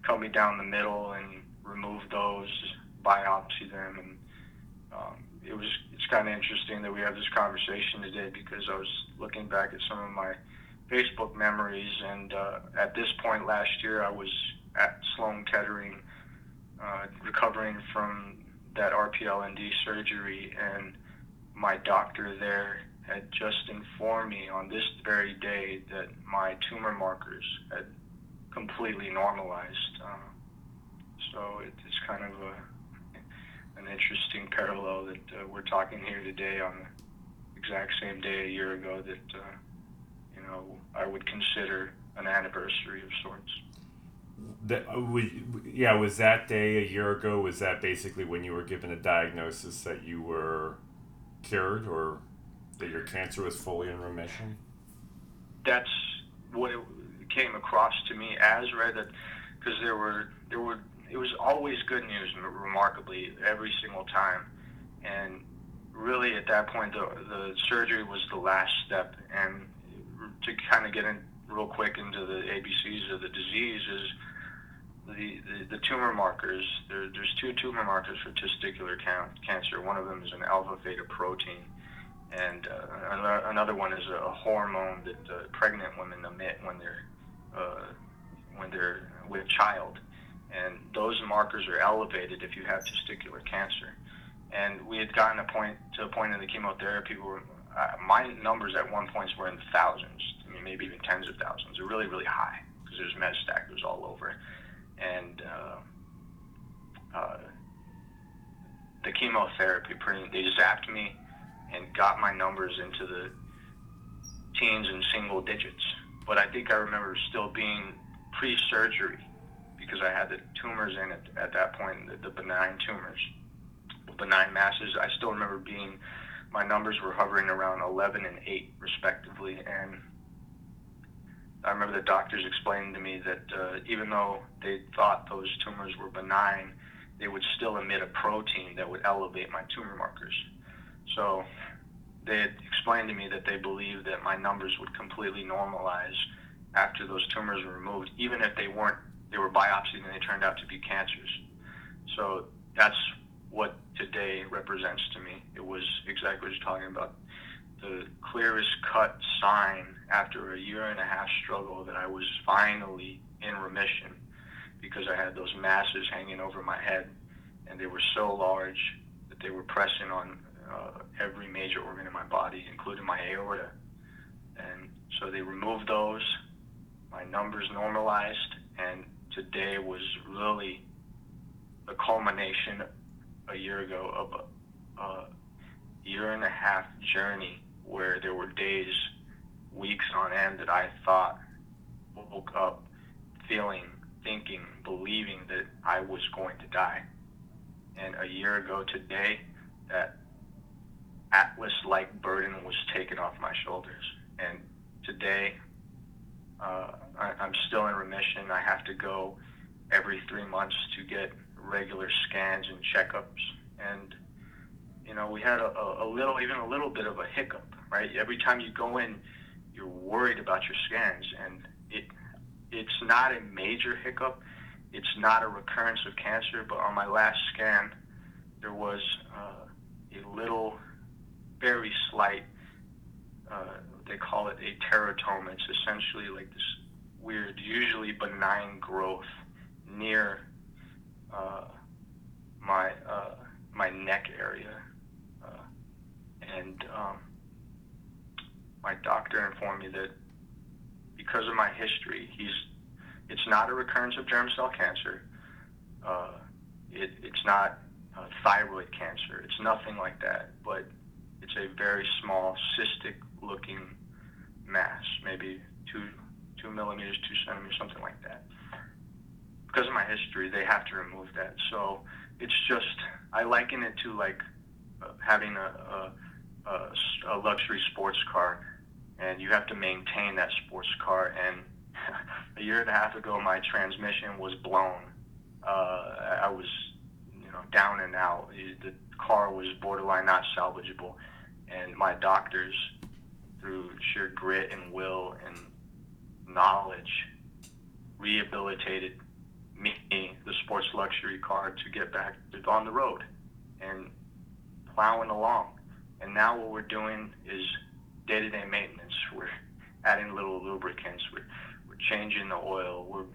cut me down the middle and removed those, biopsy them, and it's kind of interesting that we have this conversation today, because I was looking back at some of my Facebook memories, and at this point last year I was at Sloan Kettering recovering from that RPLND surgery, and my doctor there had just informed me on this very day that my tumor markers had completely normalized. So it's kind of an interesting parallel that we're talking here today on the exact same day a year ago that I would consider an anniversary of sorts. Was that day a year ago? Was that basically when you were given a diagnosis that you were cured, or that your cancer was fully in remission? That's what it came across to me as, right? Because there were it was always good news, remarkably, every single time, and really at that point the surgery was the last step. And to kind of get in real quick into the ABCs of the disease is the tumor markers. There's two tumor markers for testicular cancer. One of them is an alpha theta protein, and another one is a hormone that pregnant women emit when they're with child. And those markers are elevated if you have testicular cancer. And we had gotten to a point in the chemotherapy where my numbers at one point were in the thousands, maybe even tens of thousands. They're really, really high because there's metastatic, there's all over. And the chemotherapy, they zapped me and got my numbers into the teens and single digits. But I think I remember still being pre-surgery because I had the tumors in it at that point, the benign tumors, the benign masses. I still remember my numbers were hovering around 11 and 8 respectively, and I remember the doctors explained to me that even though they thought those tumors were benign, they would still emit a protein that would elevate my tumor markers. So they had explained to me that they believed that my numbers would completely normalize after those tumors were removed, even if they were biopsied and they turned out to be cancers. So that's what today represents to me. It was exactly what you're talking about, the clearest cut sign after a year and a half struggle that I was finally in remission, because I had those masses hanging over my head, and they were so large that they were pressing on every major organ in my body, including my aorta. And so they removed those, my numbers normalized, and today was really the culmination a year ago of a year and a half journey where there were days, weeks on end that I thought, woke up feeling, thinking, believing that I was going to die. And a year ago today, that Atlas-like burden was taken off my shoulders. And today, I'm still in remission. I have to go every 3 months to get regular scans and checkups. And we had a little bit of a hiccup, right? Every time you go in, you're worried about your scans, and it's not a major hiccup. It's not a recurrence of cancer, but on my last scan, there was a little, very slight. They call it a teratoma. It's essentially like this weird, usually benign growth near my neck area, and my doctor informed me that because of my history, it's not a recurrence of germ cell cancer. It's not thyroid cancer. It's nothing like that, but it's a very small cystic-looking mass, maybe 2 millimeters, 2 centimeters, something like that. Because of my history, they have to remove that. So it's just, I liken it to like having a luxury sports car, and you have to maintain that sports car. And a year and a half ago, my transmission was blown. I was, down and out. The car was borderline not salvageable. And my doctors, through sheer grit and will and knowledge, rehabilitated me, the sports luxury car, to get back on the road and plowing along. And now what we're doing is day-to-day maintenance. We're adding little lubricants. We're changing the oil. We're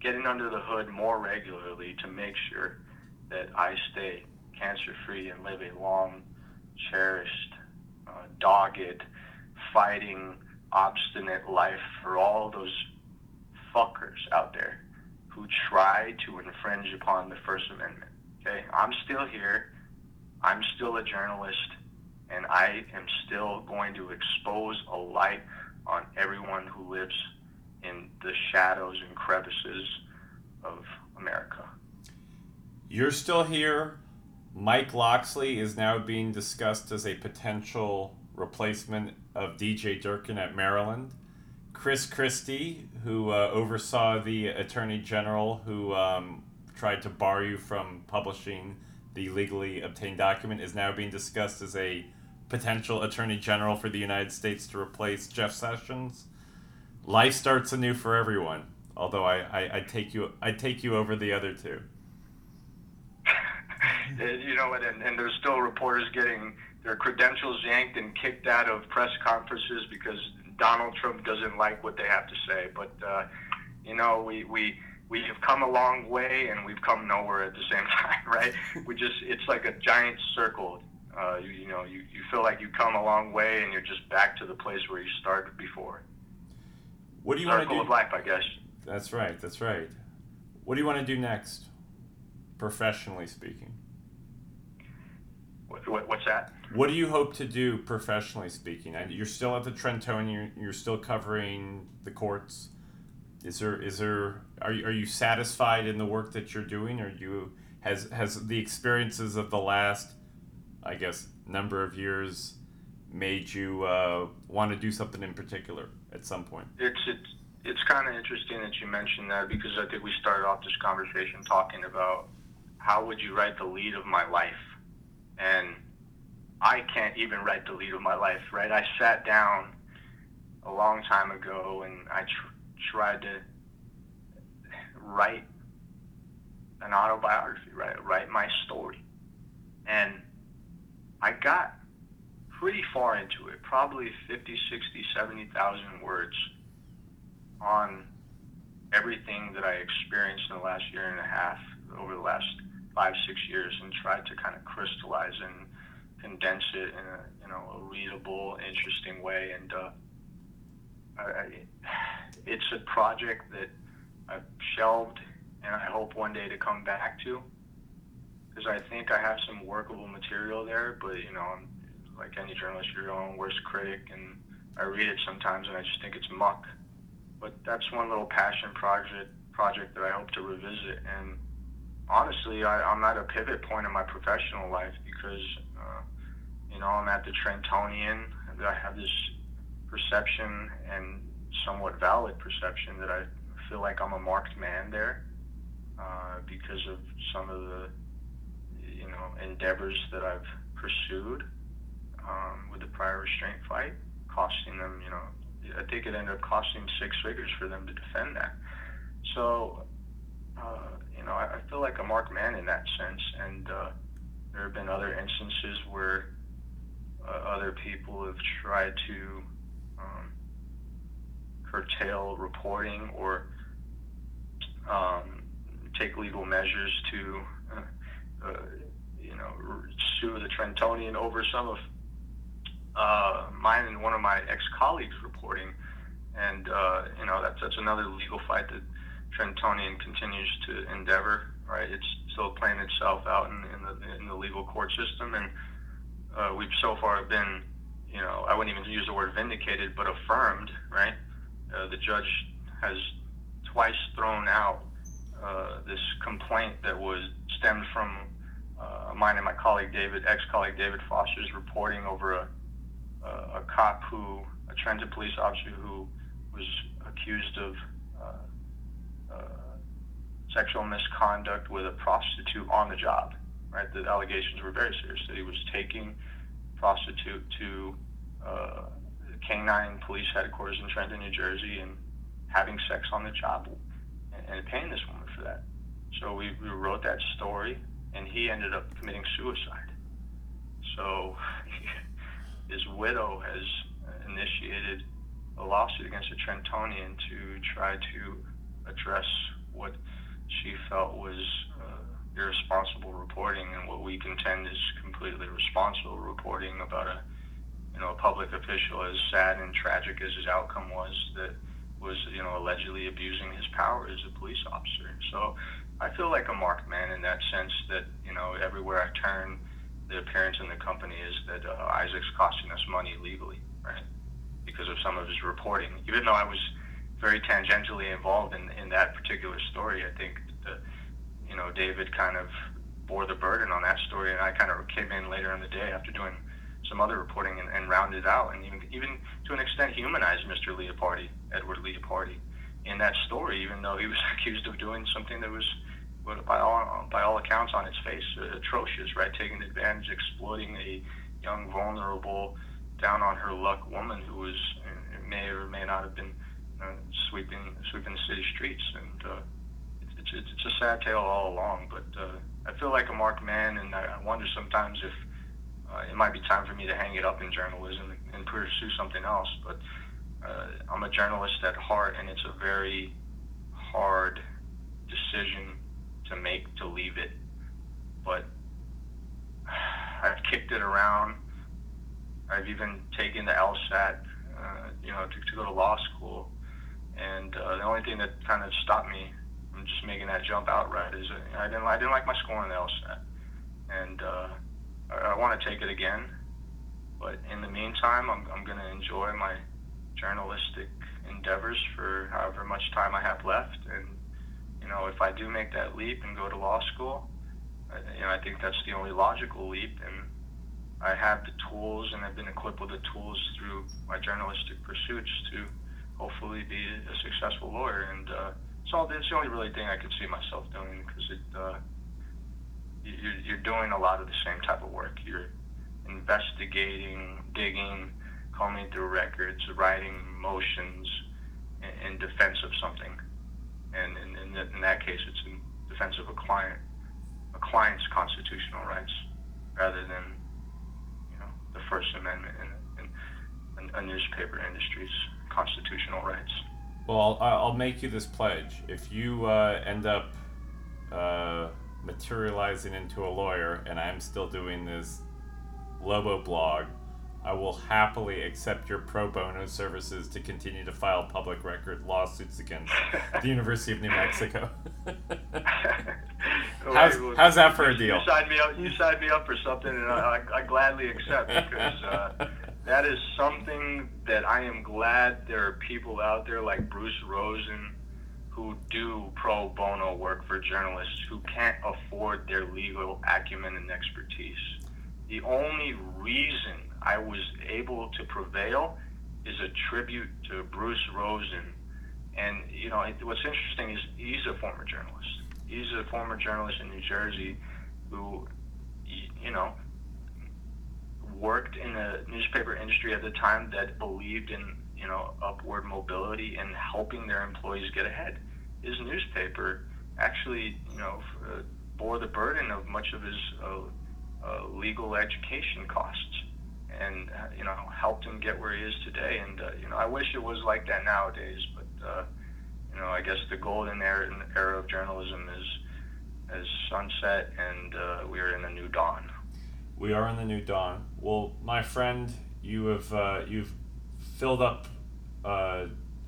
getting under the hood more regularly to make sure that I stay cancer-free and live a long, cherished, dogged, fighting, obstinate life for all those fuckers out there who try to infringe upon the First Amendment. Okay, I'm still here. I'm still a journalist, and I am still going to expose a light on everyone who lives in the shadows and crevices of America. You're still here. Mike Locksley is now being discussed as a potential replacement of D.J. Durkin at Maryland. Chris Christie, who oversaw the Attorney General who tried to bar you from publishing the legally obtained document, is now being discussed as a potential Attorney General for the United States to replace Jeff Sessions. Life starts anew for everyone, although I take you over the other two. And there's still reporters getting their credentials yanked and kicked out of press conferences because Donald Trump doesn't like what they have to say. But, we have come a long way, and we've come nowhere at the same time, right? It's like a giant circle. You feel like you come a long way, and you're just back to the place where you started before. What do you want to do? Circle of life, I guess. That's right. What do you want to do next, professionally speaking? What's that? What do you hope to do, professionally speaking? You're still at the Trentonian. You're still covering the courts. Are you satisfied in the work that you're doing, or has the experiences of the last, I guess, number of years made you want to do something in particular at some point? It's kind of interesting that you mentioned that, because I think we started off this conversation talking about how would you write the lead of my life, and I can't even write the lead of my life, right? I sat down a long time ago and I tried to write an autobiography, right? Write my story. And I got pretty far into it, probably 50, 60, 70,000 words on everything that I experienced in the last year and a half, over the last 5-6 years, and tried to kind of crystallize and condense it in a readable, interesting way. And it's a project that I've shelved, and I hope one day to come back to, because I think I have some workable material there. But I'm like any journalist, you're your own worst critic, and I read it sometimes and I just think it's muck. But that's one little passion project that I hope to revisit. And honestly, I'm at a pivot point in my professional life, because I'm at the Trentonian. I have this perception, and somewhat valid perception, that I feel like I'm a marked man there because of some of the endeavors that I've pursued with the prior restraint fight, costing them, I think it ended up costing $6 figures for them to defend that. So, I feel like a marked man in that sense. And there have been other instances where other people have tried to curtail reporting or take legal measures to, sue the Trentonian over some of mine and one of my ex-colleagues reporting. And, that's another legal fight that Trentonian continues to endeavor, right? It's still playing itself out in the legal court system. And we've so far been, I wouldn't even use the word vindicated, but affirmed, right? The judge has twice thrown out this complaint that was stemmed from mine and my colleague David, ex-colleague David Foster's reporting over a cop who, a transit police officer who was accused of sexual misconduct with a prostitute on the job, right? The allegations were very serious, that he was taking prostitute to K-9 police headquarters in Trenton, New Jersey, and having sex on the job and paying this woman for that. So we wrote that story, and he ended up committing suicide. So his widow has initiated a lawsuit against the Trentonian to try to address what she felt was irresponsible reporting, and what we contend is completely responsible reporting about a, you know, a public official, as sad and tragic as his outcome was, that was, you know, allegedly abusing his power as a police officer. So I feel like a marked man in that sense, that, you know, everywhere I turn, the appearance in the company is that Isaac's costing us money legally, right? Because of some of his reporting. Even though I was very tangentially involved in that particular story, I think that, you know, David kind of bore the burden on that story, and I kind of came in later in the day after doing some other reporting and rounded out, and even to an extent humanized Mr. Leopardi, Edward Leopardi, in that story, even though he was accused of doing something that was, by all accounts on its face, atrocious, right? Taking advantage, exploiting a young, vulnerable, down on her luck woman who was, may or may not have been sweeping the city streets. And it's a sad tale all along, but I feel like a marked man, and I wonder sometimes if it might be time for me to hang it up in journalism and pursue something else. But I'm a journalist at heart, and it's a very hard decision to make, to leave it. But I've kicked it around. I've even taken the LSAT, you know, to go to law school. And the only thing that kind of stopped me from just making that jump outright is I didn't like my score on the LSAT. And I want to take it again. But in the meantime, I'm going to enjoy my journalistic endeavors for however much time I have left. And, you know, if I do make that leap and go to law school, you know, I think that's the only logical leap. And I have the tools, and I've been equipped with the tools through my journalistic pursuits to hopefully be a successful lawyer. And it's the only really thing I could see myself doing, because you're doing a lot of the same type of work. You're investigating, digging, combing through records, writing motions in defense of something. And in that case, it's in defense of a client's constitutional rights, rather than, you know, the First Amendment and a newspaper industry's constitutional rights. Well, I'll make you this pledge. If you end up materializing into a lawyer, and I'm still doing this Lobo blog, I will happily accept your pro bono services to continue to file public record lawsuits against the University of New Mexico. How's that for a deal? You sign me up for something, and I gladly accept, because that is something that I am glad there are people out there like Bruce Rosen who do pro bono work for journalists who can't afford their legal acumen and expertise. The only reason I was able to prevail is a tribute to Bruce Rosen. And, you know, what's interesting is he's a former journalist. He's a former journalist in New Jersey who, you know, worked in the newspaper industry at the time that believed in, you know, upward mobility and helping their employees get ahead. His newspaper actually, you know, bore the burden of much of his legal education costs, and, you know, helped him get where he is today. And, you know, I wish it was like that nowadays, but, you know, I guess the golden era of journalism is sunset, and we are in a new dawn. We are in the new dawn. Well, my friend, you have, you've filled up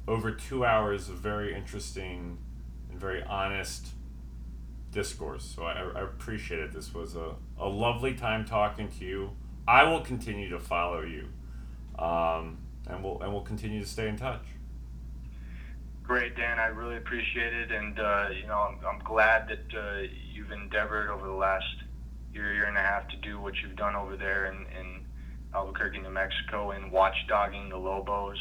over 2 hours of very interesting and very honest discourse, so I appreciate it. This was a lovely time talking to you. I will continue to follow you, and we'll continue to stay in touch. Great, Dan. I really appreciate it, and I'm glad that you've endeavored over the last year and a half to do what you've done over there in Albuquerque, New Mexico, in watchdogging the Lobos.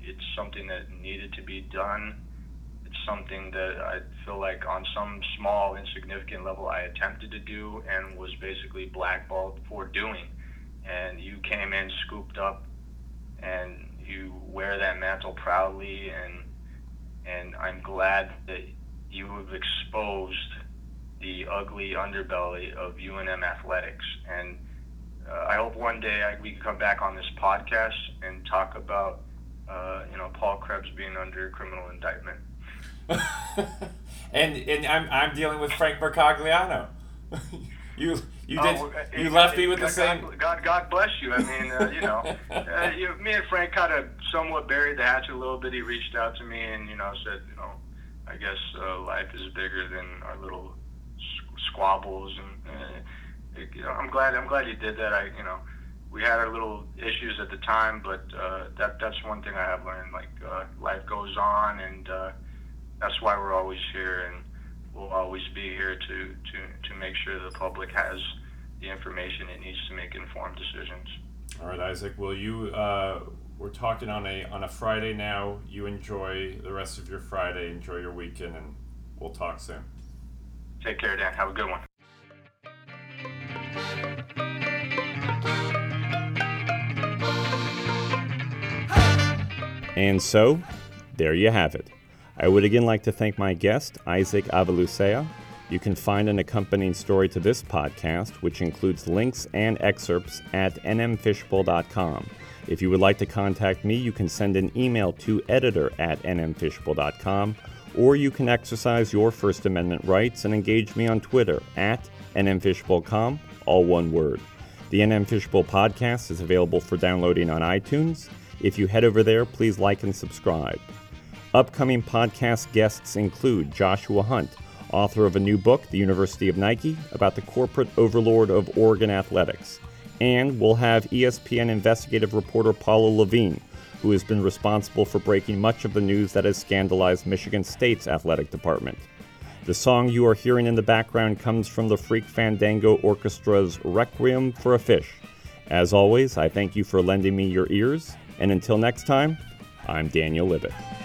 It's something that needed to be done. It's something that I feel like on some small, insignificant level I attempted to do and was basically blackballed for doing. And you came in, scooped up, and you wear that mantle proudly, and I'm glad that you have exposed the ugly underbelly of UNM athletics. And I hope one day we can come back on this podcast and talk about Paul Krebs being under criminal indictment. and I'm dealing with Frank Bercogliano. You left me with the same. God bless you. I mean, me and Frank kind of somewhat buried the hatchet a little bit. He reached out to me and said, I guess life is bigger than our little squabbles. And I'm glad you did that. We had our little issues at the time, but that's one thing I have learned. Like life goes on, and that's why we're always here. And we'll always be here to make sure the public has the information it needs to make informed decisions. All right, Isaac. Well, you we're talking on a Friday now. You enjoy the rest of your Friday, enjoy your weekend, and we'll talk soon. Take care, Dan. Have a good one. And so, there you have it. I would again like to thank my guest, Isaac Avilucea. You can find an accompanying story to this podcast, which includes links and excerpts, at nmfishbowl.com. If you would like to contact me, you can send an email to editor@nmfishbowl.com, or you can exercise your First Amendment rights and engage me on Twitter @nmfishbowl.com, all one word. The NM Fishbowl podcast is available for downloading on iTunes. If you head over there, please like and subscribe. Upcoming podcast guests include Joshua Hunt, author of a new book, The University of Nike, about the corporate overlord of Oregon athletics. And we'll have ESPN investigative reporter Paula Levine, who has been responsible for breaking much of the news that has scandalized Michigan State's athletic department. The song you are hearing in the background comes from the Freak Fandango Orchestra's Requiem for a Fish. As always, I thank you for lending me your ears, and until next time, I'm Daniel Libit.